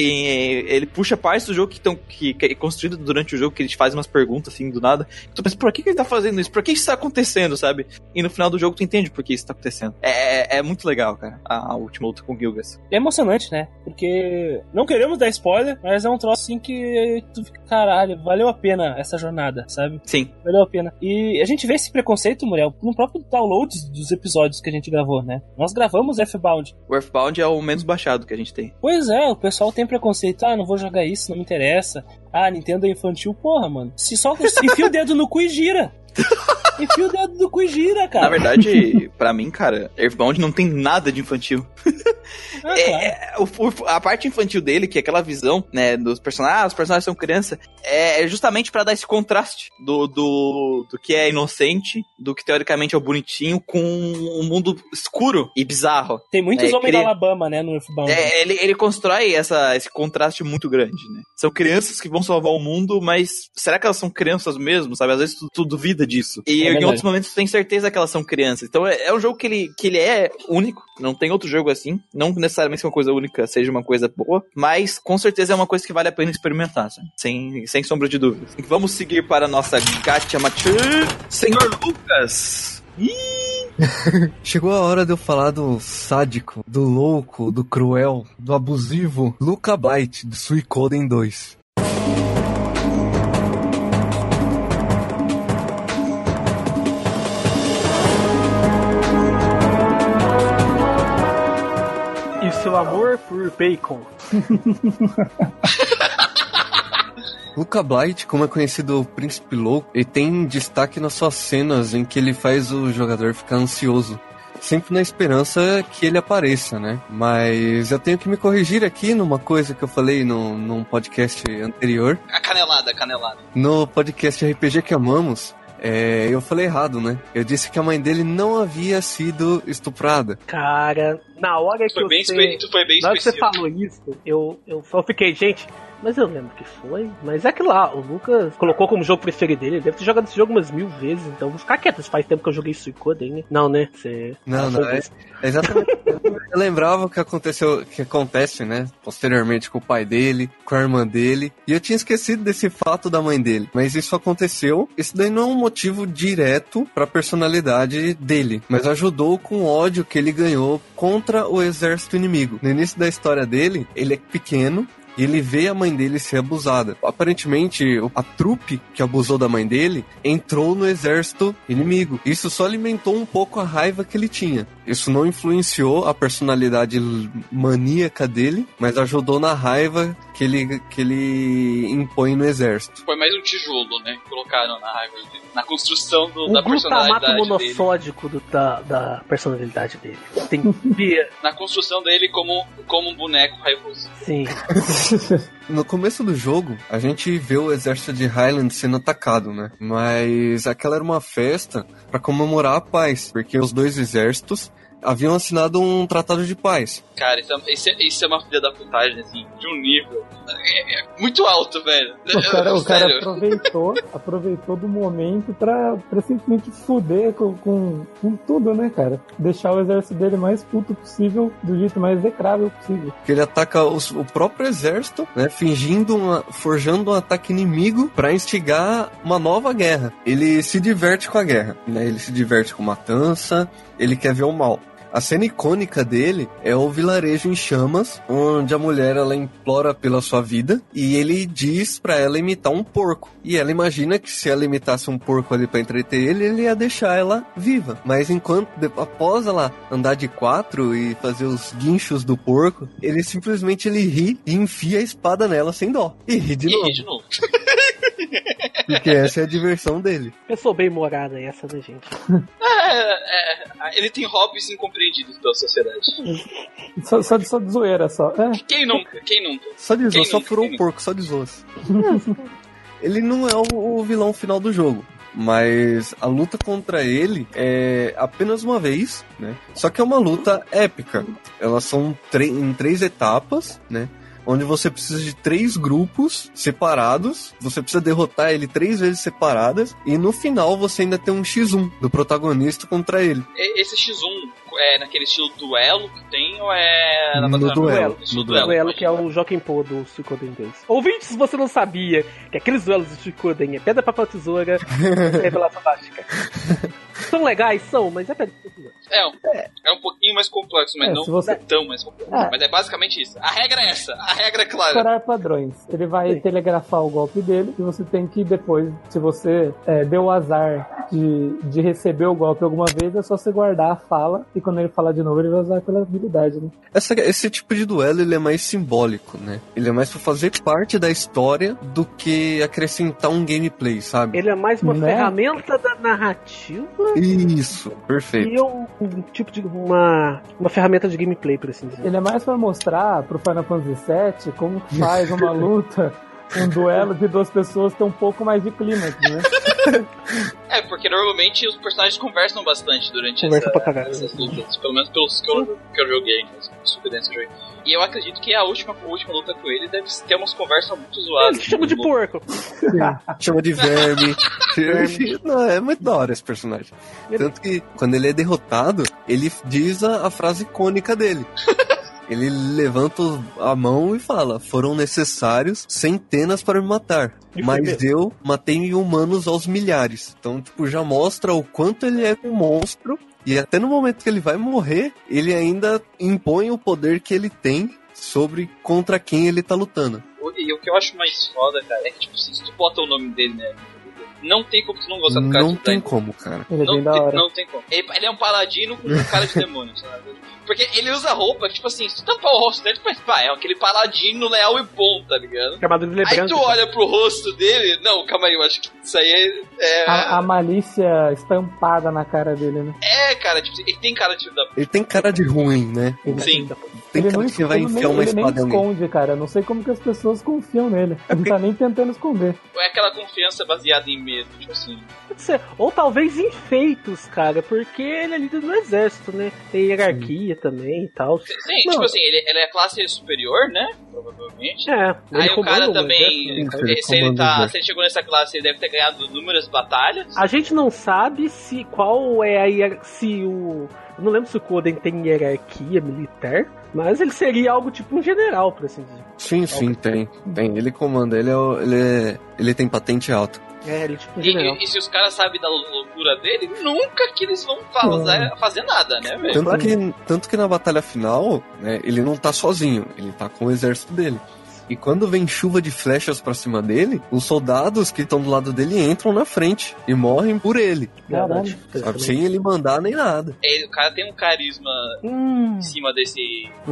ele puxa partes do jogo que, tão, que, que é construído durante o jogo, que ele te faz umas perguntas, assim, do nada. Tu pensa, por que, que ele tá fazendo isso? Por que isso tá acontecendo, sabe? E no final do jogo tu entende por que isso tá acontecendo. É, é, é muito legal, cara, a, a última luta com o Giygas. É emocionante, né? Porque não queremos dar spoiler, mas é um troço, assim, que tu fica, caralho, valeu a pena essa jornada, sabe? Sim. Valeu a pena. E a gente vê esse preconceito, Muriel, no próprio download dos episódios que a gente gravou, né? Nós gravamos Earthbound. O Earthbound é o menos baixado que a gente tem. Pois é, o pessoal tem preconceito. Ah, não vou jogar isso, não me interessa. Ah, Nintendo é infantil, porra, mano. Se só enfia o dedo no cu e gira. Enfia o dedo no cu e gira, cara. Na verdade, pra mim, cara, Earthbound não tem nada de infantil. Ah, é, claro. é, o, a parte infantil dele, que é aquela visão, né, dos personagens, ah, os personagens são criança, é justamente pra dar esse contraste do, do, do que é inocente, do que teoricamente é o bonitinho, com um mundo escuro e bizarro. Tem muitos é, homens ele, da Alabama, né, no Earthbound. É, ele, ele constrói essa, esse contraste muito grande, né. São crianças que vão salvar o mundo, mas será que elas são crianças mesmo, sabe? Às vezes tu, tu duvida disso. E é em outros momentos tu tem certeza que elas são crianças. Então é, é um jogo que ele, que ele é único, não tem outro jogo assim. Não necessariamente que uma coisa única seja uma coisa boa, mas com certeza é uma coisa que vale a pena experimentar, sabe? Sem, sem sombra de dúvida. Vamos seguir para a nossa Katia Mature, Senhor Lucas. Ih! Chegou a hora de eu falar do sádico, do louco, do cruel, do abusivo Luca Byte, de Suikoden dois. Seu amor por bacon. Luca Byte, como é conhecido o Príncipe Louco, ele tem destaque nas suas cenas em que ele faz o jogador ficar ansioso, sempre na esperança que ele apareça, né? Mas eu tenho que me corrigir aqui numa coisa que eu falei no, num podcast anterior. A canelada, a canelada. No podcast R P G que amamos, é, eu falei errado, né? Eu disse que a mãe dele não havia sido estuprada. Cara, na hora que, foi bem você, espe... foi bem na hora que você falou isso, eu, eu só fiquei, gente... Mas eu lembro que foi. Mas é que lá, o Lucas colocou como jogo preferido dele. Ele deve ter jogado esse jogo umas mil vezes. Então vou ficar quieto. Isso faz tempo que eu joguei Suikoden, né? Não, né? Você... Não, não. É, é exatamente. Eu lembrava o que aconteceu, que acontece, né? Posteriormente com o pai dele, com a irmã dele. E eu tinha esquecido desse fato da mãe dele. Mas isso aconteceu. Isso daí não é um motivo direto pra personalidade dele. Mas ajudou com o ódio que ele ganhou contra o exército inimigo. No início da história dele, ele é pequeno. E ele vê a mãe dele ser abusada. Aparentemente, a trupe que abusou da mãe dele entrou no exército inimigo. Isso só alimentou um pouco a raiva que ele tinha. Isso não influenciou a personalidade maníaca dele, mas ajudou na raiva que ele, que ele impõe no exército. Foi mais um tijolo, né? Que colocaram na raiva dele. Na construção do, um da personalidade dele. O glutamato monossódico do, da, da personalidade dele. Tem... na construção dele como, como um boneco raivoso. Sim. No começo do jogo, a gente vê o exército de Highland sendo atacado, né? Mas aquela era uma festa para comemorar a paz, porque os dois exércitos haviam assinado um tratado de paz. Cara, isso é, isso é, isso é uma filha da putagem, assim, de um nível é, é muito alto, velho. O cara, o cara aproveitou, aproveitou do momento pra, pra simplesmente fuder com, com, com tudo, né, cara? Deixar o exército dele mais puto possível, do jeito mais execrável possível. Porque ele ataca os, o próprio exército, né, fingindo, uma, forjando um ataque inimigo pra instigar uma nova guerra. Ele se diverte com a guerra, né? Ele se diverte com matança, ele quer ver o mal. A cena icônica dele é o vilarejo em chamas, onde a mulher ela implora pela sua vida e ele diz pra ela imitar um porco. E ela imagina que se ela imitasse um porco ali pra entreter ele, ele ia deixar ela viva. Mas enquanto, após ela andar de quatro e fazer os guinchos do porco, ele simplesmente ele ri e enfia a espada nela sem dó. E ri de e novo. Ri de novo. Porque essa é a diversão dele. Eu sou bem morada essa, né, gente? É, é, ele tem hobbies incompreendidos pela sociedade. Só, só, de, só de zoeira, só. É. Quem nunca? Quem nunca? Só de zoa, só furou um porco, só de zoas. Ele não é o, o vilão final do jogo, mas a luta contra ele é apenas uma vez, né? Só que é uma luta épica. Elas são tre- em três etapas, né? Onde você precisa de três grupos separados, você precisa derrotar ele três vezes separadas, e no final você ainda tem um xis um do protagonista contra ele. Esse xis um é naquele estilo duelo que tem, ou é... Na no batalha? Duelo. No duelo, duelo que é o Joaquim Pô do Suikoden dois. Ouvintes, se você não sabia que aqueles duelos do Suikoden é pedra, papel, tesoura, é revelação básica. São legais? São, mas é pedra, papel, tesoura. É um, é. é um pouquinho mais complexo, mas é, não você... tão mais complexo. Ah. Mas é basicamente isso. A regra é essa. A regra é clara. Parar padrões. Ele vai Sim. telegrafar o golpe dele e você tem que depois, se você é, deu o azar de, de receber o golpe alguma vez, é só você guardar a fala e quando ele falar de novo ele vai usar pela habilidade, né? Essa, esse tipo de duelo ele é mais simbólico, né? Ele é mais pra fazer parte da história do que acrescentar um gameplay, sabe? Ele é mais uma né? ferramenta da narrativa. Isso, perfeito. E um, um tipo de uma, uma ferramenta de gameplay, por assim dizer. Ele é mais pra mostrar pro Final Fantasy sete como faz uma luta, um duelo de duas pessoas tem um pouco mais de clímax, né? É, porque normalmente os personagens conversam bastante durante Conversa essa, pra essas lutas, pelo menos pelos que eu, que eu joguei, que eu joguei. E eu acredito que a última, a última luta com ele deve ter umas conversas muito zoadas. Ele chama de porco. Chama de verme. verme. Não, é muito da hora esse personagem. Tanto que quando ele é derrotado, ele diz a, a frase icônica dele. Ele levanta a mão e fala: foram necessários centenas para me matar, e mas eu matei humanos aos milhares. Então, tipo, já mostra o quanto ele é um monstro. E até no momento que ele vai morrer, ele ainda impõe o poder que ele tem sobre contra quem ele tá lutando. E o que eu acho mais foda, cara, é que, tipo, se tu bota o nome dele, né? Não tem como tu não gostar do cara. Não tem como, cara. Ele é bem da hora. Não tem como. Ele, ele é um paladino com cara de demônio, sabe? Porque ele usa roupa, tipo assim, se tu tampar o rosto dele, mas pá, é aquele paladino leal e bom, tá ligado? Aí branco, tu olha tá? pro rosto dele, não, calma aí, eu acho que isso aí é... é... A, a malícia estampada na cara dele, né? É, cara, tipo, ele tem cara de... Ele tem cara de ruim, né? Ele Sim. Tem ele cara não, que vai enfiar uma espada nele. Ele nem esconde, cara, não sei como que as pessoas confiam nele. É porque... Não tá nem tentando esconder. É aquela confiança baseada em medo, tipo assim... Pode ser, ou talvez enfeitos, cara, porque ele é líder do exército, né? Tem hierarquia, Sim. também e tal. Sim, não. tipo assim, ele, ele é classe superior, né? Provavelmente. É. Aí o cara também, ele se, ele tá, se ele chegou nessa classe, ele deve ter ganhado inúmeras batalhas. A gente não sabe se qual é a hierarquia, se o... Eu não lembro se o Koden tem hierarquia militar, mas ele seria algo tipo um general, por assim dizer. Sim, sim, tem. tem. Ele comanda, ele, é o, ele, é, ele tem patente alta. É, ele tipo um general. E, e se os caras sabem da loucura dele, nunca que eles vão fazer, fazer nada, né, velho? Tanto que, tanto que na batalha final, né, ele não tá sozinho, ele tá com o exército dele. E quando vem chuva de flechas pra cima dele, os soldados que estão do lado dele entram na frente e morrem por ele. Caralho. Sem ele mandar nem nada. É, o cara tem um carisma hum. em cima desse...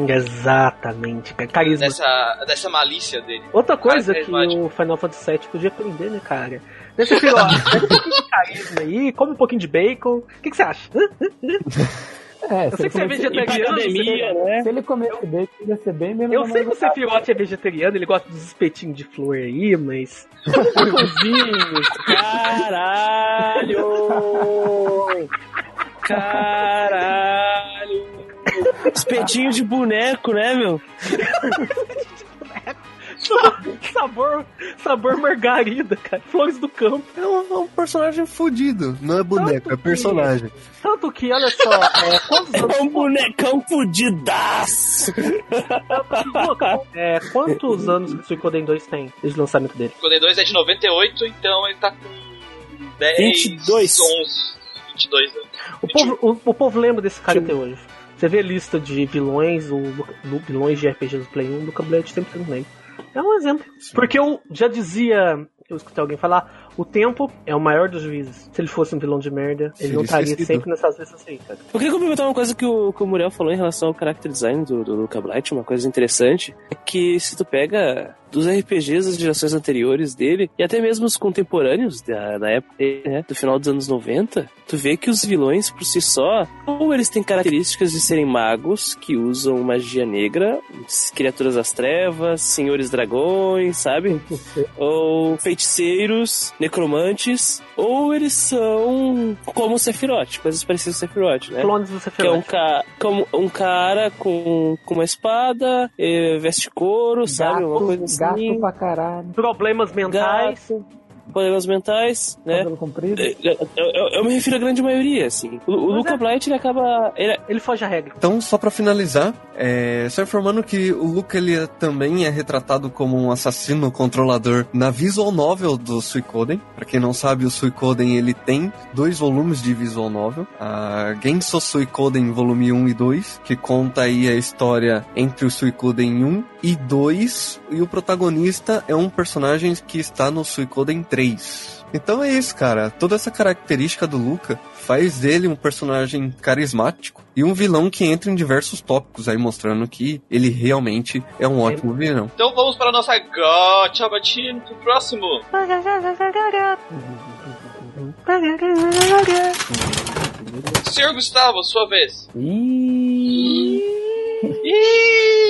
Exatamente. Carisma. Dessa, dessa malícia dele. Outra coisa que o Final Fantasy sete podia aprender, né, cara? Deixa eu ver, ó. Pega um pouquinho de carisma aí, come um pouquinho de bacon. O que, que você acha? É, eu se sei que você é vegetariano, academia, né? Se ele comer bacon, ia ser bem menos. Eu sei que o Sephiroth é vegetariano, ele gosta dos espetinhos de flor aí, mas... Caralho! Caralho! Espetinho de boneco, né, meu? Sabor, sabor margarida, cara. Flores do campo. É um, é um personagem fodido. Não é boneco, tanto é personagem. Que, tanto que, olha só. É, quantos anos... é um bonecão fodidaço. É, quantos anos que o Suikoden dois tem desde o lançamento dele? O Suikoden dois é de noventa e oito, então ele tá com dez, vinte e dois. onze, vinte e dois anos. O povo, o, o povo lembra desse cara até hoje. Você vê a lista de vilões, o, vilões de R P G do Play um, do Cabulete sempre tem um meio. É um exemplo. Porque eu já dizia, eu escutei alguém falar, o tempo é o maior dos juízes. Se ele fosse um vilão de merda, ele Sim, não estaria sempre nessas listas aí, cara. Eu queria complementar uma coisa que o, que o Muriel falou em relação ao character design do, do Lucas Blight, uma coisa interessante, é que se tu pega dos R P Gs das gerações anteriores dele, e até mesmo os contemporâneos da, da época, né, do final dos anos noventa, tu vê que os vilões por si só, ou eles têm características de serem magos, que usam magia negra, criaturas das trevas, senhores dragões, sabe? Ou feiticeiros, necromantes, ou eles são como o Sephiroth, coisas parecidas com o Sephiroth, né? Clones do Sephiroth. Que é um, ca- um, um cara com, com uma espada, veste couro, gato, sabe? Uma coisa assim. Gato pra caralho. Problemas mentais. Gato. Problemas mentais, né? Eu, eu, eu me refiro à grande maioria, assim. O, o Lucas é. Blight, ele acaba... Ele, ele foge à regra. Então, só pra finalizar, é, só informando que o Lucas, ele é, também é retratado como um assassino controlador na visual novel do Suikoden. Pra quem não sabe, o Suikoden, ele tem dois volumes de visual novel. A Genso Suikoden, volume um e dois, que conta aí a história entre o Suikoden um e dois. E o protagonista é um personagem que está no Suikoden três. Então é isso, cara. Toda essa característica do Lucas faz dele um personagem carismático e um vilão que entra em diversos tópicos, aí mostrando que ele realmente é um ótimo vilão. Então vamos para a nossa gacha batida pro próximo. senhor Gustavo, sua vez.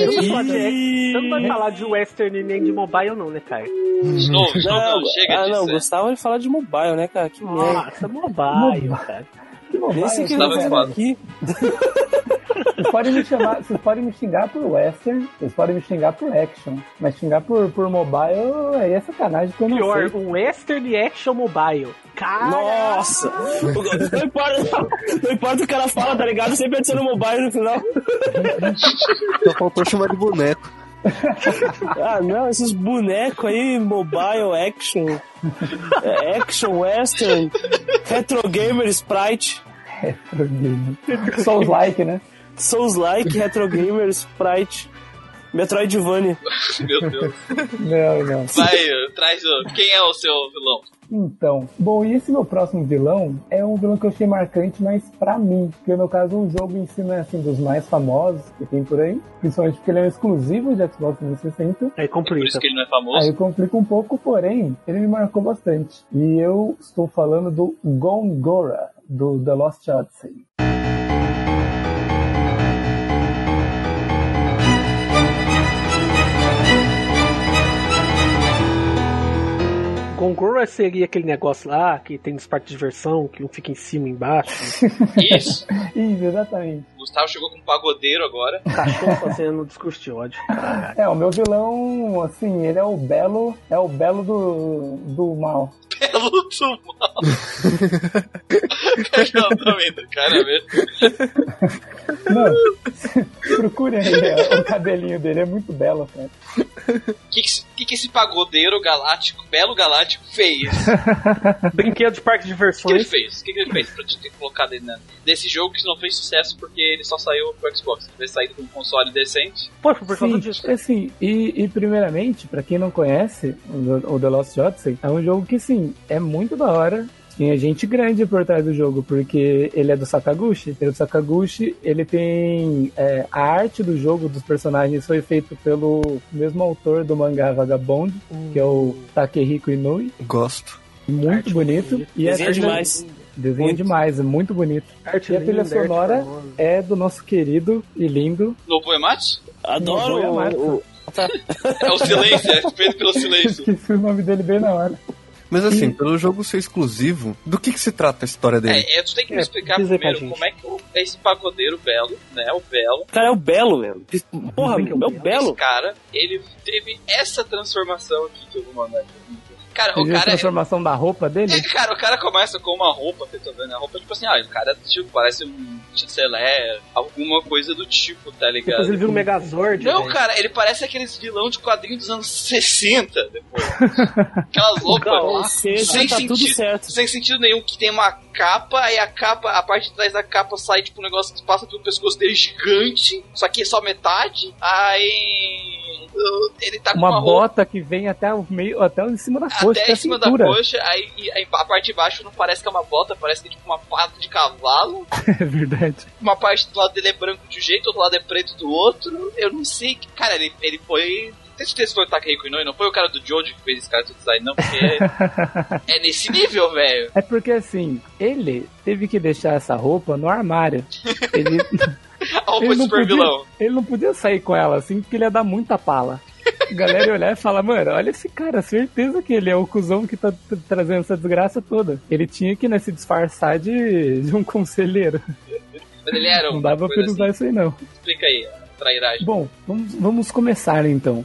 Você não, pode, você não vai falar de western nem de mobile não, né, cara? De novo, de novo, não, chega ah, disso. Ah, não, é. Gostava de falar de mobile, né, cara? Que merda. Nossa, mobile, mobile, cara. Que mobile. Esse que eu aqui... Vocês podem me chamar, vocês podem me xingar por western, vocês podem me xingar por action, mas xingar por, por mobile aí é sacanagem que eu não Pior, sei. Pior, um western e action mobile. Cara! Nossa! Não importa, não importa o que o cara fala, tá ligado? Sempre adiciona mobile no final. Só faltou chamar de boneco. Ah, não, esses bonecos aí, mobile, action, action, western, retro gamer, sprite. Retro gamer. Souls like, né? Souls like, retro gamer, sprite. Metroidvania. Meu Deus. Não, não. Vai, traz o... Quem é o seu vilão? Então, bom, e esse meu próximo vilão é um vilão que eu achei marcante, mas pra mim, porque no caso um jogo em si não é assim dos mais famosos que tem por aí, principalmente porque ele é um exclusivo de Xbox trezentos e sessenta. Aí complica. É por isso que ele não é famoso. Aí complica um pouco, porém, ele me marcou bastante. E eu estou falando do Gongora, do The Lost Odyssey. Gongora seria aquele negócio lá que tem os parques de diversão, que um fica em cima e embaixo. Isso. Isso, exatamente. O Gustavo chegou com um pagodeiro agora. Cachorro fazendo discurso de ódio. É, o meu vilão, assim, ele é o belo, é o belo do, do mal. Belo do mal. É o nome do cara mesmo. Não, procure aí, o cabelinho dele é muito belo, cara. O que, que, que esse pagodeiro galáctico, belo galáctico, fez? Brinquedo de parque de diversões. O que ele fez? O que ele fez pra te ter colocado ele nesse jogo que não fez sucesso porque ele só saiu pro Xbox? Ele saído com um console decente. Pô, por causa disso. Assim, e, e primeiramente, pra quem não conhece, o The Lost Odyssey é um jogo que, sim, é muito da hora. Tem gente grande por trás do jogo, porque ele é do Sakaguchi. Ele é do Sakaguchi, ele tem... É, a arte do jogo, dos personagens, foi feita pelo mesmo autor do mangá Vagabond, hum. que é o Takehiko Inoue. Gosto. Muito bonito. E é demais. Desenho muito. Demais, é muito bonito. Arte e a trilha sonora é do nosso querido e lindo... Nobu Ematsu? Adoro Nobu Ematsu. O... É o silêncio, é feito pelo silêncio. Esqueci o nome dele bem na hora. Mas assim, e... pelo jogo ser exclusivo, do que que se trata a história dele? É, é tu tem que me explicar é, primeiro como é que é esse pagodeiro Belo, né? O Belo. Cara, é o Belo, mesmo. Porra, é o Belo. Esse cara, ele teve essa transformação aqui que eu vou mandar aqui. Cara, o cara, a transformação é... da roupa dele? É, cara, o cara começa com uma roupa, tá vendo? A roupa tipo assim, ah, o cara tipo, parece um chanceler, alguma coisa do tipo, tá ligado? Depois ele vira um Megazord. Não, véio. Cara, ele parece aqueles vilão de quadrinho dos anos sessenta, depois. Aquelas roupas não, sem, sem, tá sentido, tudo certo. Sem sentido nenhum, que tem uma capa, aí a capa, a parte de trás da capa sai tipo um negócio que passa pelo pescoço dele gigante, só que é só metade, aí... Ele tá com uma, uma bota roupa. Que vem até o meio, até em cima da coxa, até em cima da coxa, aí, aí a parte de baixo não parece que é uma bota, parece que é tipo uma pata de cavalo. É verdade. Uma parte do lado dele é branco de um jeito, outro lado é preto do outro. Eu não sei, cara, ele, ele foi... Esse foi o Takehiko Inoue, não foi o cara do Jojo que fez esse cara do design, não, porque é, é nesse nível, velho. É porque assim, ele teve que deixar essa roupa no armário. Ele... A roupa ele de super podia, vilão. Ele não podia sair com ela assim, porque ele ia dar muita pala. A galera ia olhar e falar, mano, olha esse cara, certeza que ele é o cuzão que tá trazendo essa desgraça toda. Ele tinha que, né, se disfarçar de, de um conselheiro. Mas ele era um. Não dava pra usar assim. Isso aí, não. Explica aí, trairagem. Bom, vamos, vamos começar então.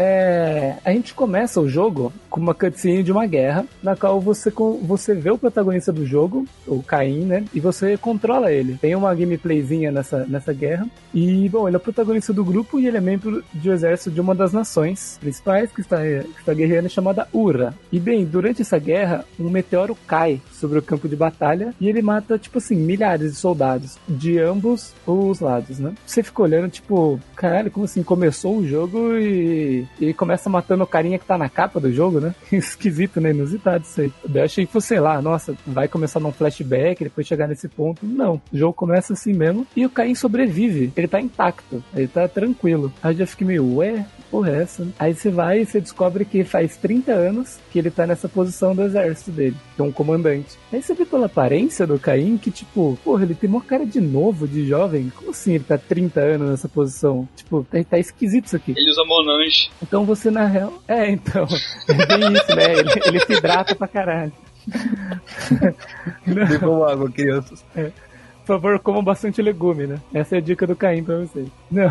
É, a gente começa o jogo com uma cutscene de uma guerra, na qual você, você vê o protagonista do jogo, o Kaim, né? E você controla ele. Tem uma gameplayzinha nessa, nessa guerra. E, bom, ele é o protagonista do grupo e ele é membro do exército de uma das nações principais que está, que está guerreando, chamada Ura. E, bem, durante essa guerra, um meteoro cai sobre o campo de batalha e ele mata, tipo assim, milhares de soldados de ambos os lados, né? Você fica olhando, tipo, caralho, como assim? Começou o jogo e... E começa matando o carinha que tá na capa do jogo, né? Esquisito, né? Inusitado isso aí. Eu achei que fosse, sei lá, nossa, vai começar num flashback, depois chegar nesse ponto. Não. O jogo começa assim mesmo. E o Caim sobrevive. Ele tá intacto. Ele tá tranquilo. Aí eu já fiquei meio, ué, porra é essa? Aí você vai e você descobre que faz trinta anos que ele tá nessa posição do exército dele. Que é um comandante. Aí você vê pela aparência do Caim que, tipo, porra, ele tem uma cara de novo, de jovem. Como assim ele tá trinta anos nessa posição? Tipo, tá, tá esquisito isso aqui. Ele usa Monange. Então você, na real... É, então. É bem isso, né? Ele, ele se hidrata pra caralho. Bebam água, crianças. É. Por favor, comam bastante legume, né? Essa é a dica do Caim pra vocês. Não...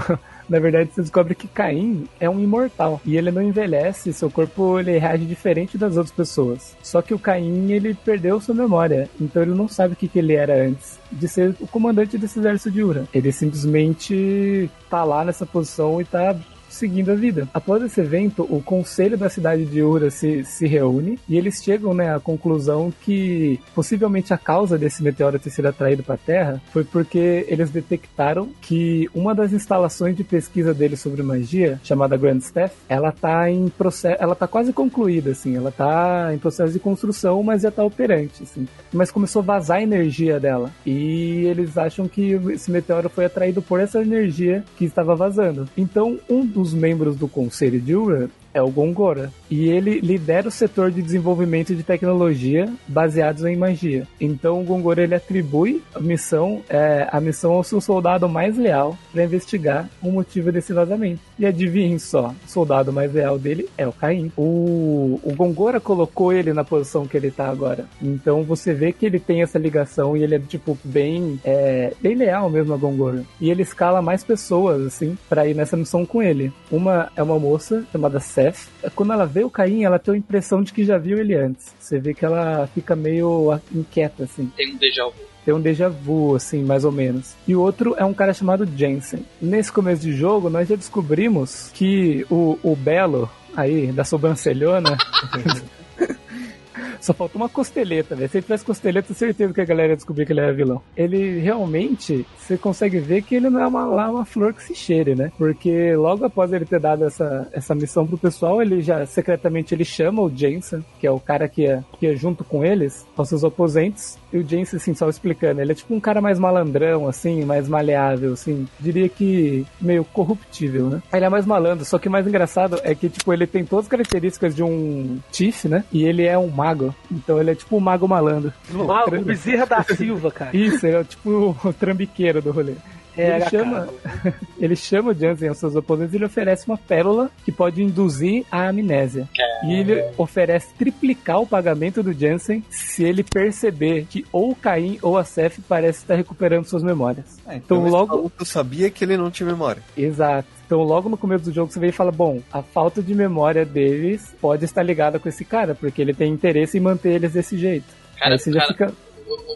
Na verdade, você descobre que Caim é um imortal. E ele não envelhece, seu corpo ele reage diferente das outras pessoas. Só que o Caim, ele perdeu sua memória. Então ele não sabe o que, que ele era antes de ser o comandante desse exército de Ura. Ele simplesmente tá lá nessa posição e tá... seguindo a vida. Após esse evento, o conselho da cidade de Ura se, se reúne e eles chegam, né, à conclusão que possivelmente a causa desse meteoro ter sido atraído para a Terra foi porque eles detectaram que uma das instalações de pesquisa deles sobre magia, chamada Grand Staff, ela tá em processo, ela tá quase concluída, assim, ela tá em processo de construção, mas já tá operante, assim. Mas começou a vazar a energia dela e eles acham que esse meteoro foi atraído por essa energia que estava vazando. Então, um dos membros do Conselho de Ura é o Gongora, e ele lidera o setor de desenvolvimento de tecnologia baseados em magia. Então o Gongora, ele atribui a missão, é, a missão ao seu soldado mais leal para investigar o motivo desse vazamento. E adivinhem só, o soldado mais leal dele é o Caim. O, o Gongora colocou ele na posição que ele tá agora. Então você vê que ele tem essa ligação e ele é tipo bem, é, bem leal mesmo a Gongora. E ele escala mais pessoas assim para ir nessa missão com ele. Uma é uma moça chamada Seth. Quando ela vê o Caim, ela tem a impressão de que já viu ele antes. Você vê que ela fica meio inquieta, assim. Tem um déjà vu. Tem um déjà vu, assim, mais ou menos. E o outro é um cara chamado Jensen. Nesse começo de jogo, nós já descobrimos que o, o Belo, aí, da sobrancelhona... Só faltou uma costeleta, velho. Se ele tivesse costeleta, certeza que a galera ia descobrir que ele era vilão. Ele realmente, você consegue ver que ele não é uma, lá uma flor que se cheire, né? Porque logo após ele ter dado essa, essa missão pro pessoal, ele já secretamente ele chama o Jensen, que é o cara que é, que é junto com eles, aos seus oponentes. E o Jensen, assim, só explicando, ele é tipo um cara mais malandrão, assim, mais maleável, assim. Diria que meio corruptível, né? Ele é mais malandro, só que o mais engraçado é que, tipo, ele tem todas as características de um Chief, né? E ele é um mago. mago. Então ele é tipo o mago malandro. O mago Bezerra da Silva, cara. Isso, ele é tipo o trambiqueiro do rolê. Ele chama, ele chama o Jensen aos seus oponentes e ele oferece uma pérola que pode induzir a amnésia. É. E ele oferece triplicar o pagamento do Jensen se ele perceber que ou o Kaim ou a Seph parece estar recuperando suas memórias. É, então, então logo... Tu sabia que ele não tinha memória. Exato. Então logo no começo do jogo você vem e fala, bom, a falta de memória deles pode estar ligada com esse cara, porque ele tem interesse em manter eles desse jeito. Cara, aí você já cara... fica...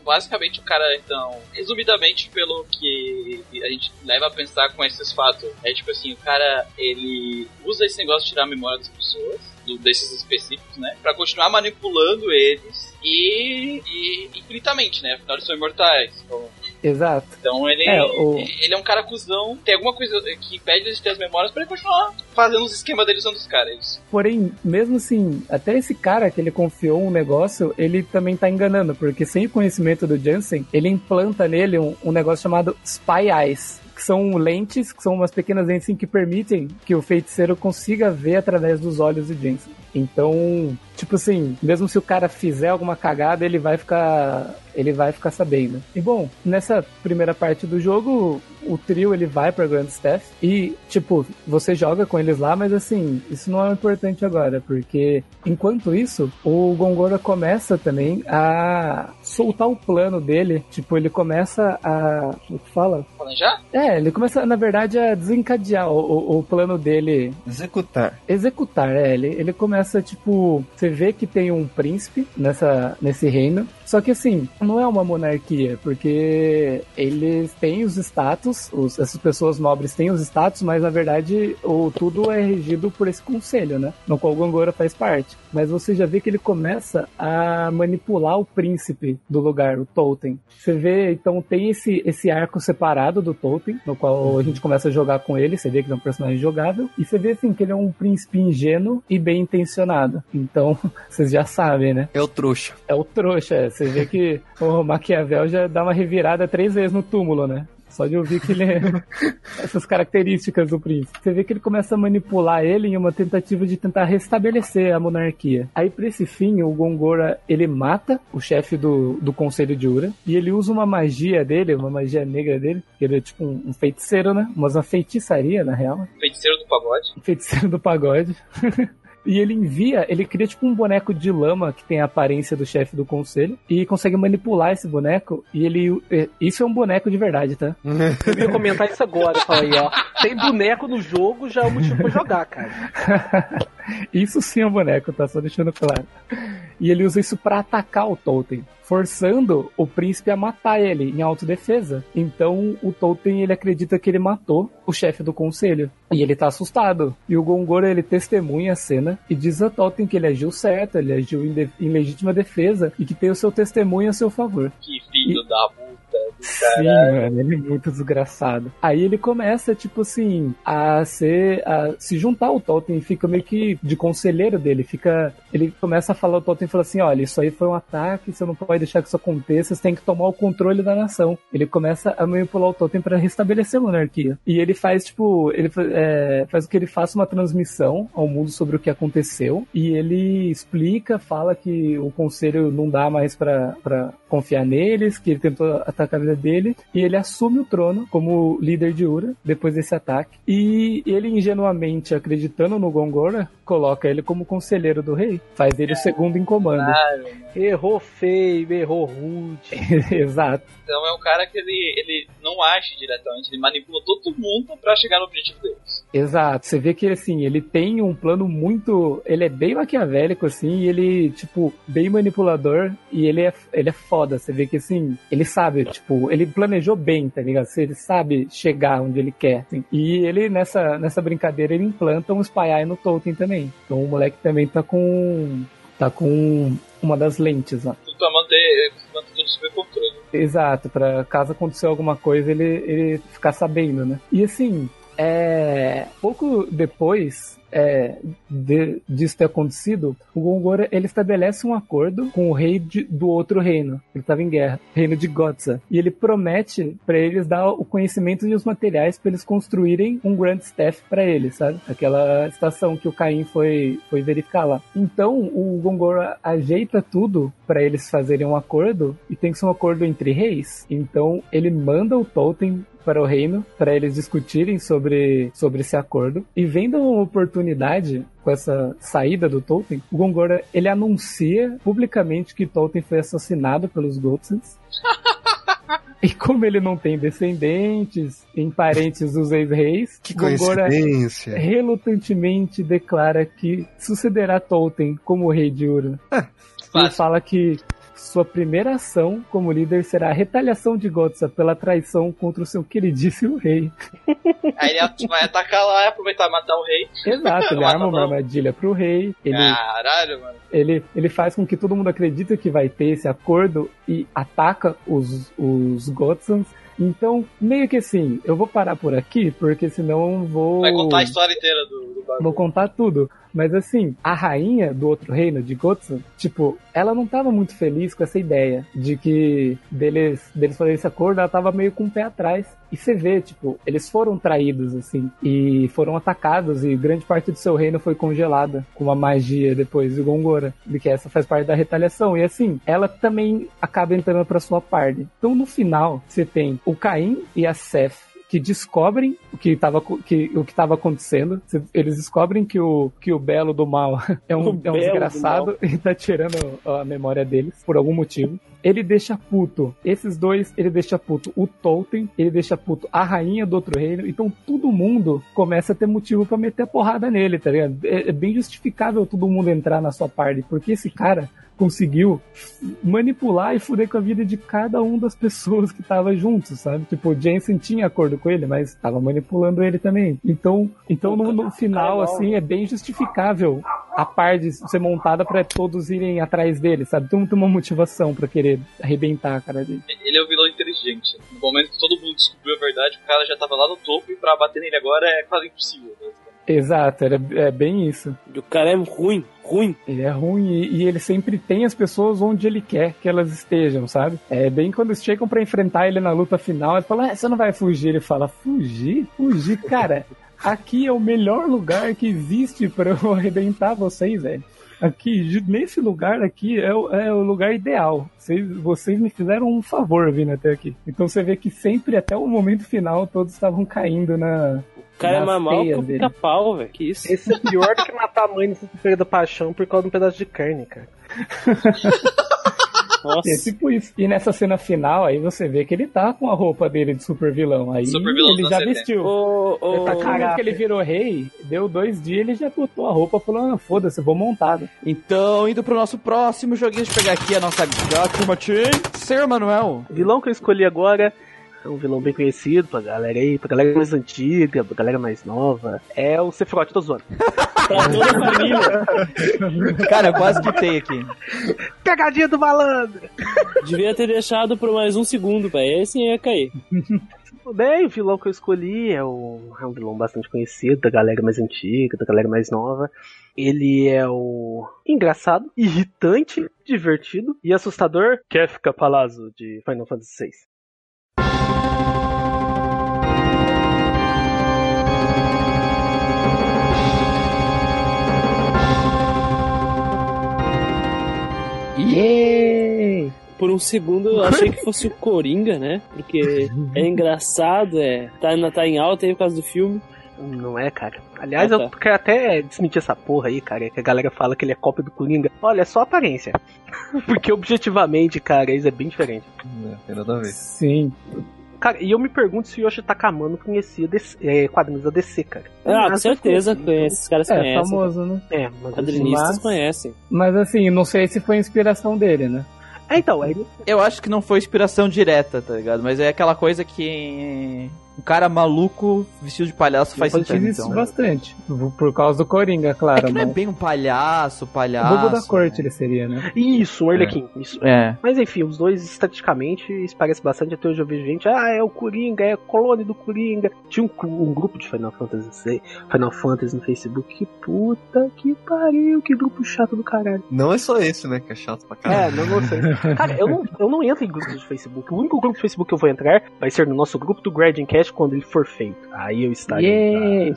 Basicamente o cara, então, resumidamente pelo que a gente leva a pensar com esses fatos, é tipo assim, o cara, ele usa esse negócio de tirar a memória das pessoas, do, desses específicos, né, pra continuar manipulando eles e, e infinitamente, né, afinal eles são imortais, então... Exato. Então ele é, o... ele é um cara cuzão, tem alguma coisa que impede ele de ter as memórias pra ele continuar fazendo os esquemas dele usando os caras. Porém, mesmo assim, até esse cara que ele confiou um negócio, ele também tá enganando, porque sem o conhecimento do Jensen, ele implanta nele um, um negócio chamado Spy Eyes, que são lentes, que são umas pequenas lentes assim, que permitem que o feiticeiro consiga ver através dos olhos do Jensen. Então, tipo assim, mesmo se o cara fizer alguma cagada, ele vai ficar ele vai ficar sabendo. E bom, nessa primeira parte do jogo, o trio ele vai pra Grand Staff e, tipo, você joga com eles lá, mas assim, isso não é importante agora, porque enquanto isso, o Gongora começa também a soltar o plano dele, tipo, ele começa a... o que fala? Planejar? É, ele começa, na verdade, a desencadear o, o, o plano dele. Executar. Executar, é, ele, ele começa Essa, tipo, você vê que tem um príncipe nessa, nesse reino, só que assim, não é uma monarquia, porque eles têm os status, os, essas pessoas nobres têm os status, mas na verdade o, tudo é regido por esse conselho, né, no qual o Gongora faz parte. Mas você já vê que ele começa a manipular o príncipe do lugar, o Tolten. Você vê, então tem esse, esse arco separado do Tolten, no qual a gente começa a jogar com ele, você vê que ele é um personagem jogável, e você vê assim, que ele é um príncipe ingênuo e bem intencionado. Então, vocês já sabem, né? É o trouxa. É o trouxa, é. Você vê que o Maquiavel já dá uma revirada três vezes no túmulo, né? Só de ouvir que ele é... essas características do príncipe. Você vê que ele começa a manipular ele em uma tentativa de tentar restabelecer a monarquia. Aí, pra esse fim, o Gongora, ele mata o chefe do, do Conselho de Ura, e ele usa uma magia dele, uma magia negra dele, que ele é tipo um, um feiticeiro, né? Mas uma feitiçaria, na real. Feiticeiro do pagode. Feiticeiro do pagode. E ele envia, ele cria tipo um boneco de lama que tem a aparência do chefe do conselho e consegue manipular esse boneco. E ele... isso é um boneco de verdade, tá? Eu ia comentar isso agora, eu falei, ó, tem boneco no jogo, já é o motivo pra jogar, cara. Isso sim é um boneco, tá? Só deixando claro. E ele usa isso pra atacar o Tolten, forçando o príncipe a matar ele em autodefesa. Então o Tolten, ele acredita que ele matou o chefe do conselho. E ele tá assustado. E o Gongora, ele testemunha a cena e diz a Tolten que ele agiu certo, ele agiu em, de- em legítima defesa e que tem o seu testemunho a seu favor. Que filho e... da puta do Sim, mano, ele é muito desgraçado. Aí ele começa, tipo assim, a, ser, a se juntar ao Tolten e fica meio que de conselheiro dele. Fica... ele começa a falar ao Tolten e fala assim, olha, isso aí foi um ataque, você não pode deixar que isso aconteça, você tem que tomar o controle da nação. Ele começa a manipular o Tolten pra restabelecer a monarquia. E ele faz, tipo, ele faz, é, faz com que ele faça uma transmissão ao mundo sobre o que aconteceu, e ele explica, fala que o conselho não dá mais pra, pra confiar neles, que ele tentou atacar a vida dele, e ele assume o trono como líder de Ura, depois desse ataque, e ele ingenuamente, acreditando no Gongora, coloca ele como conselheiro do rei, faz ele o segundo em comando. Claro. Errou feio, errou rude. Exato. Então é um cara que ele, ele não age diretamente, ele manipula todo mundo pra chegar no objetivo deles. Exato, você vê que assim, ele tem um plano muito... ele é bem maquiavélico, assim, e ele, tipo, bem manipulador, e ele é, ele é foda, você vê que assim, ele sabe, tipo, ele planejou bem, tá ligado? Ele sabe chegar onde ele quer, assim. E ele, nessa, nessa brincadeira, ele implanta um Spy Eye no Tolten também. Então o moleque também tá com... tá com uma das lentes lá. Tudo pra manter, manter tudo sob controle. Exato, pra caso acontecer alguma coisa, ele, ele ficar sabendo, né? E assim... É, pouco depois é, de, disso ter acontecido, o Gongora ele estabelece um acordo com o rei de, do outro reino, ele estava em guerra, reino de Gotza, e ele promete para eles dar o conhecimento e os materiais para eles construírem um Grand Staff para eles, sabe? Aquela estação que o Kaim foi, foi verificar lá. Então o Gongora ajeita tudo para eles fazerem um acordo, e tem que ser um acordo entre reis. Então ele manda o Tolten para o reino, para eles discutirem sobre, sobre esse acordo, e vendo uma oportunidade com essa saída do Tolten, o Gongora ele anuncia publicamente que Tolten foi assassinado pelos Gotsens. E como ele não tem descendentes, em parentes dos ex-reis, que Gongora relutantemente declara que sucederá Tolten como rei de Uru. Ah, ele fala que sua primeira ação como líder será a retaliação de Gotza pela traição contra o seu queridíssimo rei. Aí ele vai atacar lá e aproveitar e matar o rei. Exato, ele arma uma armadilha pro rei. Ele, Caralho, mano. Ele, ele faz com que todo mundo acredite que vai ter esse acordo e ataca os, os Gotzans. Então, meio que assim, eu vou parar por aqui, porque senão vou... Vai contar a história inteira do, do bagulho. Vou contar tudo. Mas assim, a rainha do outro reino, de Gotza, tipo, ela não tava muito feliz com essa ideia de que deles, deles fazerem esse acordo, ela tava meio com o pé atrás. E você vê, tipo, eles foram traídos, assim, e foram atacados, e grande parte do seu reino foi congelada com uma magia depois de Gongora, de que essa faz parte da retaliação. E assim, ela também acaba entrando pra sua parte. Então no final, você tem o Kaim e a Seth, que descobrem o que estava que, o que tava acontecendo. Eles descobrem que o, que o Belo do Mal é um, é um desgraçado e tá tirando a memória deles, por algum motivo. Ele deixa puto. Esses dois, ele deixa puto o Tolten, ele deixa puto a rainha do outro reino. Então todo mundo começa a ter motivo pra meter a porrada nele, tá ligado? É, é bem justificável todo mundo entrar na sua party, porque esse cara conseguiu manipular e fuder com a vida de cada uma das pessoas que tava junto, sabe? Tipo, o Jensen tinha acordo com ele, mas tava manipulando ele também. Então, então no, no final, assim, é bem justificável a parte ser montada pra todos irem atrás dele, sabe? Todo mundo tem uma motivação pra querer arrebentar a cara dele. Ele é um vilão inteligente. No momento que todo mundo descobriu a verdade, o cara já tava lá no topo, e pra bater nele agora é quase impossível, né? Exato, é, é bem isso. O cara é ruim, ruim. Ele é ruim e, e ele sempre tem as pessoas onde ele quer que elas estejam, sabe? É bem quando eles chegam pra enfrentar ele na luta final, ele fala, ah, você não vai fugir. Ele fala, fugir? Fugir? Cara, aqui é o melhor lugar que existe pra eu arrebentar vocês, velho. Aqui, nesse lugar aqui, é o, é o lugar ideal. Vocês, vocês me fizeram um favor vindo até aqui. Então você vê que sempre, até o momento final, todos estavam caindo na... O cara é mais mal que o pica-pau, velho. Que isso? Esse é pior do que matar a mãe nesse período da paixão por causa de um pedaço de carne, cara. Nossa. É tipo isso. E nessa cena final, aí você vê que ele tá com a roupa dele de super vilão. Aí super vilão ele já vestiu. O, o, ele tá cagado que ele virou rei, deu dois dias, ele já botou a roupa falando, ah, foda-se, vou montado. Então, indo pro nosso próximo joguinho, de pegar aqui a nossa Gatima Team, Ser Manuel. O vilão que eu escolhi agora é um vilão bem conhecido pra galera aí, pra galera mais antiga, pra galera mais nova. É o Sephiroth, tô zoando. Pra toda a família. Cara, quase que tem aqui. Cagadinha do malandro! Devia ter deixado por mais um segundo, velho. Esse ia cair. Bem, o vilão que eu escolhi é, o, é um vilão bastante conhecido, da galera mais antiga, da galera mais nova. Ele é o engraçado, irritante, divertido e assustador Kefka Palazzo, de Final Fantasy seis. Yeah! Por um segundo eu achei que fosse o Coringa, né? Porque é engraçado, é. Tá, tá em alta aí por causa do filme. Não é, cara. Aliás, ah, tá. Eu quero até desmentir essa porra aí, cara, que a galera fala que ele é cópia do Coringa. Olha, é só aparência. Porque objetivamente, cara, isso é bem diferente. Não, tem nada a ver. Sim. Cara, e eu me pergunto se o Yoshi Takamano conhecia desse, é, quadrinhos da D C, cara. Ah, com certeza conhece, então, esses caras é, conhecem. É, famoso, né? É, mas quadrinistas mas, conhecem. Mas assim, não sei se foi inspiração dele, né? É, então, ele... Eu acho que não foi inspiração direta, tá ligado? Mas é aquela coisa que... um cara maluco vestido de palhaço eu faz sentido. Eu tive isso então, bastante. Por causa do Coringa, claro. É que não mas... é bem um palhaço, palhaço. O bobo da corte né? ele seria, né? Isso, um Arlequim. É. Isso. É. Mas enfim, os dois, estatisticamente, isso parece bastante. Até hoje eu vejo gente, ah, é o Coringa, é o clone do Coringa. Tinha um, um grupo de Final Fantasy seis, Final Fantasy no Facebook. Que puta que pariu, que grupo chato do caralho. Não é só esse, né? Que é chato pra caralho. É, não gostei. Cara, eu não, eu não entro em grupos de Facebook. O único grupo de Facebook que eu vou entrar vai ser no nosso grupo do Guardian Cast quando ele for feito. Aí eu estarei. Yeah.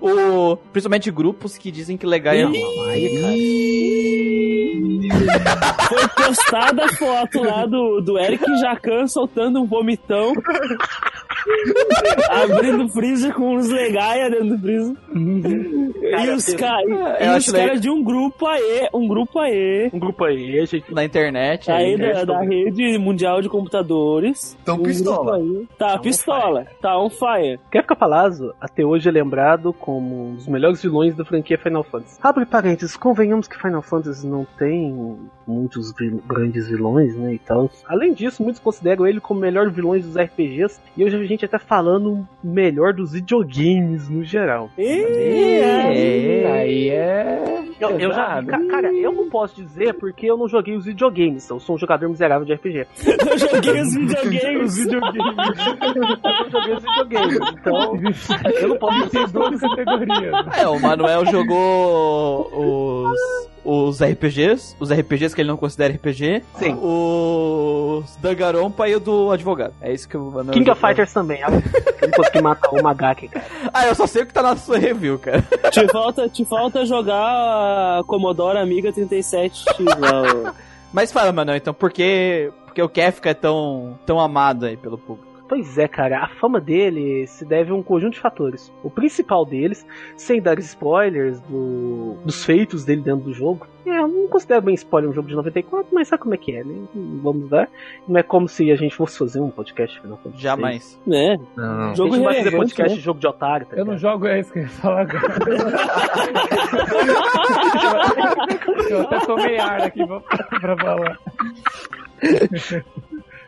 o, principalmente grupos que dizem que legal é cara. Foi postada a foto lá do, do Eric Jacan soltando um vomitão. Abrindo o freezer com uns legaia dentro do freezer. Cara, e os caras cara de um grupo aí, um grupo aí. Um grupo aí, gente. Na internet. Aí, aí da, da rede mundial de computadores. Então um pistola. Tá, tá pistola. On tá on fire. Kefka Palazzo, até hoje é lembrado como um dos melhores vilões da franquia Final Fantasy. Abre parênteses, convenhamos que Final Fantasy não tem muitos vil- grandes vilões, né, e tal. Além disso, muitos consideram ele como o melhor vilão dos R P Gs. E eu já vi gente até falando melhor dos videogames no geral. Eee, aí, aí é... Eu, eu já, cara, eu não posso dizer porque eu não joguei os videogames. Eu sou um jogador miserável de R P G. Eu joguei os videogames. videogames. Eu joguei os videogames. Então, eu não posso dizer duas categorias. É, o Manuel jogou os... Os R P Gs, os R P Gs que ele não considera R P G. Sim. Os Dangarompa e o do advogado. É isso que eu vou... King of Fighters também. Eu não consegui matar o Magaki, cara. Ah, eu só sei o que tá na sua review, cara. Te falta, te falta jogar a Commodore Amiga trinta e sete. Mas fala, Manoel, então, por que, por que o Kefka é tão, tão amado aí pelo público? Pois é, cara, a fama dele se deve a um conjunto de fatores. O principal deles, sem dar spoilers do, dos feitos dele dentro do jogo, é, eu não considero bem spoiler um jogo de noventa e quatro, mas sabe como é que é, né? Vamos dar. Não é como se a gente fosse fazer um podcast Final Fantasy. Jamais. Né? Não, não. Jogo a gente vai fazer podcast de jogo de otário. Tá, eu não jogo, é isso que eu ia falar agora. Eu até tomei ar aqui pra falar.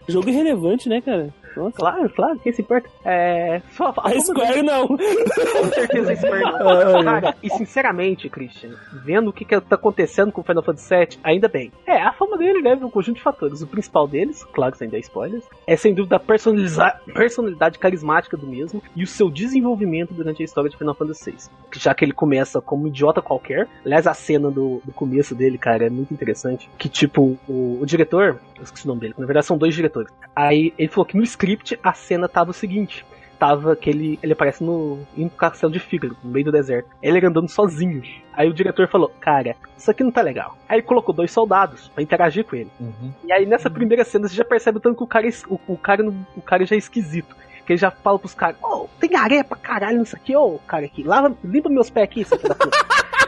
Jogo irrelevante, né, cara? Nossa. Claro, claro, quem se importa? É. Só, a Square não! Com certeza a Square não. Cara, e sinceramente, Christian, vendo o que, que tá acontecendo com o Final Fantasy sete, ainda bem. É, a fama dele deve a um conjunto de fatores. O principal deles, claro que sem dar spoilers, é sem dúvida a personaliza- personalidade carismática do mesmo e o seu desenvolvimento durante a história de Final Fantasy seis. Já que ele começa como um idiota qualquer, aliás, a cena do, do começo dele, cara, é muito interessante. Que tipo, o, o diretor, eu esqueci o nome dele, na verdade são dois diretores. Aí ele falou que no script, a cena tava o seguinte, tava que ele, ele aparece no, no castelo de Fígaro, no meio do deserto, ele andando sozinho, aí o diretor falou, cara, isso aqui não tá legal, aí ele colocou dois soldados pra interagir com ele, uhum. E aí nessa primeira cena você já percebe o tanto que o cara, o, o cara, o cara já é esquisito, que ele já fala pros caras, ô, oh, tem areia pra caralho nisso aqui, ô, oh, cara aqui, lava, limpa meus pés aqui, isso aqui da puta.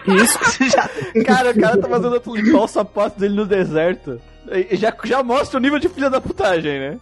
Isso que já... Cara, o cara tá fazendo outro limpar o sapato dele no deserto, já, já mostra o nível de filha da putagem, né?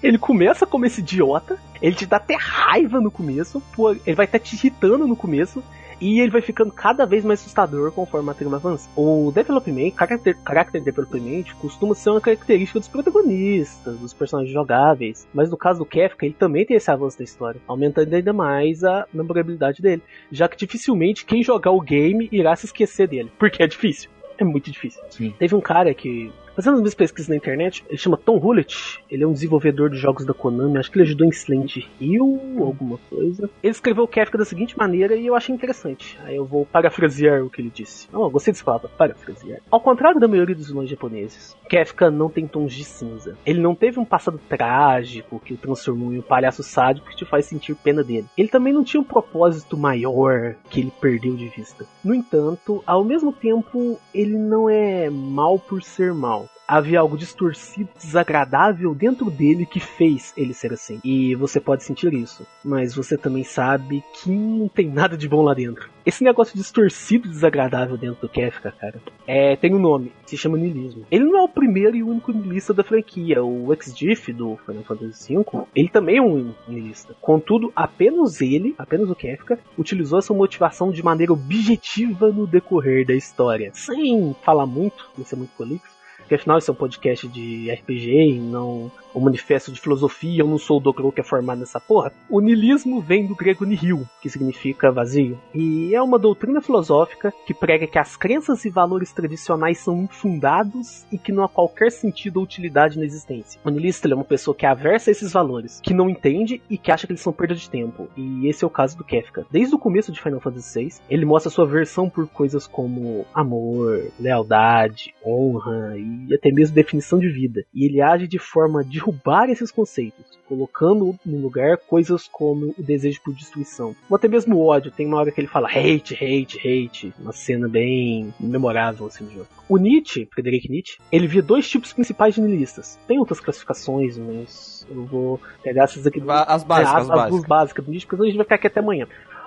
Ele começa como esse idiota, ele te dá até raiva no começo, pô, ele vai até te irritando no começo, e ele vai ficando cada vez mais assustador conforme a trama avança. O development, character, character development, costuma ser uma característica dos protagonistas, dos personagens jogáveis, mas no caso do Kefka, ele também tem esse avanço da história, aumentando ainda mais a memorabilidade dele, já que dificilmente quem jogar o game irá se esquecer dele, porque é difícil, é muito difícil. Sim. Teve um cara que... fazendo as minhas pesquisas na internet, ele chama Tom Hullett, ele é um desenvolvedor de jogos da Konami, acho que ele ajudou em Silent Hill, alguma coisa. Ele escreveu o Kefka da seguinte maneira e eu achei interessante, aí eu vou parafrasear o que ele disse. Não, eu gostei dessa palavra, parafrasear. Ao contrário da maioria dos vilões japoneses, Kefka não tem tons de cinza. Ele não teve um passado trágico que o transformou em um palhaço sádico que te faz sentir pena dele. Ele também não tinha um propósito maior que ele perdeu de vista. No entanto, ao mesmo tempo, ele não é mal por ser mal. Havia algo distorcido, desagradável dentro dele que fez ele ser assim. E você pode sentir isso, mas você também sabe que não tem nada de bom lá dentro. Esse negócio distorcido, desagradável dentro do Kefka, cara, é, tem um nome, se chama niilismo. Ele não é o primeiro e único niilista da franquia. O X-Diff do Final Fantasy V, ele também é um niilista. Contudo, apenas ele, apenas o Kefka, utilizou essa motivação de maneira objetiva no decorrer da história. Sem falar muito, não ser muito prolixo. Porque afinal isso é um podcast de R P G e não o manifesto de filosofia, eu não sou o doutor que é formado nessa porra. O niilismo vem do grego nihil, que significa vazio, e é uma doutrina filosófica que prega que as crenças e valores tradicionais são infundados e que não há qualquer sentido ou utilidade na existência. O niilista é uma pessoa que é aversa a esses valores, que não entende e que acha que eles são perda de tempo, e esse é o caso do Kefka. Desde o começo de Final Fantasy seis, ele mostra sua versão por coisas como amor, lealdade, honra e até mesmo definição de vida, e ele age de forma a derrubar esses conceitos, colocando no lugar coisas como o desejo por destruição, ou até mesmo o ódio. Tem uma hora que ele fala hate, hate, hate, uma cena bem memorável assim no jogo. O Nietzsche, Friedrich Nietzsche, ele via dois tipos principais de niilistas. Tem outras classificações, mas eu vou pegar essas aqui, as básicas, é, as, as, as básicas do Nietzsche, porque senão a gente vai ficar aqui até amanhã.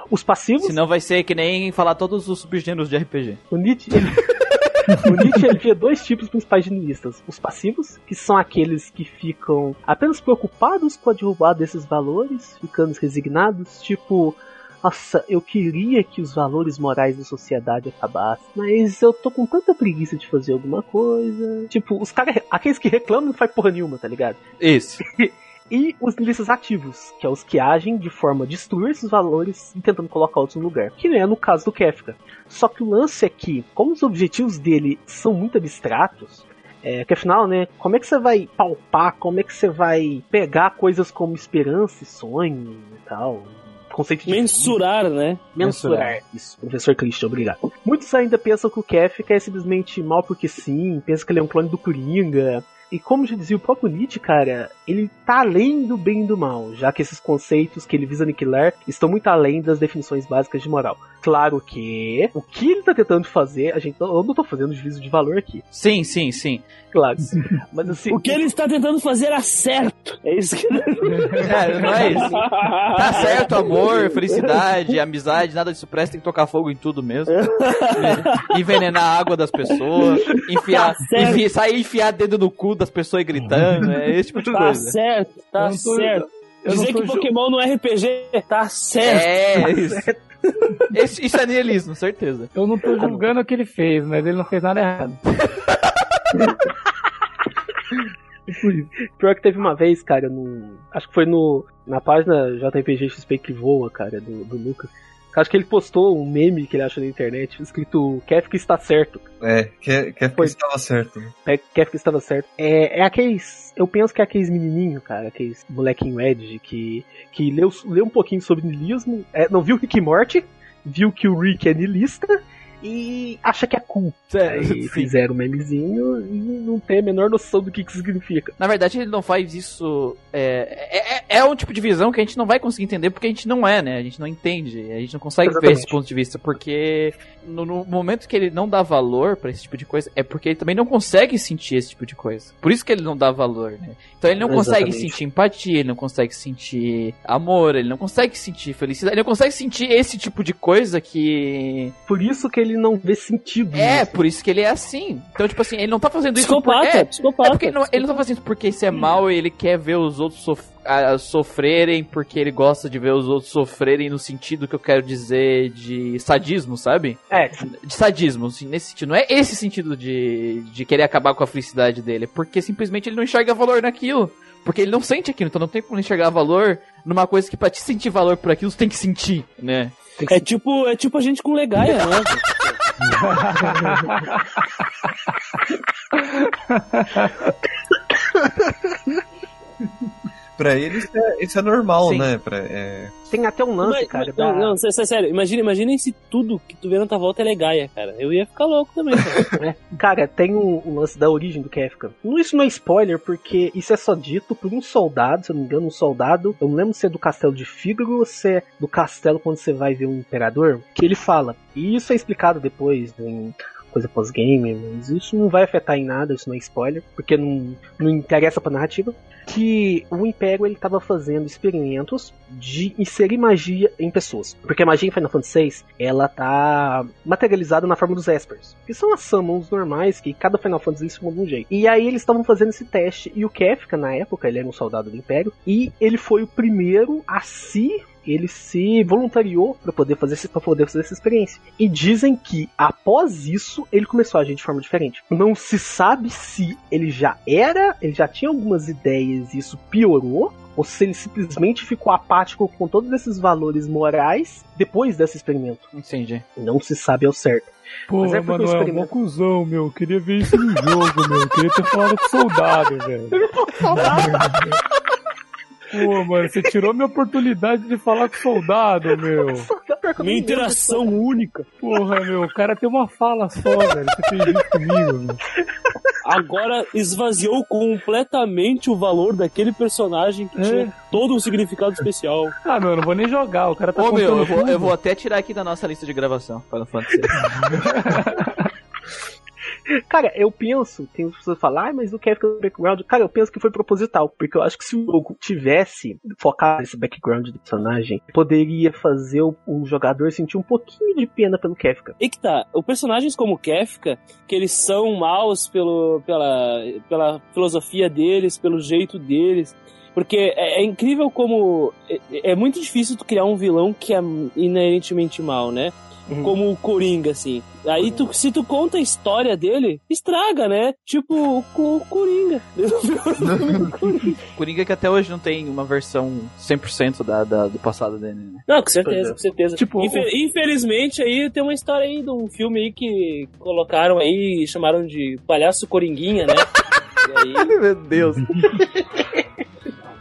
Os passivos... senão vai ser que nem falar todos os subgêneros de R P G. O Nietzsche... Ele... No Nietzsche ele via dois tipos principais de niilistas. Os passivos, que são aqueles que ficam apenas preocupados com a derrubada desses valores, ficando resignados, tipo... nossa, eu queria que os valores morais da sociedade acabassem, mas eu tô com tanta preguiça de fazer alguma coisa... Tipo, os caras... aqueles que reclamam não faz porra nenhuma, tá ligado? Isso. E os niilistas ativos, que é os que agem de forma a destruir esses valores e tentando colocar outros no lugar, que é no caso do Kefka. Só que o lance é que, como os objetivos dele são muito abstratos, é, que afinal, né, como é que você vai palpar, como é que você vai pegar coisas como esperança e sonho e tal... conceito de mensurar, vida, né? Mensurar. mensurar. Isso, professor Christian, obrigado. Muitos ainda pensam que o Kefka é simplesmente mal porque sim, pensam que ele é um clone do Coringa. E como já dizia o próprio Nietzsche, cara, ele tá além do bem e do mal, já que esses conceitos que ele visa aniquilar estão muito além das definições básicas de moral. Claro que o que ele tá tentando fazer, a gente, eu não tô fazendo juízo de valor aqui. Sim, sim, sim. Claro. Mas assim, o que ele está tentando fazer é certo. É isso que... é, não é isso. Tá certo, amor, felicidade, amizade, nada disso presta, tem que tocar fogo em tudo mesmo. É. Envenenar a água das pessoas, enfiar, tá enfiar, sair enfiar dedo no cu das pessoas gritando, é esse tipo de tá coisa. Tá certo, tá tô, certo. Dizer que Pokémon não é R P G, tá certo. É, tá isso. Certo. Esse, isso é niilismo, certeza. Eu não tô julgando o que ele fez, mas ele não fez nada errado. Pior que teve uma vez, cara, no, acho que foi no, na página J P G X P que voa, cara, do, do Lucas. Acho que ele postou um meme que ele achou na internet, escrito Kefka está certo. É, Kefka estava certo. É, Kefka estava certo. É, é aqueles... eu penso que é aqueles menininho, cara, aqueles molequinho Edge que, que leu, leu um pouquinho sobre niilismo, é, não viu Rick e Morty, viu que o Rick é niilista e acha que é cool. É, e fizeram um memezinho e não tem a menor noção do que, que significa. Na verdade, ele não faz isso... É, é, é um tipo de visão que a gente não vai conseguir entender porque a gente não é, né? A gente não entende, a gente não consegue Exatamente. ver esse ponto de vista, porque no, no momento que ele não dá valor pra esse tipo de coisa, é porque ele também não consegue sentir esse tipo de coisa. Por isso que ele não dá valor, né? Então ele não Exatamente. consegue sentir empatia, ele não consegue sentir amor, ele não consegue sentir felicidade, ele não consegue sentir esse tipo de coisa que... Por isso que ele ele não vê sentido. É, nisso. Por isso que ele é assim. Então, tipo assim, ele não tá fazendo isso porque... É, psicopata, é porque ele não, ele não tá fazendo isso porque isso é mal e ele quer ver os outros sof- a, sofrerem, porque ele gosta de ver os outros sofrerem no sentido que eu quero dizer de sadismo, sabe? É. De sadismo, assim, nesse sentido. Não é esse sentido de, de querer acabar com a felicidade dele, é porque simplesmente ele não enxerga valor naquilo. Porque ele não sente aquilo, então não tem como enxergar valor numa coisa que pra te sentir valor por aquilo, você tem que sentir, né? Que... É, tipo, é tipo a gente com legaia, né? Pra eles isso é, isso é normal, Sim. né? Pra, é... Tem até um lance, mas, cara. Mas, pra... Não, não, sério, imagina, imagina se tudo que tu vê na tua volta é legaia, cara. Eu ia ficar louco também, cara. É. Cara, tem um, um lance da origem do Kefka. Isso não é spoiler, porque isso é só dito por um soldado, se eu não me engano, um soldado. Eu não lembro se é do castelo de Fígaro ou se é do castelo quando você vai ver um imperador. Que ele fala. E isso é explicado depois em... coisa pós-game, mas isso não vai afetar em nada, isso não é spoiler, porque não, não interessa pra narrativa, que o Império ele tava fazendo experimentos de inserir magia em pessoas, porque a magia em Final Fantasy seis, ela tá materializada na forma dos espers, que são as summons normais, que cada Final Fantasy se manda de um jeito, e aí eles estavam fazendo esse teste, e o Kefka, na época, ele era um soldado do Império, e ele foi o primeiro a se ele se voluntariou para poder fazer para poder fazer essa experiência. E dizem que após isso ele começou a agir de forma diferente. Não se sabe se ele já era, ele já tinha algumas ideias e isso piorou, ou se ele simplesmente ficou apático com todos esses valores morais depois desse experimento. Entendi. Não se sabe ao certo. Pô, mas é porque Manuel, o experimento... cuzão, meu. Queria ver isso no jogo, meu. Queria ter falado com soldado, velho. Pô, mano, você tirou minha oportunidade de falar com soldado, meu. Minha interação única. Porra, meu, o cara tem uma fala só, velho. Você fez isso comigo, meu. Agora esvaziou completamente o valor daquele personagem que é. tinha todo um significado especial. Ah, meu, eu não vou nem jogar, o cara tá... Ô, meu, eu vou, eu vou até tirar aqui da nossa lista de gravação, Final Fantasy. Cara, eu penso, tem pessoas que falam, ah, mas não quer ficar no background. Cara, eu penso que foi proposital, porque eu acho que se o jogo tivesse focado nesse background do personagem, poderia fazer o, o jogador sentir um pouquinho de pena pelo Kefka. E que tá, os personagens como Kefka, que eles são maus pelo, pela, pela filosofia deles, pelo jeito deles... Porque é, é incrível como... É, é muito difícil tu criar um vilão que é inerentemente mal, né? Uhum. Como o Coringa, assim. Aí, tu, se tu conta a história dele, estraga, né? Tipo, o, o Coringa. Coringa. Coringa que até hoje não tem uma versão cem por cento da, da, do passado dele, né? Não, com certeza, com certeza. Tipo, Infer, o... Infelizmente, aí tem uma história aí de um filme aí que colocaram aí e chamaram de Palhaço Coringuinha, né? E aí... Meu Deus.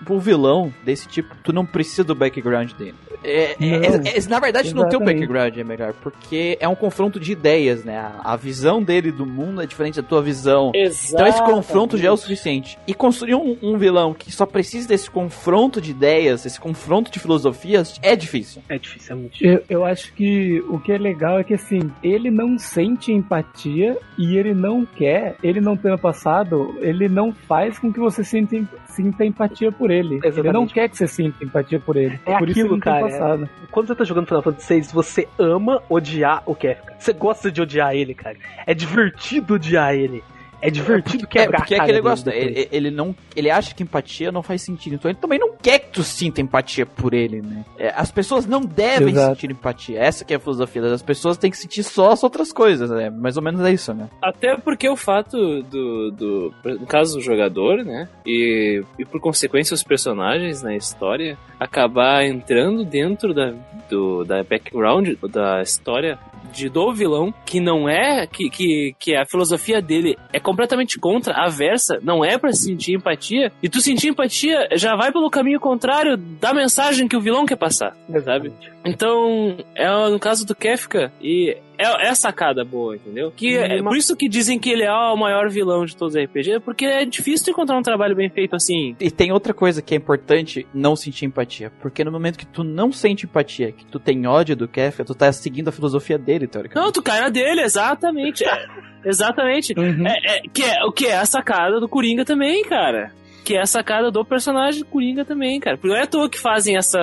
O vilão desse tipo, tu não precisa do background dele. É, não, é, é, é, na verdade, exatamente. Não ter o background é melhor, porque é um confronto de ideias, né? A, a visão dele do mundo é diferente da tua visão. Exatamente. Então esse confronto já é o suficiente. E construir um, um vilão que só precisa desse confronto de ideias, esse confronto de filosofias, é difícil. É difícil, é muito difícil. Eu, eu acho que o que é legal é que, assim, ele não sente empatia e ele não quer, ele não tem no passado, ele não faz com que você sinta, sinta empatia por ele. Ele. ele não quer que você sinta empatia por ele. É por aquilo, isso cara. É. Quando você tá jogando Final Fantasy seis, você ama odiar o Kefka. Você gosta de odiar ele, cara. É divertido odiar ele. É divertido quebrar. É, porque é aquele negócio, ele, ele, não, ele acha que empatia não faz sentido, então ele também não quer que tu sinta empatia por ele, né? É, as pessoas não devem Exato. sentir empatia, essa que é a filosofia, as pessoas têm que sentir só as outras coisas, né? Mais ou menos é isso, né? Até porque o fato do, do no caso do jogador, né, e, e por consequência os personagens na história, acabar entrando dentro da, do, da background, da história de, do vilão, que não é, que, que, que a filosofia dele é como completamente contra, aversa, não é pra sentir empatia, e tu sentir empatia já vai pelo caminho contrário da mensagem que o vilão quer passar, sabe? Então, é no caso do Kefka, e é, é sacada boa, entendeu? Que é, por isso que dizem que ele é o maior vilão de todos os R P G, porque é difícil encontrar um trabalho bem feito assim. E tem outra coisa que é importante, não sentir empatia, porque no momento que tu não sente empatia, que tu tem ódio do Kefka, tu tá seguindo a filosofia dele, teoricamente. Não, tu cai na dele, exatamente. É. Exatamente. Uhum. É, é, que é, o que é a sacada do Coringa também, cara. Que é a sacada do personagem do Coringa também, cara. Porque não é à toa que fazem essa,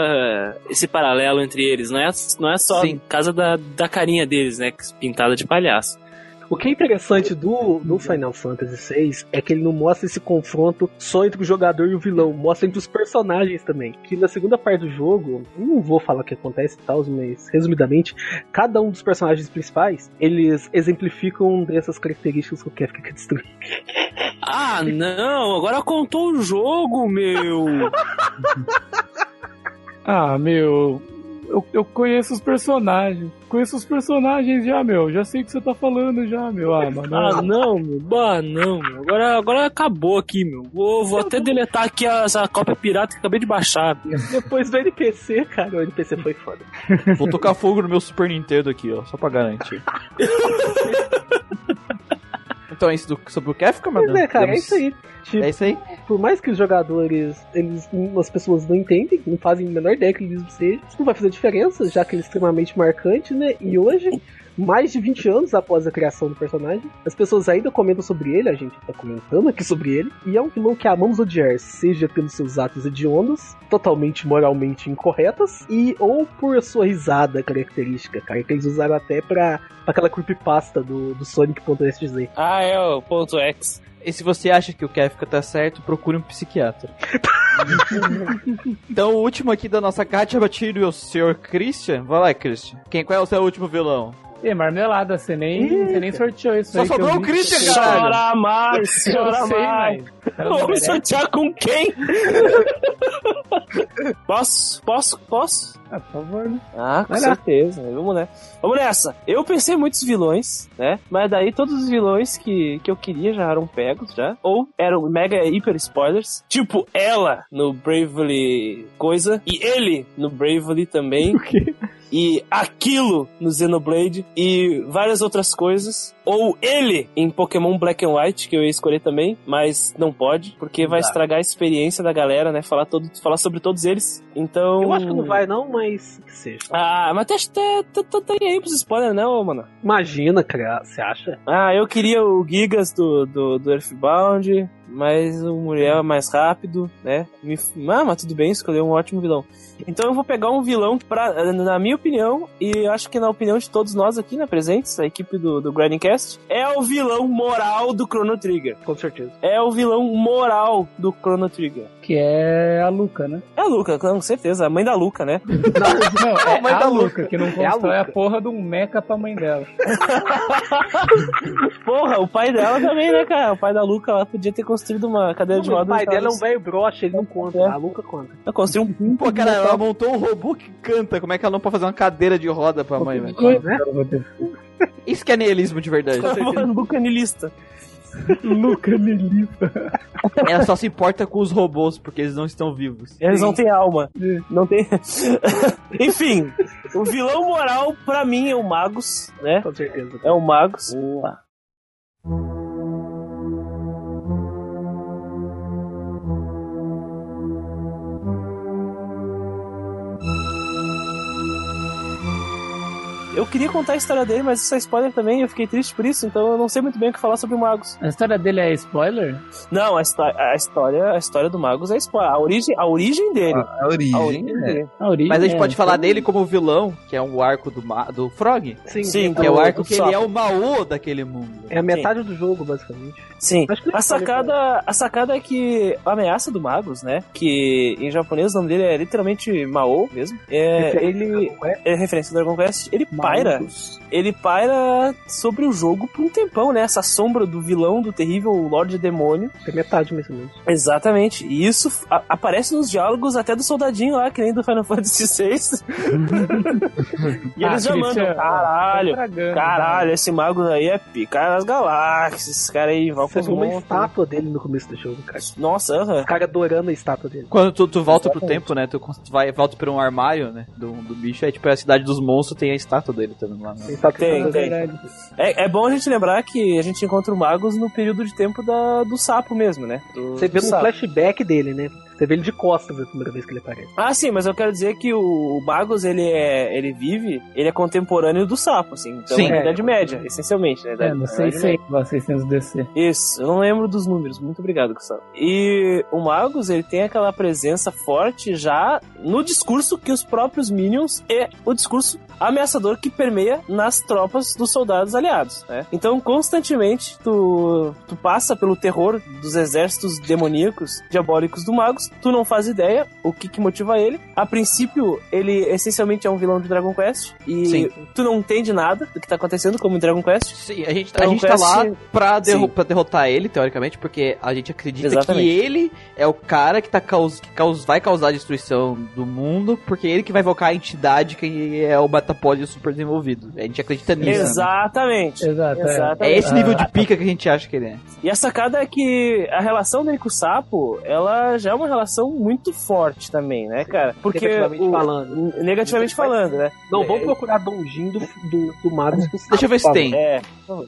esse paralelo entre eles. Não é, não é só Sim. casa da, da carinha deles, né? Pintada de palhaço. O que é interessante do, do Final Fantasy seis é que ele não mostra esse confronto só entre o jogador e o vilão, mostra entre os personagens também, que na segunda parte do jogo, não vou falar o que acontece e tal, mas resumidamente, cada um dos personagens principais, eles exemplificam dessas características que o Kefka quer destruir. Ah, não! Agora contou o jogo, meu! Ah, meu... Eu, eu conheço os personagens. Conheço os personagens já, meu. Já sei o que você tá falando já, meu. Ah, mano. Ah, não, meu. Bah, não, meu. Agora, agora acabou aqui, meu. Vou, vou até deletar aqui essa cópia pirata que acabei de baixar. Meu. Depois do N P C, cara. O N P C foi foda. Vou tocar fogo no meu Super Nintendo aqui, ó. Só pra garantir. Então é isso do, sobre o Kefka, mano? É, cara, é isso aí. Tipo, é isso aí. Por mais que os jogadores, eles, as pessoas não entendem, não fazem a menor ideia que eles sejam, isso não vai fazer diferença, já que ele é extremamente marcante, né? E hoje, mais de vinte anos após a criação do personagem, as pessoas ainda comentam sobre ele, a gente tá comentando aqui sobre ele, e é um vilão que amamos odiar, seja pelos seus atos hediondos, totalmente moralmente incorretos, e ou por sua risada característica, cara, que eles usaram até pra, pra aquela creepypasta do, do Sonic ponto S X Z. Ah, é o ponto X. E se você acha que o Kefka tá certo, procure um psiquiatra. Então, o último aqui da nossa carta batido é o senhor Christian. Vai lá, Christian. Quem, qual é o seu último vilão? Ih, marmelada, você nem, você nem sorteou isso. Só aí sobrou o Christian, cara. Chora mais, chora mais. Vamos sortear com quem? Posso? Posso? Posso? Ah, por favor, né? Ah, com certeza. Vamos, né? Vamos nessa. Eu pensei em muitos vilões, né? Mas daí todos os vilões que, que eu queria já eram pegos, já. Ou eram mega hiper spoilers. Tipo, ela no Bravely coisa. E ele no Bravely também. O quê? E aquilo no Xenoblade e várias outras coisas. Ou ele em Pokémon Black and White, que eu ia escolher também, mas não pode, porque vai tá. estragar a experiência da galera, né? Falar, todo, falar sobre todos eles. Então... Eu acho que não vai, não, mas que seja. Ah, mas até tá aí pros spoilers, né, ô, mano? Imagina, cara, você acha? Ah, eu queria o Giygas do, do, do Earthbound, mas o Muriel é mais rápido, né? Me... Ah, mas tudo bem, escolheu um ótimo vilão. Então eu vou pegar um vilão, pra, na minha opinião, e acho que na opinião de todos nós aqui, né, presentes, a equipe do, do Grindcast, é o vilão moral do Chrono Trigger. Com certeza. É o vilão moral do Chrono Trigger. Que é a Luca, né? É a Luca, com certeza. A mãe da Luca, né? Não, não é a mãe a da Luca, Luca, que não constrói é a, a porra de um meca pra mãe dela. Porra, o pai dela também, né, cara? O pai da Luca, ela podia ter construído uma cadeira não, de rodas. O pai dela é um velho broche, ele não conta. É. A Luca conta. Ela construiu um pinto. Pô, cara, ela montou um robô que canta. Como é que ela não pode fazer uma cadeira de roda pra mãe, velho? Isso que é niilismo de verdade. Luca niilista. Luca Melita. Ela só se importa com os robôs, porque eles não estão vivos. Eles Sim. não têm alma. Sim. Não tem. Enfim, o vilão moral, pra mim, é o Magus, né? Com certeza. É o Magus. Boa. Eu queria contar a história dele, mas isso é spoiler também, eu fiquei triste por isso, então eu não sei muito bem o que falar sobre o Magus. A história dele é spoiler? Não, a, a, história, a história do Magus é spoiler. A origem, a origem dele. A, a origem, a origem, é. dele. A origem Mas a gente é, pode é. falar dele como vilão, que é um arco do, do Frog. Sim, Sim que é o arco que ele é o Maô daquele mundo. É a metade Sim. do jogo, basicamente. Sim. A sacada, a sacada é que a ameaça do Magus, né, que em japonês o nome dele é literalmente Maô mesmo, é, ele é referência do Dragon Quest, ele paira, ele paira sobre o jogo por um tempão, né? Essa sombra do vilão, do terrível Lorde Demônio. É metade, mais ou menos. Exatamente. E isso a, aparece nos diálogos até do soldadinho lá, que nem do Final Fantasy seis. E eles ah, já mandam, caralho, é caralho, esse mago aí é picar nas galáxias, esse cara aí vai com uma estátua dele no começo do jogo, cara. Nossa, uh-huh. O cara adorando a estátua dele. Quando tu, tu volta Exatamente. pro tempo, né? Tu, tu vai, volta pra um armário, né? Do, do bicho, aí tipo a cidade dos monstros tem a estátua dele também lá. Né? Tem, tem. É, é bom a gente lembrar que a gente encontra o Magus no período de tempo da, do sapo mesmo, né? Do, Você vê um flashback dele, né? Você vê ele de costas a primeira vez que ele aparece. Ah, sim, mas eu quero dizer que o Magus, ele é, ele vive, ele é contemporâneo do sapo, assim. Então, sim, é na Idade é, Média, é, essencialmente, né? É, não sei se é seiscentos D C. Isso, eu não lembro dos números. Muito obrigado, Gustavo. E o Magus, ele tem aquela presença forte já no discurso que os próprios Minions é o discurso ameaçador que permeia nas tropas dos soldados aliados, né? Então, constantemente, tu, tu passa pelo terror dos exércitos demoníacos, diabólicos do Magus. Tu não faz ideia o que, que motiva ele. A princípio, ele essencialmente é um vilão de Dragon Quest. E Sim. tu não entende nada do que tá acontecendo, como em Dragon Quest. Sim, a gente, a gente Quest... tá lá pra, derru- pra derrotar ele, teoricamente, porque a gente acredita Exatamente. que ele é o cara que, tá caus- que caus- vai causar a destruição do mundo, porque ele que vai invocar a entidade que é o Metapod super desenvolvido. A gente acredita nisso. Exatamente. Né? Exatamente. Exatamente. É esse nível de pica que a gente acha que ele é. E a sacada é que a relação dele com o sapo, ela já é uma relação muito forte também, né, cara? Porque negativamente o, falando. Negativamente falando, né? Não, é, vamos procurar donjinho do, do, do Magus. Deixa eu ver se tem. É.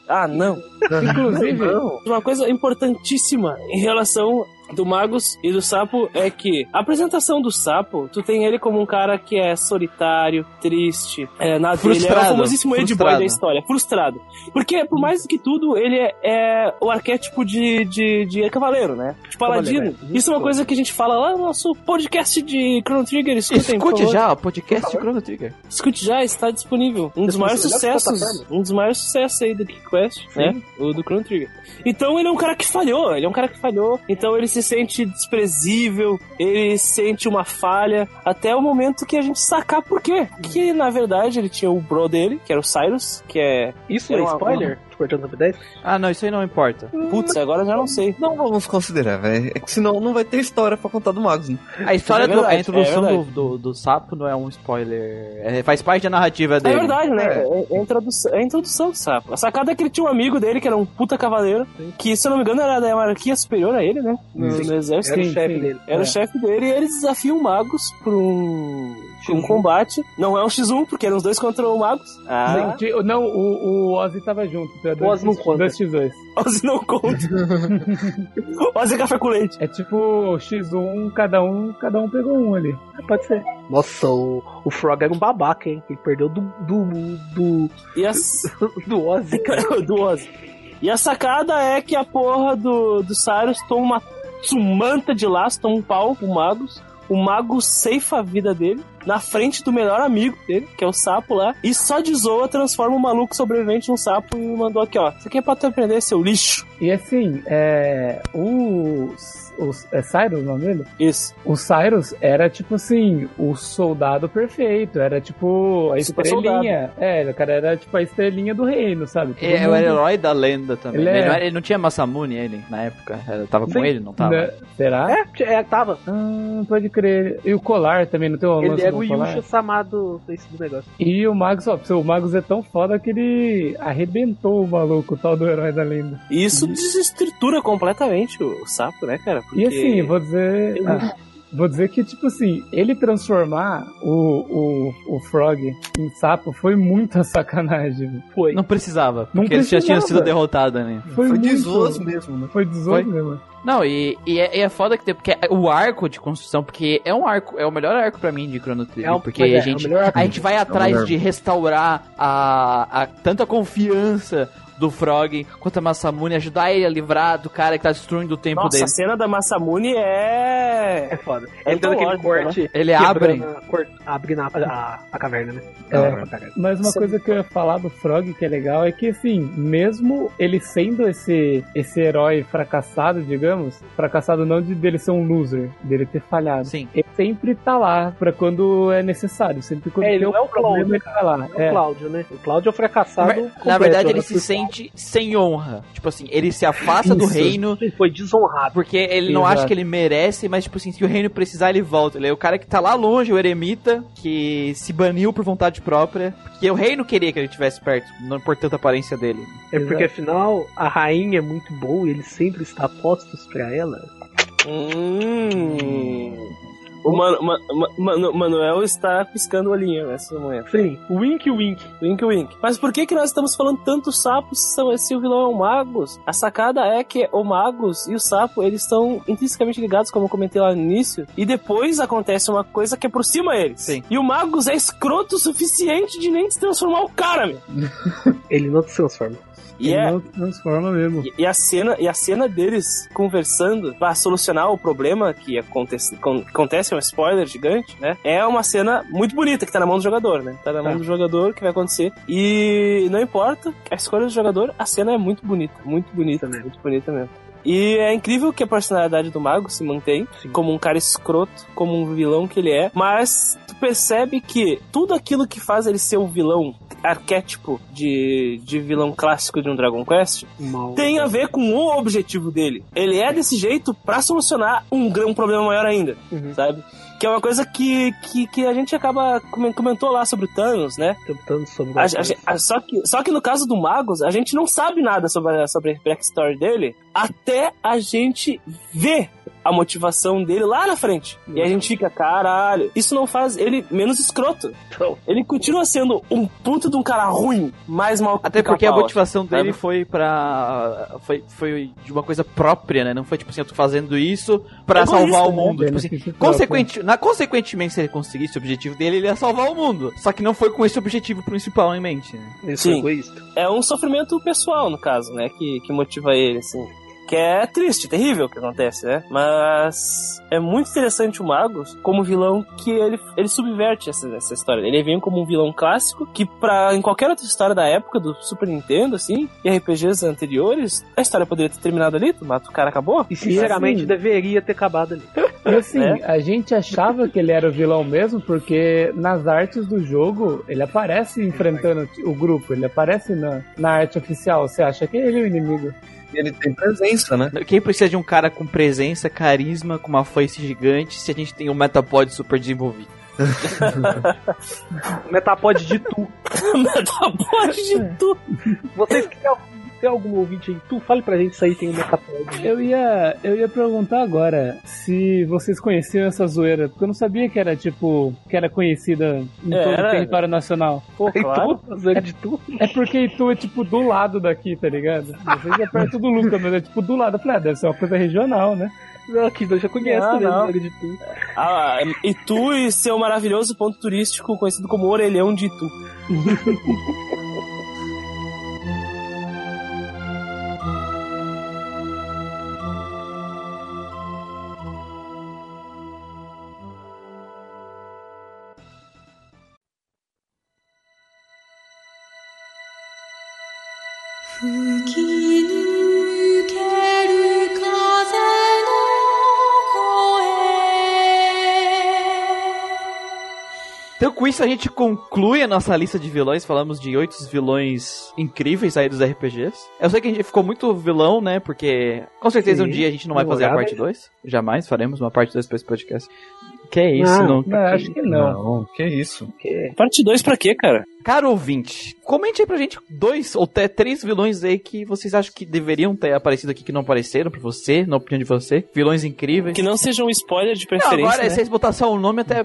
Ah, não. Inclusive, não. Uma coisa importantíssima em relação do Magus e do Sapo é que a apresentação do Sapo, tu tem ele como um cara que é solitário, triste, é, na dele, é o famosíssimo Ed Boy da história, frustrado. Porque, por mais que tudo, ele é, é o arquétipo de, de, de cavaleiro, né? De paladino. Valeu, isso é uma coisa que a gente fala lá no nosso podcast de Chrono Trigger. Escutem, Escute já, o podcast de Chrono Trigger. Escute já, está disponível. Um dos maiores sucessos, um dos maiores sucessos aí do Dragon Quest, né? O do Chrono Trigger. Então ele é um cara que falhou, ele é um cara que falhou, então ele se sente desprezível, ele sente uma falha, até o momento que a gente sacar por quê. Que, na verdade, ele tinha o bro dele, que era o Cyrus, que é... Isso é spoiler? Uma... Ah, não, isso aí não importa. Putz, agora eu já não sei. Não vamos considerar, velho. É que senão não vai ter história pra contar do Magus. Né? A história, é do, verdade, a introdução é do, do, do sapo não é um spoiler. É, faz parte da narrativa dele. É verdade, né? É, é, é, introdução, é a introdução do sapo. A sacada é que ele tinha um amigo dele, que era um puta cavaleiro, que, se eu não me engano, era da hierarquia superior a ele, né? No, no exército. Era o chefe dele. Era é. o chefe dele e eles desafiam o Magus por um... um combate. Não é um xis um, porque eram os dois contra o Magus. Ah. Não, não, o, o Ozzy tava junto. O Ozzy não conta. dois contra dois. Ozzy não conta. Ozzy é café com leite. É tipo xis um, cada um, cada um pegou um ali. Pode ser. Nossa, o, o Frog era um babaca, hein? Ele perdeu do... Do... Do, yes. do Ozzy, cara. Do Ozzy. E a sacada é que a porra do, do Cyrus toma uma sumanta de laço, toma um pau pro Magus. O Mago ceifa a vida dele na frente do melhor amigo dele, que é o sapo lá, e só de zoa transforma o maluco sobrevivente num sapo e mandou aqui, ó, isso aqui é pra tu aprender, seu lixo. E assim, é... o... o é Cyrus o nome dele? Isso. O Cyrus era tipo assim, o soldado perfeito, era tipo a Super estrelinha. Soldado. É, o cara era tipo a estrelinha do reino, sabe? Todo é, o herói da lenda também. Ele, ele, é... não, era, ele não tinha Masamune, ele, na época? Ela tava Sim. com ele, não tava? Não. Será? É, é tava. Hum, pode crer. E o colar também, não tem um lance. O Yusha chamado desse do negócio. E o Magus, ó, o Magus é tão foda que ele arrebentou o maluco, o tal do herói da lenda. Isso desestrutura completamente o sapo, né, cara? Porque... E assim, vou dizer... Ele... Ah. Vou dizer que, tipo assim, ele transformar o, o, o Frog em sapo foi muita sacanagem. Foi. Não precisava, porque não precisava. Eles já tinham sido derrotados, né? Foi, foi desoso mesmo, né? Foi desoso mesmo. Não, e, e, é, e é foda que tem, porque o arco de construção, porque é um arco, é o melhor arco pra mim de Chrono Trigger, é, porque é, a, gente, é a gente vai atrás é de restaurar a, a, tanto a confiança do Frog quanto a Masamune, ajudar ele a livrar do cara que tá destruindo o tempo Nossa, dele. Nossa, a cena da Masamune é... É foda. É, é todo aquele corte. Né? Ele abre. Na, cor, abre na, a, a caverna, né? É, é. Mas uma Você coisa que eu ia falar do Frog, que é legal, é que, assim, mesmo ele sendo esse, esse herói fracassado, digamos, fracassado não de dele ser um loser, dele ter falhado. Sim. Ele sempre tá lá pra quando é necessário. Sempre quando é, ele não é o Cláudio, ele tá lá. É o Cláudio, né? O Cláudio é o fracassado. Na, completo, na verdade, ele se sente sem honra. Tipo assim, ele se afasta Isso. do reino. Ele foi desonrado. Porque ele Exato. não acha que ele merece, mas tipo assim, se o reino precisar, ele volta. Ele é o cara que tá lá longe, o eremita, que se baniu por vontade própria. Porque o reino queria que ele estivesse perto, não importando a aparência dele. É porque, Exato. afinal, a rainha é muito boa e ele sempre está postos pra ela. Hum... O Mano, ma, ma, Mano, Manuel está piscando o olhinho nessa manhã. Sim, wink wink. Wink wink. Mas por que que nós estamos falando tanto sapos se o vilão é o Magus? A sacada é que o Magus e o sapo, eles estão intrinsecamente ligados, como eu comentei lá no início, e depois acontece uma coisa que aproxima eles. Sim. E o Magus é escroto o suficiente de nem se transformar o cara, meu. Ele não se transforma. E, Ele é, não transforma mesmo. E, e, a cena, e a cena deles conversando pra solucionar o problema que acontece, con, acontece, é um spoiler gigante, né? É uma cena muito bonita que tá na mão do jogador, né? Tá na mão é. do jogador, que vai acontecer. E não importa a escolha do jogador, a cena é muito bonita, muito bonita mesmo, muito bonita mesmo. E é incrível que a personalidade do Mago se mantém, Sim. como um cara escroto, como um vilão que ele é, mas tu percebe que tudo aquilo que faz ele ser o vilão arquétipo de, de vilão clássico de um Dragon Quest Mal. tem a ver com o objetivo dele. Ele é desse jeito pra solucionar um, um problema maior ainda, uhum. sabe? Que é uma coisa que, que, que a gente acaba comentou lá sobre o Thanos, né? Tentando sobre o a, a, a, só, que, só que no caso do Magus, a gente não sabe nada sobre a, sobre a backstory dele até a gente ver a motivação dele lá na frente. Uhum. E a gente fica, caralho, isso não faz ele menos escroto. Não. Ele continua sendo um puto de um cara ruim, mais mal. Até porque a motivação dele foi pra... Foi, foi de uma coisa própria, né? Não foi, tipo assim, eu tô fazendo isso pra salvar o mundo. Tipo assim, consequente, na, consequentemente, se ele conseguisse o objetivo dele, ele ia salvar o mundo. Só que não foi com esse objetivo principal em mente, né? Sim. É um sofrimento pessoal, no caso, né? Que, que motiva ele, assim. Que é triste, terrível o que acontece, né? Mas é muito interessante o Magus como vilão, que ele, ele subverte essa, essa história. Ele vem como um vilão clássico, que pra, em qualquer outra história da época, do Super Nintendo, assim, e R P Gs anteriores, a história poderia ter terminado ali, tu mata o cara, acabou. E sinceramente assim, deveria ter acabado ali. E assim, é. a gente achava que ele era o vilão mesmo, porque nas artes do jogo, ele aparece enfrentando o grupo, ele aparece na, na arte oficial, você acha que ele é o inimigo. Ele tem presença, né? Quem precisa de um cara com presença, carisma, com uma foice gigante, se a gente tem um Metapod super desenvolvido? Metapod de tu. Metapod de tu. Vocês que tem algum ouvinte aí, tu, fale pra gente se aí tem um Metapod. Eu ia, eu ia perguntar agora se vocês conheciam essa zoeira, porque eu não sabia que era, tipo, que era conhecida em é, todo era... o território nacional. Pô, é, claro. Itu, a zoeira de Itu. É porque Itu é, tipo, do lado daqui, tá ligado? Vocês é perto do Lucas, mas é, tipo, do lado. Eu falei, ah, deve ser uma coisa regional, né? Não, que eu já conheço ah, mesmo, de Itu. Ah, Itu e seu maravilhoso ponto turístico conhecido como Orelhão de Itu. Então com isso a gente conclui a nossa lista de vilões. Falamos de oito vilões incríveis aí dos R P Gs. Eu sei que a gente ficou muito vilão, né? Porque com certeza sim, um dia a gente não vai fazer a parte dois. Jamais faremos uma parte dois pra esse podcast. Que isso, não? não, não acho que não. não. Que isso? Que... Parte dois pra quê, cara? Cara ouvinte, comente aí pra gente dois ou até três vilões aí que vocês acham que deveriam ter aparecido aqui, que não apareceram pra você, na opinião de você. Vilões incríveis. Que não sejam um spoiler de preferência, não, agora, né? Se vocês botar só o nome, até...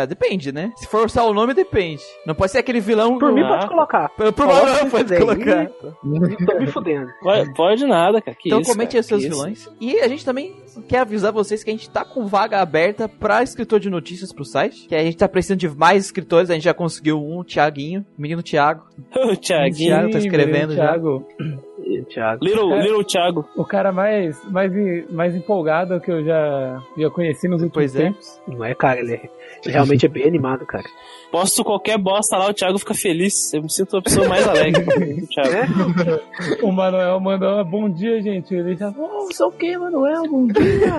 Ah, depende, né? Se for só o nome, depende. Não pode ser aquele vilão... Por do... mim, pode colocar. Por, por pode, não, pode colocar. E... Tô me fudendo. Pode, pode nada, cara. Que então isso, comente aí seus vilões. Isso? E a gente também quer avisar vocês que a gente tá com vaga aberta pra escritor de notícias pro site, que a gente tá precisando de mais escritores, a gente já conseguiu um, o Thiaguinho, o menino Thiago. O Thiaguinho. O Thiago tá escrevendo já. Thiago. Thiago. Little, é, little Thiago. O cara mais, mais, mais empolgado que eu já, já conheci nos últimos é. tempos. Não é, cara, ele, é, ele realmente é bem animado, cara. Posto qualquer bosta lá, o Thiago fica feliz. Eu me sinto a pessoa mais alegre. Thiago. É? O Manuel mandou bom dia, gente. Ele já falou, oh, sou o quê, Manuel? Bom dia.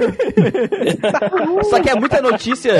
Só que é muita notícia.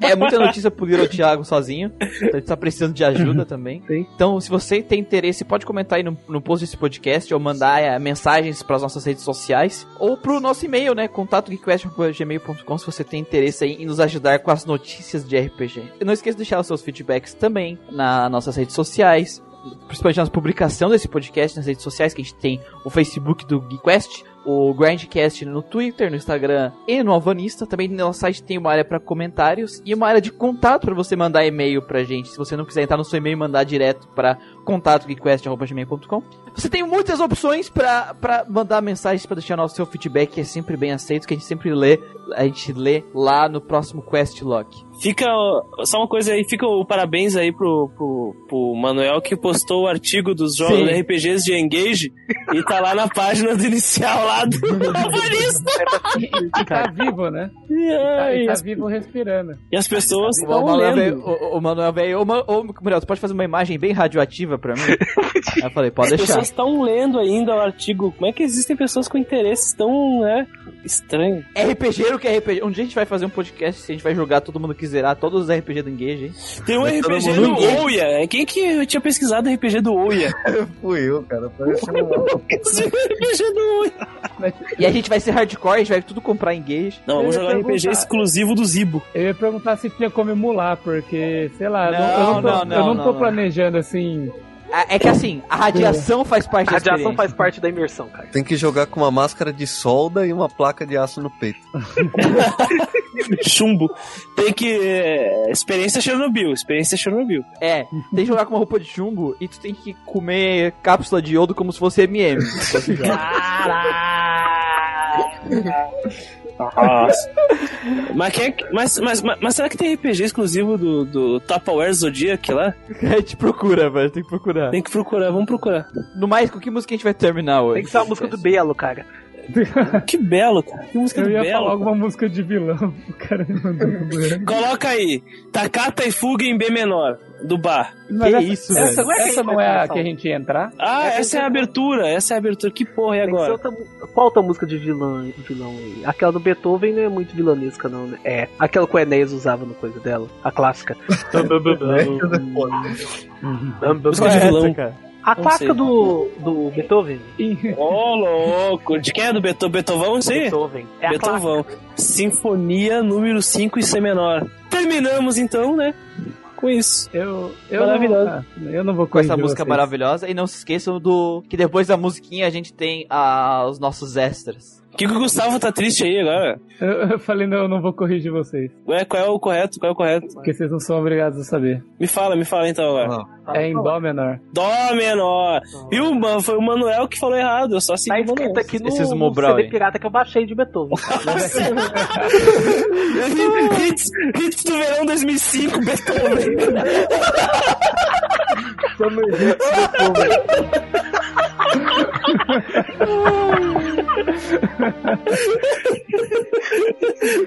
É, é muita notícia pro Little Thiago sozinho. Então a gente tá precisando de ajuda também. Sim. Então, se você tem interesse, pode comentar aí no, no post desse podcast ou mandar é, mensagens pras nossas redes sociais ou pro nosso e-mail, né? contato geekcast arroba gmail ponto com se você tem interesse aí em nos ajudar com as notícias de R P G. Eu não esqueça de deixar seus feedbacks também nas nossas redes sociais, principalmente na publicação desse podcast nas redes sociais, que a gente tem o Facebook do GeekQuest, o Grindcast no Twitter, no Instagram e no Alvanista. Também no nosso site tem uma área para comentários e uma área de contato para você mandar e-mail pra gente. Se você não quiser entrar no seu e-mail e mandar direto para contato geekquest arroba gmail ponto com. Você tem muitas opções pra, pra mandar mensagens, pra deixar nosso seu feedback, que é sempre bem aceito, que a gente sempre lê, a gente lê lá no próximo Quest Log. Fica, só uma coisa aí, fica o parabéns aí pro, pro, pro Manuel, que postou o artigo dos jogos do R P Gs de Engage e tá lá na página do inicial lá do Alvarista. E tá vivo, né? E, tá, e tá vivo respirando. E as pessoas estão lendo. O, o Manuel veio, ô Manuel, tu pode fazer uma imagem bem radioativa pra mim? Aí eu falei, pode deixar. Vocês estão lendo ainda o artigo. Como é que existem pessoas com interesses tão, né, estranhos? RPGero que é R P G. Um dia a gente vai fazer um podcast, a gente vai jogar todo mundo que zerar todos os R P G do Engage, hein? Tem um Mas R P G do Engage. Ouya. Quem que tinha pesquisado R P G do Ouya? Fui eu, cara. R P G do Ouya. E a gente vai ser hardcore, a gente vai tudo comprar Engage. Não, vamos jogar perguntar. R P G exclusivo do Zibo. Eu ia perguntar se tinha como emular, porque, sei lá, não, eu não tô, não, não, eu não tô não, planejando não. assim... É que assim, a radiação faz parte da experiência. A radiação faz parte da imersão, cara. Tem que jogar com uma máscara de solda e uma placa de aço no peito. Chumbo. Tem que... É, experiência Chernobyl, experiência Chernobyl. É, tem que jogar com uma roupa de chumbo e tu tem que comer cápsula de iodo como se fosse M e M. Caralho! Nossa. mas, que, mas, mas, mas será que tem R P G exclusivo do, do Tupperware Zodiac lá? A gente procura, velho, tem que procurar. Tem que procurar, vamos procurar. No mais, com que música a gente vai terminar hoje? Tem que ser uma música do Belo, cara. Que Belo, cara. Que música Eu do ia Belo, falar cara. Alguma música de vilão. O cara me mandou. Coloca aí, Takata e Fuga em B menor, do Bar. Mas que isso, velho. Essa, essa, essa não é a que a gente ia entrar? Ah, essa, essa é a abertura, essa é a abertura. Que porra é agora? Outra, qual outra música de vilão, vilão aí? Aquela do Beethoven não é muito vilanesca, não, né? É, aquela que o Enéas usava no coisa dela, a clássica. Música de vilão, cara. A clássica do, do Beethoven. Ô, oh, louco! De quem é do Beethoven? Beethoven, sim? Beethoven. É Beethoven. Sinfonia número cinco e C menor. Terminamos, então, né? Com isso. Eu, eu Maravilhosa. Não, eu não vou com essa música vocês. Maravilhosa. E não se esqueçam do que depois da musiquinha a gente tem ah, os nossos extras. O que, que o Gustavo tá triste aí agora? Eu, eu falei, não, eu não vou corrigir vocês. Ué, qual é o correto? Qual é o correto? Porque vocês não são obrigados a saber. Me fala, me fala então agora. É em Dó menor. Dó menor! Dó. E o, foi o Manuel que falou errado, eu só segui tá o Manuel. Tá escrito aqui no, no C D pirata que eu baixei de Beethoven. hits, hits do verão dois mil e cinco, Beethoven. Tamo hits Beethoven.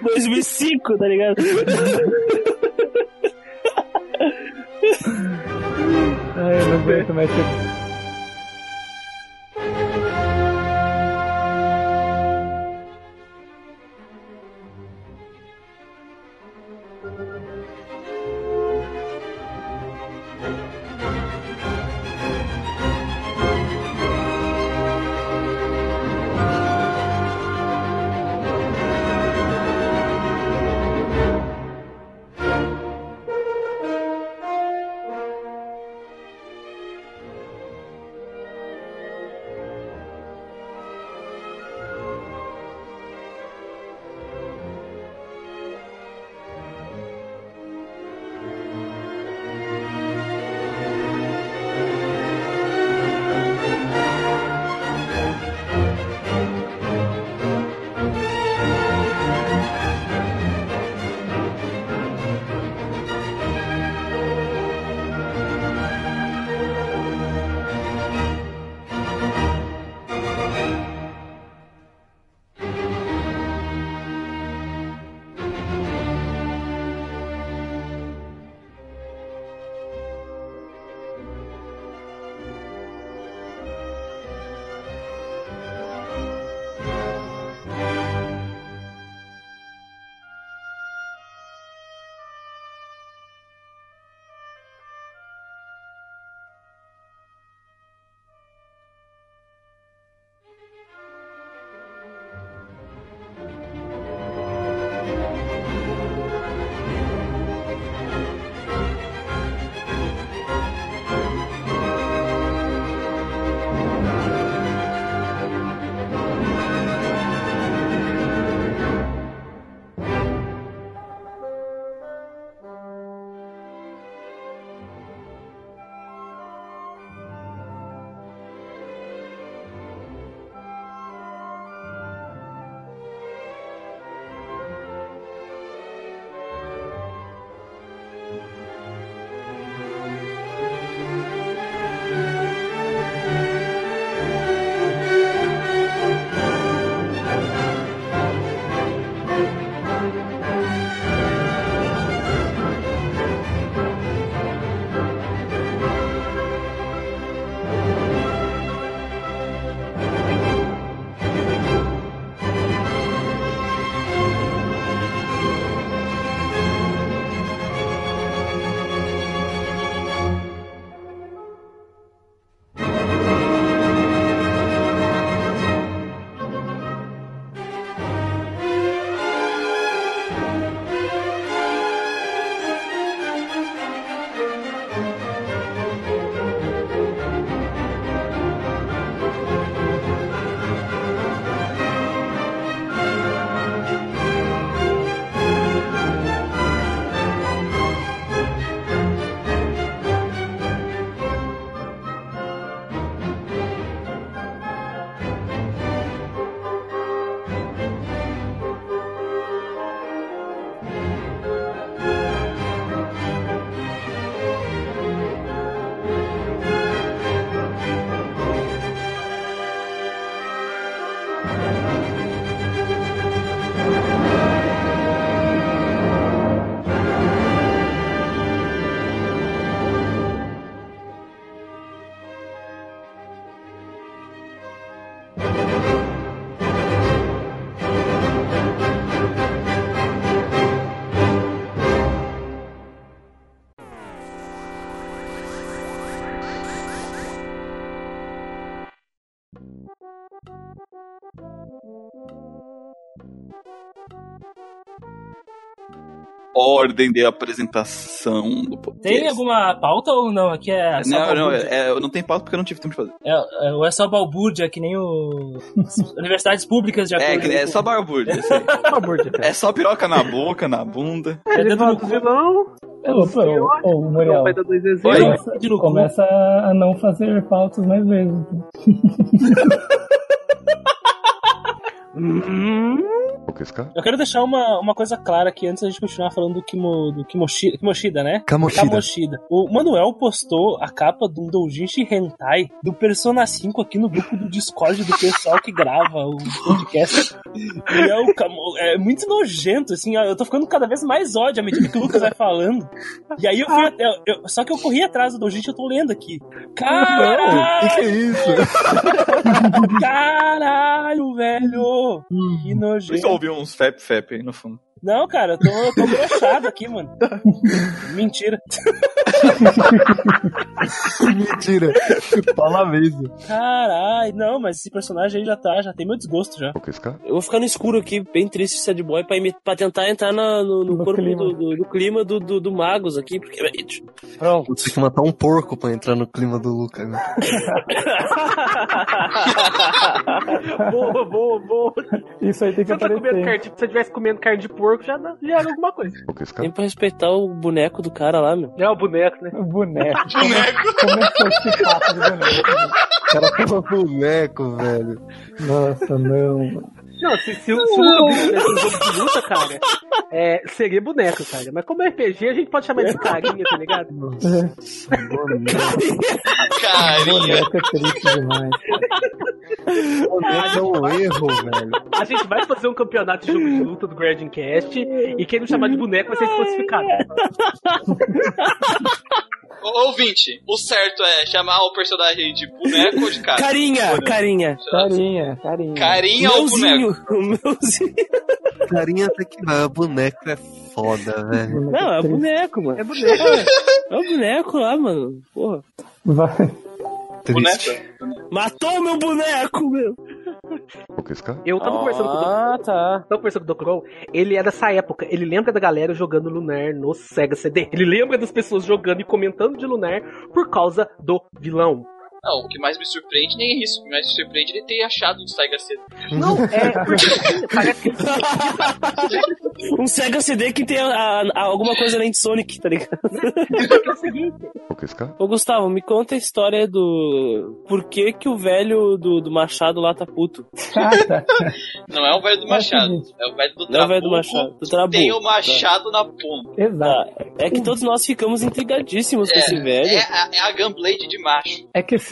dois mil e cinco, tá ligado? Ai, eu não aguento mais. ordem de apresentação do podcast. Tem alguma pauta ou não? Aqui é só não, não, é, é, não tem pauta porque eu não tive tempo de fazer. É, é, ou é só balbúrdia, que nem o... universidades públicas de acordo. É, é só balbúrdia, isso aí. É só piroca na boca, na bunda. É, é dedo no cu. Opa, ô, Muriel, começa a não fazer pautas mais vezes. Eu quero deixar uma, uma coisa clara aqui antes da gente continuar falando do, Kimo, do Kimoshida, Kimoshida, né? Kamoshida. Kamoshida. O Manuel postou a capa de um doujinshi hentai do Persona cinco aqui no grupo do Discord do pessoal que grava o podcast. E é, o Kamo... é muito nojento, assim. Eu tô ficando cada vez mais ódio à medida que o Lucas vai falando. E aí eu fui até... Eu, eu... Só que eu corri atrás do doujinshi, eu tô lendo aqui. Caralho! O que é isso? Caralho, velho! Que nojento. Eu só ouvi uns fap-fap aí no fundo. Não, cara, eu tô, eu tô broxado aqui, mano. Mentira. Mentira. Fala mesmo. Caralho, não, mas esse personagem aí já tá, já tem meu desgosto já. Eu vou ficar no escuro aqui, bem triste, sad boy, pra, imi- pra tentar entrar na, no, no, no corpo clima. Do, do, do clima do, do, do Magus aqui, porque... Pronto. Você tem que matar um porco pra entrar no clima do Lucas, né? Boa, boa, boa. Isso aí tem que você aparecer. Tá comendo carne, se você tivesse comendo carne de porco, já, dá, já era alguma coisa. Tem pra respeitar o boneco do cara lá, meu. É, o boneco, né? O boneco. O boneco. Começou esse papo do boneco. O cara pegou o boneco, velho. Nossa, não. Não, se, se, se o jogo de luta, cara, é, seria boneco, cara. Mas como é R P G, a gente pode chamar de carinha, tá ligado? Nossa, carinha. Boneco é triste demais. Boneco é um erro, velho. A gente vai fazer um campeonato de jogo de luta do Grading Cast e quem não chamar de boneco vai ser desclassificado. Ô, ouvinte, o certo é chamar o personagem de boneco ou de cara? Carinha, boneco. Carinha. Carinha, carinha. Carinha ou boneco? O meuzinho. Carinha até que não, boneco é foda, velho. Não, é boneco, mano. É boneco. É o boneco lá, mano. Porra. Vai. Matou meu boneco, meu! Eu tava ah, conversando com o Doc. Tá. Tava conversando com o Doc Roll. Ele é dessa época. Ele lembra da galera jogando Lunar no Sega C D. Ele lembra das pessoas jogando e comentando de Lunar por causa do vilão. Não, o que mais me surpreende nem é isso. O que mais me surpreende é ele ter achado um Sega C D. Não, é porque parece que... Um Sega C D que tem a, a, alguma coisa além de Sonic, tá ligado? É o seguinte... Ô, Gustavo, me conta a história do... Por que que o velho do, do Machado lá tá puto? Não é o velho do Machado. É o velho do Trabuco. Não é o velho do Machado. Do Trabuco. Tem o Machado tá na ponta. Exato. Ah, é que todos nós ficamos intrigadíssimos é, com esse velho. É a, é a Gunblade de macho. É que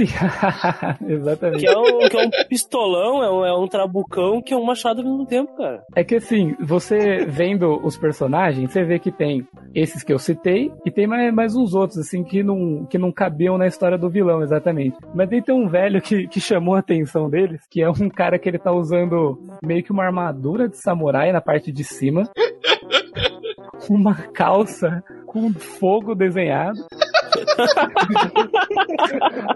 exatamente. Que é, um, que é um pistolão, é um, é um trabucão, que é um machado ao mesmo tempo, cara. É que assim, você vendo os personagens, você vê que tem esses que eu citei, e tem mais, mais uns outros, assim, que não, que não cabiam na história do vilão, exatamente. Mas aí tem um velho que, que chamou a atenção deles, que é um cara que ele tá usando meio que uma armadura de samurai na parte de cima, uma calça com fogo desenhado.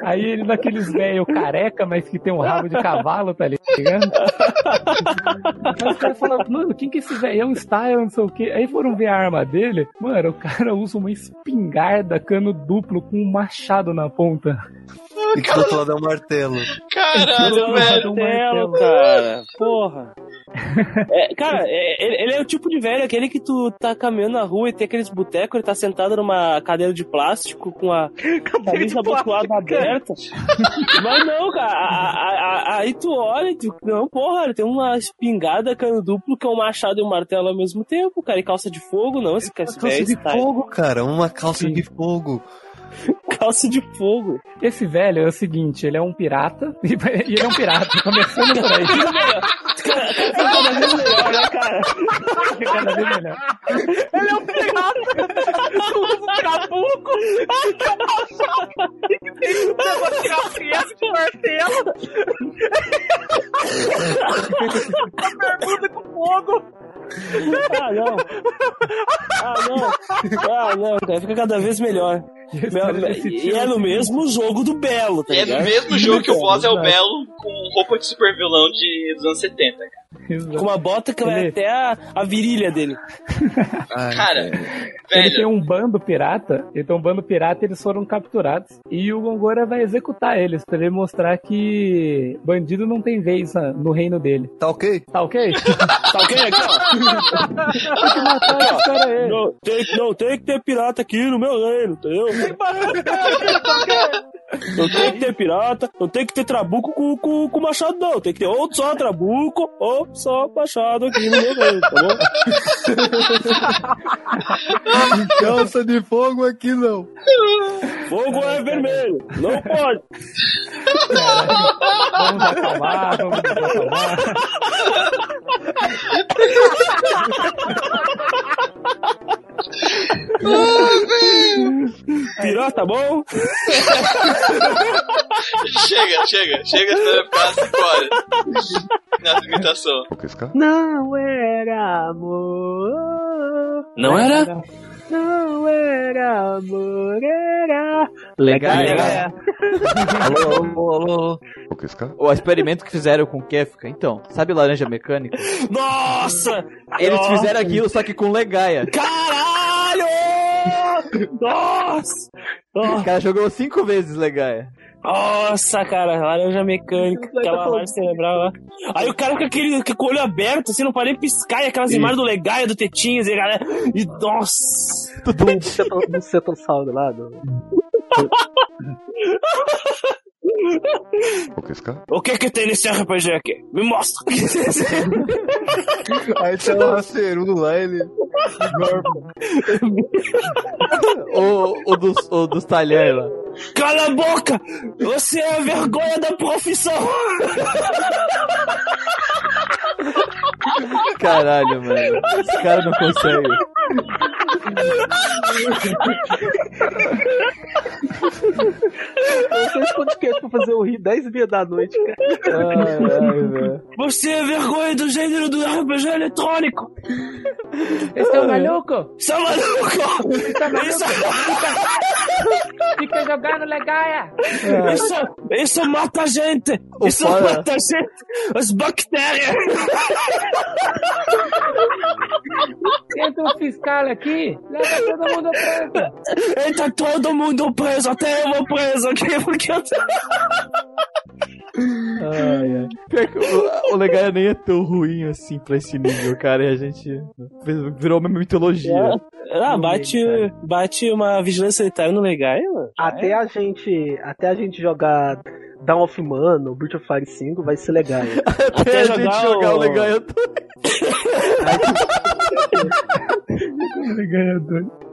Aí ele daqueles velho careca, mas que tem um rabo de cavalo, tá ligado? Aí os caras falaram, mano, quem que esse velhão está? Eu não sei o que. Aí foram ver a arma dele. Mano, o cara usa uma espingarda, cano duplo, com um machado na ponta. E que do outro lado é um martelo. Caralho, velho. Martelo, cara. Porra. É, cara, é, ele é o tipo de velho, aquele que tu tá caminhando na rua e tem aqueles botecos, ele tá sentado numa cadeira de plástico com a camisa bocoada aberta. Mas não, cara, a, a, a, aí tu olha e tu, não, porra, ele tem uma espingarda, cano duplo, que é um machado e um martelo ao mesmo tempo, cara, e calça de fogo, não, esse calça é de tá fogo, aí. Cara, uma calça sim. De fogo. Calça de fogo. Esse velho é o seguinte, ele é um pirata. E ele é um pirata, começando por aí. Cada vez melhor, né, cara? Cada vez melhor. Ele é um pirata. Tu usa um trabuco. Tem um negócio de alfiete de martelo. Uma bermuda com fogo. Ah, não. Ah, não. Ah, não, cara. Fica cada vez melhor. E é no mesmo jogo do Belo, tá ligado? É no mesmo jogo que o boss é o Belo com roupa de super vilão de, dos anos setenta, cara. Exato. Com uma bota que ele... vai até a, a virilha dele. Ai, cara, velho. Ele tem um bando pirata, ele tem um bando pirata, eles foram capturados. E o Gongora vai executar eles, pra ele mostrar que bandido não tem vez no reino dele. Tá ok? Tá ok? Tá ok aqui, ó. Tem que matar esse cara aí. Não tem, não, tem que ter pirata aqui no meu reino, entendeu? Tem barulho, cara. Não tem que ter pirata, não tem que ter trabuco com, com, com machado, não. Tem que ter ou só trabuco ou só machado aqui no meu meio, tá bom? Calça de fogo aqui não. Fogo é vermelho, não pode. Vamos acalmar, vamos acalmar. Oh, pirata, tá bom? Chega, chega, chega, você vai ficar cinco horas na imitação. Não era amor. Não era? Não era amor, era... Legal, legal. Alô, alô, alô. O experimento que fizeram com o Kefka, então, sabe laranja mecânica? Nossa! Eles nossa. Fizeram aquilo, só que com legaia. Caralho! Nossa! O cara jogou cinco vezes legaia. Nossa, cara, laranja mecânica, aquela lavagem cerebral lá. Aí o cara com aquele com o olho aberto, assim, não parei piscar, e aquelas Isso. imagens do legaia, do tetinhas, e galera. E nossa! Do, do cetossauro do lado. O que que tem nesse R P G aqui? Me mostra! Aí tem um raceru lá, ele... o, o, dos, o dos talheres lá. Cala a boca! Você é a vergonha da profissão! Caralho, mano. Esse cara não consegue. Eu sou esse podcast pra fazer eu rir dez e meia da noite, cara. Ai, velho. Você é vergonha do gênero do R P G eletrônico. Você é maluco? Você é maluco? Isso... Fica... Fica jogando legaia. É. Isso, isso mata a gente. O isso fora. Mata a gente. As bactérias. Entra o fiscal aqui, leva todo mundo preso. Entra todo mundo preso, até eu vou preso aqui, porque eu... Ai, ai. O legal nem é tão ruim assim pra esse nível, cara, e a gente virou uma mitologia. É. Ah, bate, bate uma vigilância sanitária no legal, mano. Até é. a gente, até a gente jogar... Dawn of Mano, Breath of Fire cinco vai ser legal. Até, Até a jogar gente o... jogar o legal. Eu tô...